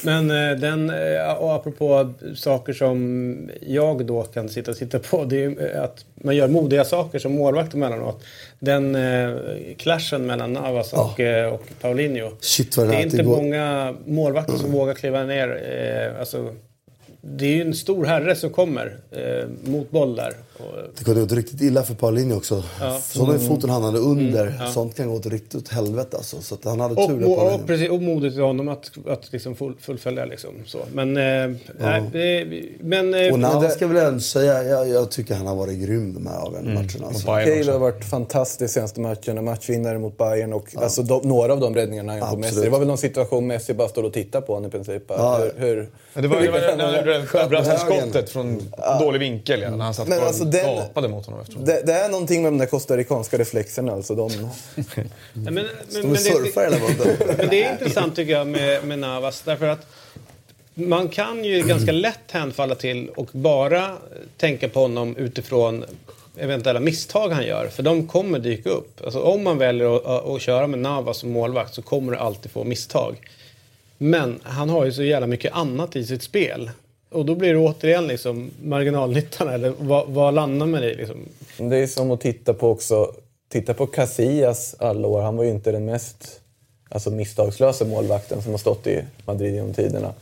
Men den, och apropå saker som jag då kan sitta och titta på, det är att man gör modiga saker som målvakt emellanåt. Den eh, clashen mellan Navas och, ja. och Paulinho. Shit, vad det, det är inte går. Många målvakter som mm. vågar kliva ner. Eh, alltså, det är ju en stor herre som kommer eh, mot bollar. Det kunde gått riktigt illa för Paulinho också. Ja. Sådana mm. foten han hade under. Mm. Ja. Sånt kan gå åt riktigt åt helvete. Alltså. Så att han hade tur på Paulinho. Och precis, och modigt till honom att, att liksom full, fullfölja. Liksom, så. Men... Eh, ja. nej, men eh, och Nada ska väl ändå säga, jag, jag tycker han har varit grym de här av en mm. matcherna. Alltså. Kejl har varit fantastisk senaste matchen. Matchvinnare mot Bayern. Och, ja. alltså, de, några av de räddningarna han gjorde Messi. Det var väl någon situation Messi bara stod och tittade på honom i princip. Ja. Hur, hur, ja, det var ju det skottet från ja. dålig vinkel. Ja, när han satt men, på alltså, den, det, det är någonting med de där kostarikanska reflexerna. Alltså de, men, men, de men, surfar det, det, men det är intressant tycker jag med, med Navas. Därför att man kan ju ganska lätt hänfalla till och bara tänka på honom utifrån eventuella misstag han gör. För de kommer dyka upp. Alltså, om man väljer att, att köra med Navas som målvakt så kommer du alltid få misstag. Men han har ju så jävla mycket annat i sitt spel. Och då blir det återigen liksom marginalnyttan eller vad, vad landar man i liksom? Det är som att titta på också, titta på Casillas alla år. Han var ju inte den mest alltså misstagslösa målvakten som har stått i Madrid genom tiderna.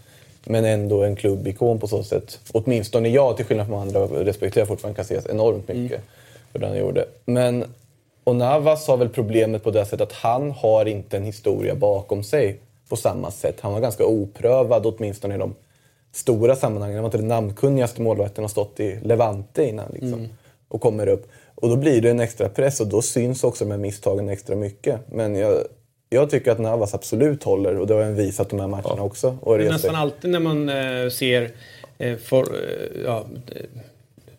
Men ändå en klubbikon på så sätt. Åtminstone jag, till skillnad från andra, respekterar fortfarande Casillas enormt mycket mm. för det han gjorde. Men och Navas har väl problemet på det sättet att han har inte en historia bakom sig på samma sätt. Han var ganska oprövad åtminstone i de stora sammanhangen. Han var inte den namnkunnigaste målvakten, har stått i Levante innan liksom, mm. och kommer upp. Och då blir det en extra press och då syns också med misstagen extra mycket. Men jag, jag tycker att Navas absolut håller, och det har jag visat de här matcherna ja. också. Och det är nästan alltid när man eh, ser eh, for, eh, ja,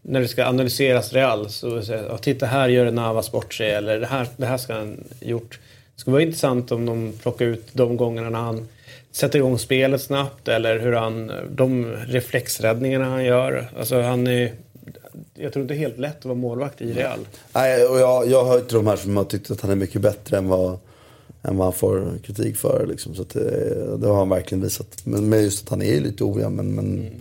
när det ska analyseras Real så säger ja, titta här gör Navas bort sig, eller det här, det här ska han gjort. Det skulle vara intressant om de plockar ut de gångerna när han sätter igång spelet snabbt, eller hur han, de reflexräddningarna han gör. Alltså han är, jag tror inte helt lätt att vara målvakt i Real. Nej, och jag, jag har hört de här som har tyckt att han är mycket bättre än vad, än vad han får kritik för. Liksom. Så att det, det har han verkligen visat. Men med just att han är lite ojämn, men, men mm.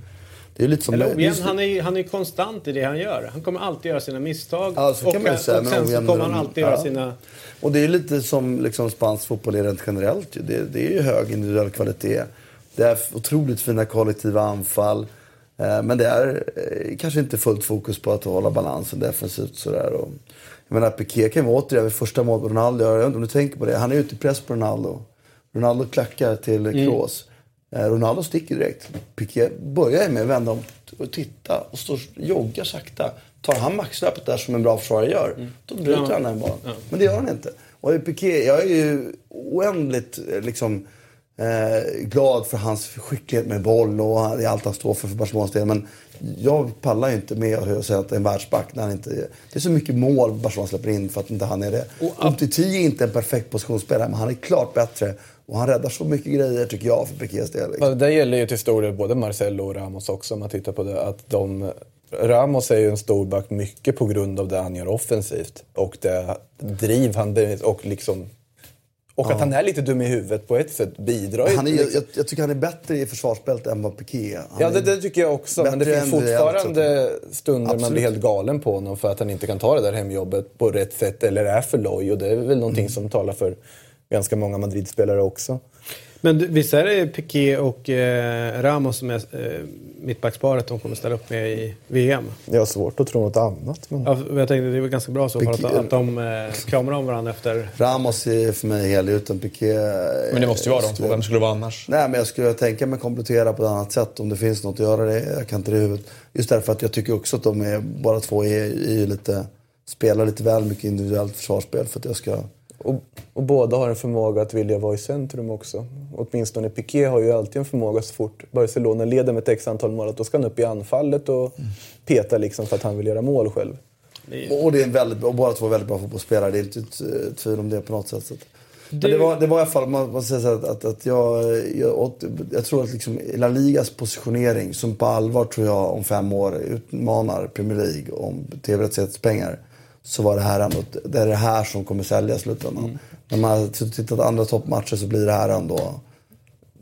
det är lite som... Eller, ojämn, han är han är konstant i det han gör. Han kommer alltid göra sina misstag, alltså, och, och sen ojämn, så kommer han alltid ja. göra sina... Och det är lite som liksom spansk fotboll är rent generellt. Det, det är ju hög individuell kvalitet. Det är otroligt fina kollektiva anfall. Eh, men det är eh, kanske inte fullt fokus på att hålla balansen defensivt. Sådär. Och, jag menar, Piqué kan vara återigen vid första mål på Ronaldo. Jag vet inte om du tänker på det. Han är ute i press på Ronaldo. Ronaldo klackar till Kroos. Mm. Eh, Ronaldo sticker direkt. Piqué börjar med att vända om och titta. Och står, joggar sakta. Tar han maxlöpet där som en bra försvarare gör, mm. då bryter ja. han den bara. Ja. Men det gör han inte. Och Piqué, jag är ju oändligt liksom, eh, glad för hans skicklighet med boll och allt han står för för Barcelonas del. Men jag pallar ju inte med att säga att en världsback när han inte... Det är så mycket mål Barcelona släpper in för att inte han är det. Umtiti är inte en perfekt positionsspelare, men han är klart bättre. Och han räddar så mycket grejer tycker jag för Piqués del. Liksom. Det gäller ju till stor del både Marcelo och Ramos också om man tittar på det. Att de... Ramos är ju en storback mycket på grund av det han gör offensivt och det driv han och liksom och ja. att han är lite dum i huvudet på ett sätt bidrar han är, liksom. jag, jag tycker han är bättre i försvarsspelet än vad Piqué. Ja det, det tycker jag också, men det finns fortfarande stunder Absolut. man blir helt galen på honom för att han inte kan ta det där hemjobbet på rätt sätt eller är för loj, och det är väl någonting mm. som talar för ganska många Madrid-spelare också. Men visst är det Piqué och eh, Ramos som är eh, mittbacksparet de kommer ställa upp med i V M? Jag har svårt att tro något annat. Men... Ja, jag tänkte det var ganska bra så Piqué... att, att de eh, kramar om varandra efter... Ramos är för mig helt utan Piqué... Men det måste ju vara de två. Vem skulle det vara annars? Nej, men jag skulle tänka mig komplettera på ett annat sätt om det finns något att göra det. Jag kan inte det i huvudet. Just därför att jag tycker också att de är, bara två är, är lite, spelar lite väl mycket individuellt försvarsspel för att jag ska... Och, och båda har en förmåga att vilja vara i centrum också. Åtminstone Piqué har ju alltid en förmåga så fort Barcelona leder med ett x antal mål att då ska han upp i anfallet och peta liksom för att han vill göra mål själv. Och, och, det är en väldigt, och båda två är väldigt bra fotbollsspelare. Det är inte tvivel om det på något sätt. Men det var, det var i alla fall man, man säger så att, att, att jag, jag, jag tror att liksom La Ligas positionering som på allvar tror jag om fem år utmanar Premier League om T V rättighetspengar. Så var det här ändå, det är det här som kommer sälja i slutändan. Mm. När man har tittat andra toppmatcher så blir det här ändå...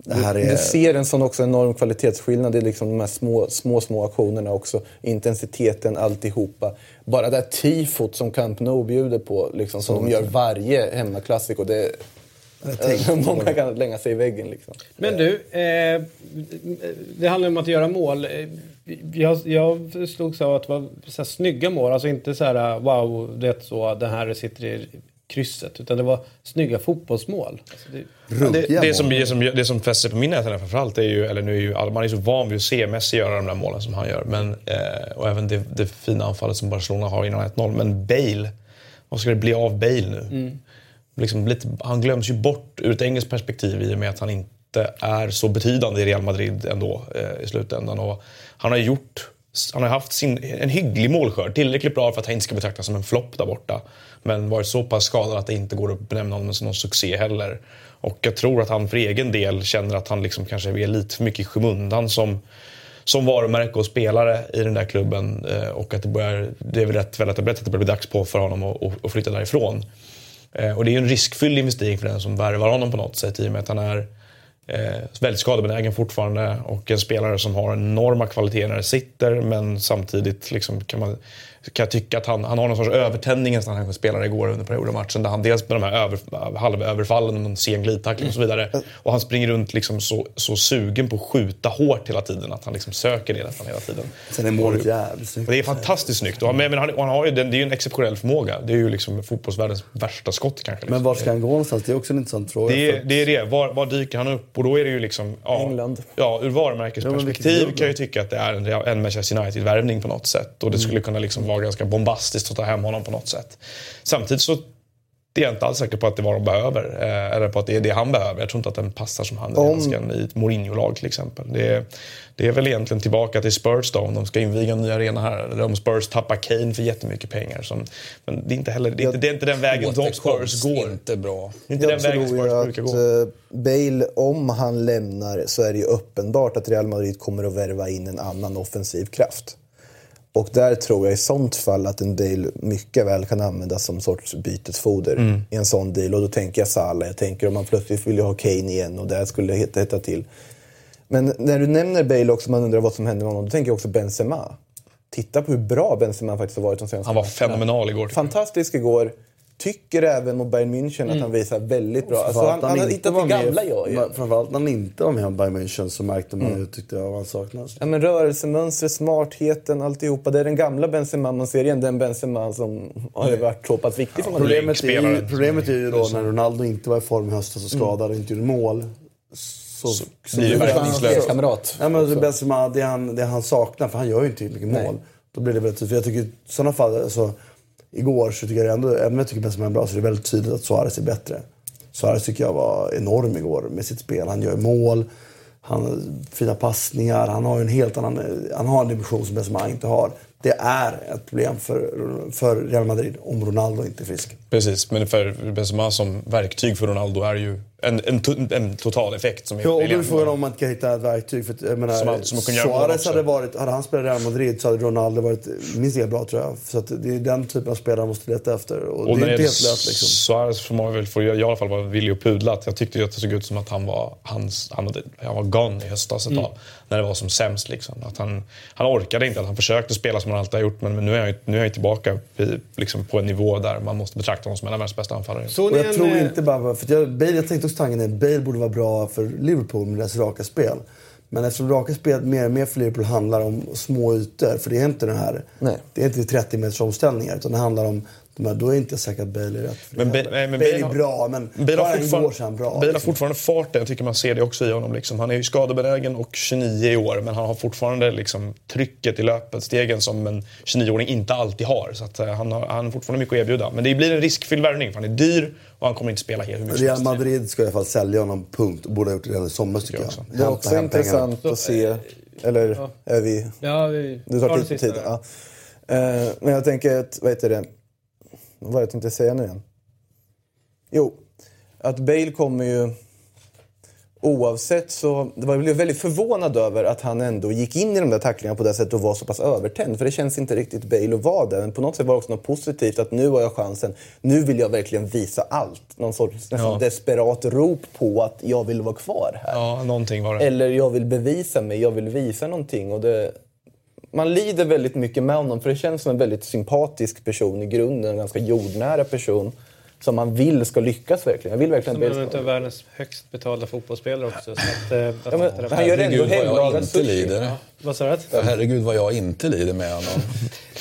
Det här är... Du ser en sån också enorm kvalitetsskillnad. Det är liksom de här små, små, små aktionerna också. Intensiteten, alltihopa. Bara det här tifot som Camp Nou bjuder på, liksom, som mm. de gör varje hemmaklassik. Och det många kan länga sig i väggen. Liksom. Men du, eh, det handlar om att göra mål. Jag, jag slog så att det var så här snygga mål. Alltså inte så här, wow, det är så, den här sitter i krysset. Utan det var snygga fotbollsmål. Alltså det, det, det, det, som, det, som, det som fäster på min nätterna framförallt är ju, eller nu är ju, man är så van vid att se Messi göra de där målen som han gör. Men, eh, och även det, det fina anfallet som Barcelona har innan ett noll. Men Bale, vad ska det bli av Bale nu? Mm. Liksom lite, han glöms ju bort ur ett engelskt perspektiv i och med att han inte är så betydande i Real Madrid ändå eh, i slutändan. Och han har gjort, han har haft sin, en hygglig målskörd, tillräckligt bra för att han inte ska betraktas som en flopp där borta. Men varit så pass skadad att det inte går att benämna honom som någon succé heller. Och jag tror att han för egen del känner att han liksom kanske är lite för mycket i skymundan som... som varumärke och spelare i den där klubben. Eh, och att det börjar, det är väl rätt väl att det blir, att det blir dags på för honom att, att flytta därifrån. Och det är ju en riskfylld investering för den som värvar honom på något sätt, i och med att han är eh, väldigt skadebenägen fortfarande och en spelare som har enorma kvaliteter när det sitter, men samtidigt liksom kan man kan jag tycka att han, han har någon sorts övertändning när han spelade igår under perioden av matchen, där han dels med de här över, halvöverfallen och någon sen glidtackling och så vidare, och han springer runt liksom så, så sugen på att skjuta hårt hela tiden att han liksom söker det nästan hela tiden. Sen är målet jävligt snyggt. Det är fantastiskt snyggt. Och han, men han, han har ju, det är ju en exceptionell förmåga. Det är ju liksom fotbollsvärldens värsta skott kanske. Liksom. Men var ska han gå någonstans? Det är också en intressant fråga. Det är det. Är det. Var, var dyker han upp? Och då är det ju liksom... Ja, England. Ja, ur varumärkesperspektiv ja, kan jag ju tycka att det är en, en Manchester United-värvning på något sätt. Och det skulle kunna liksom vara ganska bombastiskt att ta hem honom på något sätt. Samtidigt så det är jag inte alls säker på att det var de behöver. Eller på att det är det han behöver. Jag tror inte att den passar som han Om... i ett Mourinho-lag till exempel. Det är, det är väl egentligen tillbaka till Spurs då, om de ska inviga en ny arena här. Eller om Spurs tappar Kane för jättemycket pengar. Som, men det är inte heller det är, jag, det är inte den vägen som Spurs går. Inte bra. Det är inte jag den vägen Spurs brukar gå. Bale, om han lämnar, så är det ju uppenbart att Real Madrid kommer att värva in en annan offensiv kraft. Och där tror jag i sånt fall att en deal mycket väl kan användas som sorts bytesfoder mm. i en sån deal. Och då tänker jag Salah, jag tänker om man plötsligt vill ha Kane igen och där skulle det heta till. Men när du nämner Bale också, man undrar vad som händer med honom, då tänker jag också Benzema. Titta på hur bra Benzema faktiskt har varit de senaste. Han var fenomenal igår. Fantastisk igår. Tycker även mot Bayern München mm. att han visar väldigt bra. Alltså han, han, han har hittat det gamla jag. Ja. Framförallt när han inte var med om Bayern München så märkte man mm. ju, tyckte jag, vad han saknades. Ja, men rörelsemönster, smartheten, alltihopa. Det är den gamla Benzema man ser igen. Den Benzema som har varit så pass viktig. Ja, problemet, är ju, problemet är ju då när Ronaldo inte var i form i höstas och skadade mm. och inte gjorde mål. Så, så, så det är ju verkningslöst. Ja, men Benzema, det han, det han saknar, för han gör ju inte mycket mål. Nej. Då blir det väldigt tydligt. För jag tycker i sådana fall... Så, igår så tycker jag ändå, även om jag tycker Benzema är bra, så är det väldigt tydligt att Suarez är bättre. Suarez tycker jag var enorm igår med sitt spel. Han gör mål, han fina passningar, han har en helt annan, han har en dimension som Benzema inte har. Det är ett problem för, för Real Madrid om Ronaldo inte är frisk. Precis, men för Benzema som verktyg för Ronaldo är ju en, en, to, en total effekt. Som är, ja, och då får man om man inte kan hitta ett verktyg. För, jag menar, som allt, som Suarez hade varit, hade han spelat Real Madrid så hade Ronaldo varit minst lika bra, tror jag. Så att det är den typen av spelare man måste leta efter. Och, och det är inte helt lätt liksom. Suarez får man väl, för jag i alla fall var villig och pudlat. Jag tyckte ju att det såg ut som att han var, hans, han, hade, han var gone i höstas ett mm. tag. När det var som sämst liksom. Att han, han orkade inte, att han försökte spela som han alltid har gjort. Men, men nu är jag, nu är jag tillbaka i, liksom på en nivå där man måste betrakta honom som en av världens bästa anfallare. Så och jag en, tror inte bara, för jag, Bale, jag tänkte också tanken att Bale borde vara bra för Liverpool med deras raka spel. Men eftersom raka spel mer och mer för Liverpool handlar om små ytor, för det är inte den här, nej. Det är inte trettio meters omställningar, utan det handlar om, men då är inte säkert att Bale är rätt. Men Bale, nej, men Bale är bra, men Bale har fortfarande, bra, Bale har fortfarande farten. Jag tycker man ser det också i honom. Liksom. Han är ju skadebenägen och tjugonio år, men han har fortfarande liksom trycket i löpet, stegen som en tjugonio-åring inte alltid har. Så att, uh, han har han fortfarande mycket att erbjuda. Men det blir en riskfylld värvning, för han är dyr och han kommer inte spela helt hur mycket. Real Madrid ska i alla fall sälja honom, punkt. Borde ha gjort det i sommar, tycker jag. Också. Det är också intressant pengarna. Att se. Eller ja. Är vi... Ja, vi du tar tid tiden. Ja. Uh, men jag tänker att, vad heter det? Vad är det jag tänkte säga nu igen? Jo, att Bale kommer ju... Oavsett så jag blev väldigt förvånad över att han ändå gick in i de där tacklingarna på det sättet och var så pass övertänd. För det känns inte riktigt Bale att vara där. Men på något sätt var det också något positivt att nu har jag chansen. Nu vill jag verkligen visa allt. Någon sorts ja. desperat rop på att jag vill vara kvar här. Ja, någonting var det. Eller jag vill bevisa mig, jag vill visa någonting. Och det, man lider väldigt mycket med honom för det känns som en väldigt sympatisk person i grunden. En ganska jordnära person. Som man vill ska lyckas verkligen. Jag vill verkligen som en av världens högst betalda fotbollsspelare också. Så att, att ja, men, han, han gör ändå hemlaget sushi. Vad sa du? Herregud vad jag inte lider med honom.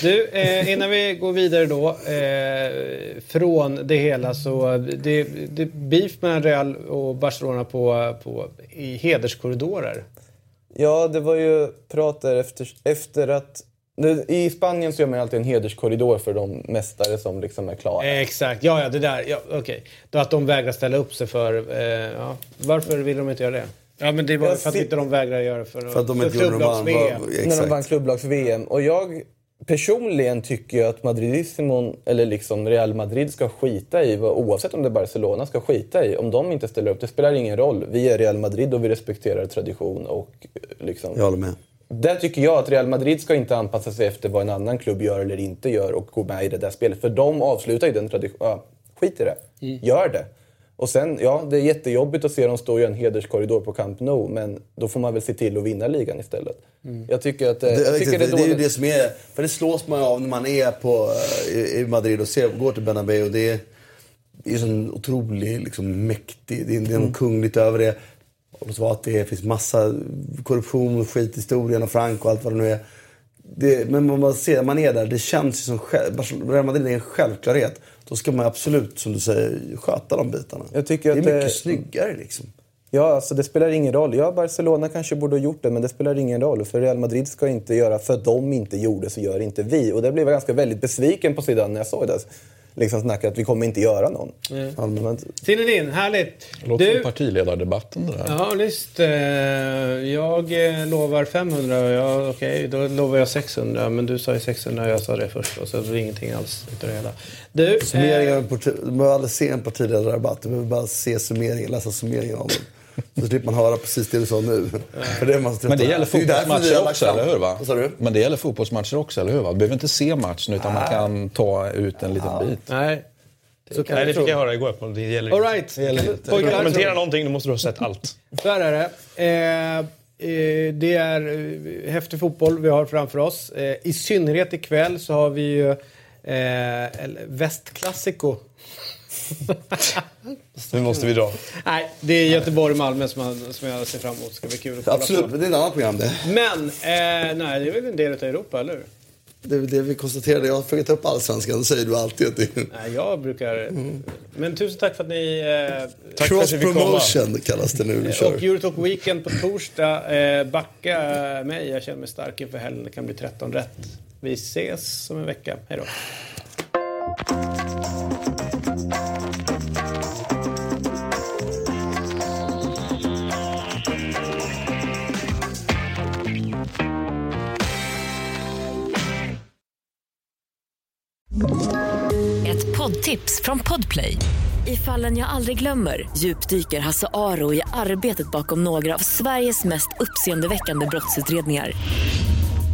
Du, eh, innan vi går vidare då. Eh, från det hela så. Det, det beef mellan Real och Barcelona på, på, i hederskorridorer. Ja, det var ju prat där efter, efter att... I Spanien så gör man alltid en hederskorridor för de mästare som liksom är klara. Exakt, ja, ja det där, ja, okej. Okay. Då att de vägrar ställa upp sig för... Eh, ja. Varför vill de inte göra det? Ja, men det var jag för att inte de vägrar göra för, för att de inte klubblags-V M. När de vann klubblags-V M. Och jag personligen tycker jag att Madridissimon, eller liksom Real Madrid ska skita i, oavsett om det är Barcelona ska skita i, om de inte ställer upp. Det spelar ingen roll. Vi är Real Madrid och vi respekterar tradition och liksom... Jag håller med. Där tycker jag att Real Madrid ska inte anpassa sig efter vad en annan klubb gör eller inte gör och gå med i det där spelet. För de avslutar ju den traditionen. Ja, skit i det. Mm. Gör det. Och sen, ja, det är jättejobbigt att se dem stå i en hederskorridor på Camp Nou. Men då får man väl se till att vinna ligan istället. Mm. Jag tycker att... Det, jag tycker det, det, det är ju det som är... För det slås man av när man är på, i, i Madrid och ser, går till Bernabeu. Och det är ju sån otrolig, liksom, mäktig... Det är, det är mm. kungligt över det. Och så att det finns massa korruption och skit i historien och Frank och allt vad det nu är. Det, men man, man ser man är där, det känns ju som Real Madrid är en självklarhet. Då ska man absolut, som du säger, sköta de bitarna. Jag tycker att det är mycket det... snyggare liksom. Ja, alltså det spelar ingen roll. Ja, Barcelona kanske borde ha gjort det, men det spelar ingen roll. För Real Madrid ska inte göra, för de inte gjorde så gör inte vi. Och det blev jag ganska väldigt besviken på sidan när jag såg det. Liksom snackat att vi kommer inte göra någon. Mm. Allmänt. Zinedine, härligt. Låter du... som partiledardebatten det där. Ja, just. Eh, jag lovar femhundra. Ja, okej, okay, då lovar jag sexhundra. Men du sa ju sexhundra och jag sa det först. Och så var det ingenting alls. Du, summeringen eh... parti... Man behöver aldrig se en partiledardebatt. Man behöver bara se summeringen, läsa summeringen av den. Så slipper man höra precis det du sa nu. För det man men det gäller fotbollsmatcher också, eller hur va? Men det gäller fotbollsmatcher också, eller hur va? Du behöver inte se matchen utan man kan ta ut en liten bit. Nej. Så kan Nej, det fick jag höra igår. Det gäller all right. Det gäller inte. Om du kommenterar någonting, då måste du ha sett allt. Så här är det. Eh, eh, det är häftig fotboll vi har framför oss. Eh, I synnerhet ikväll så har vi ju eh, Västklassiko. Nu måste vi dra. Nej, det är Göteborg och Malmö som, man, som jag ser fram emot. Ska bli kul att kolla absolut, på. Det är ett annat program det. Men, eh, nej, det är väl en del av Europa, eller hur? Det är det vi konstaterade. Jag har fått upp allsvenskan, då säger du alltid att det... Nej, jag brukar... Mm. Men tusen tack för att ni... Eh... Tack Cross för att promotion kallas det nu. Och Eurotalk Weekend på torsdag. Eh, backa mig, jag känner mig stark inför helgen. Det kan bli tretton rätt. Vi ses om en vecka. Hej då. Ett poddtips från Podplay. I Fallen jag aldrig glömmer djupdyker Hasse Aro i arbetet bakom några av Sveriges mest uppseendeväckande brottsutredningar.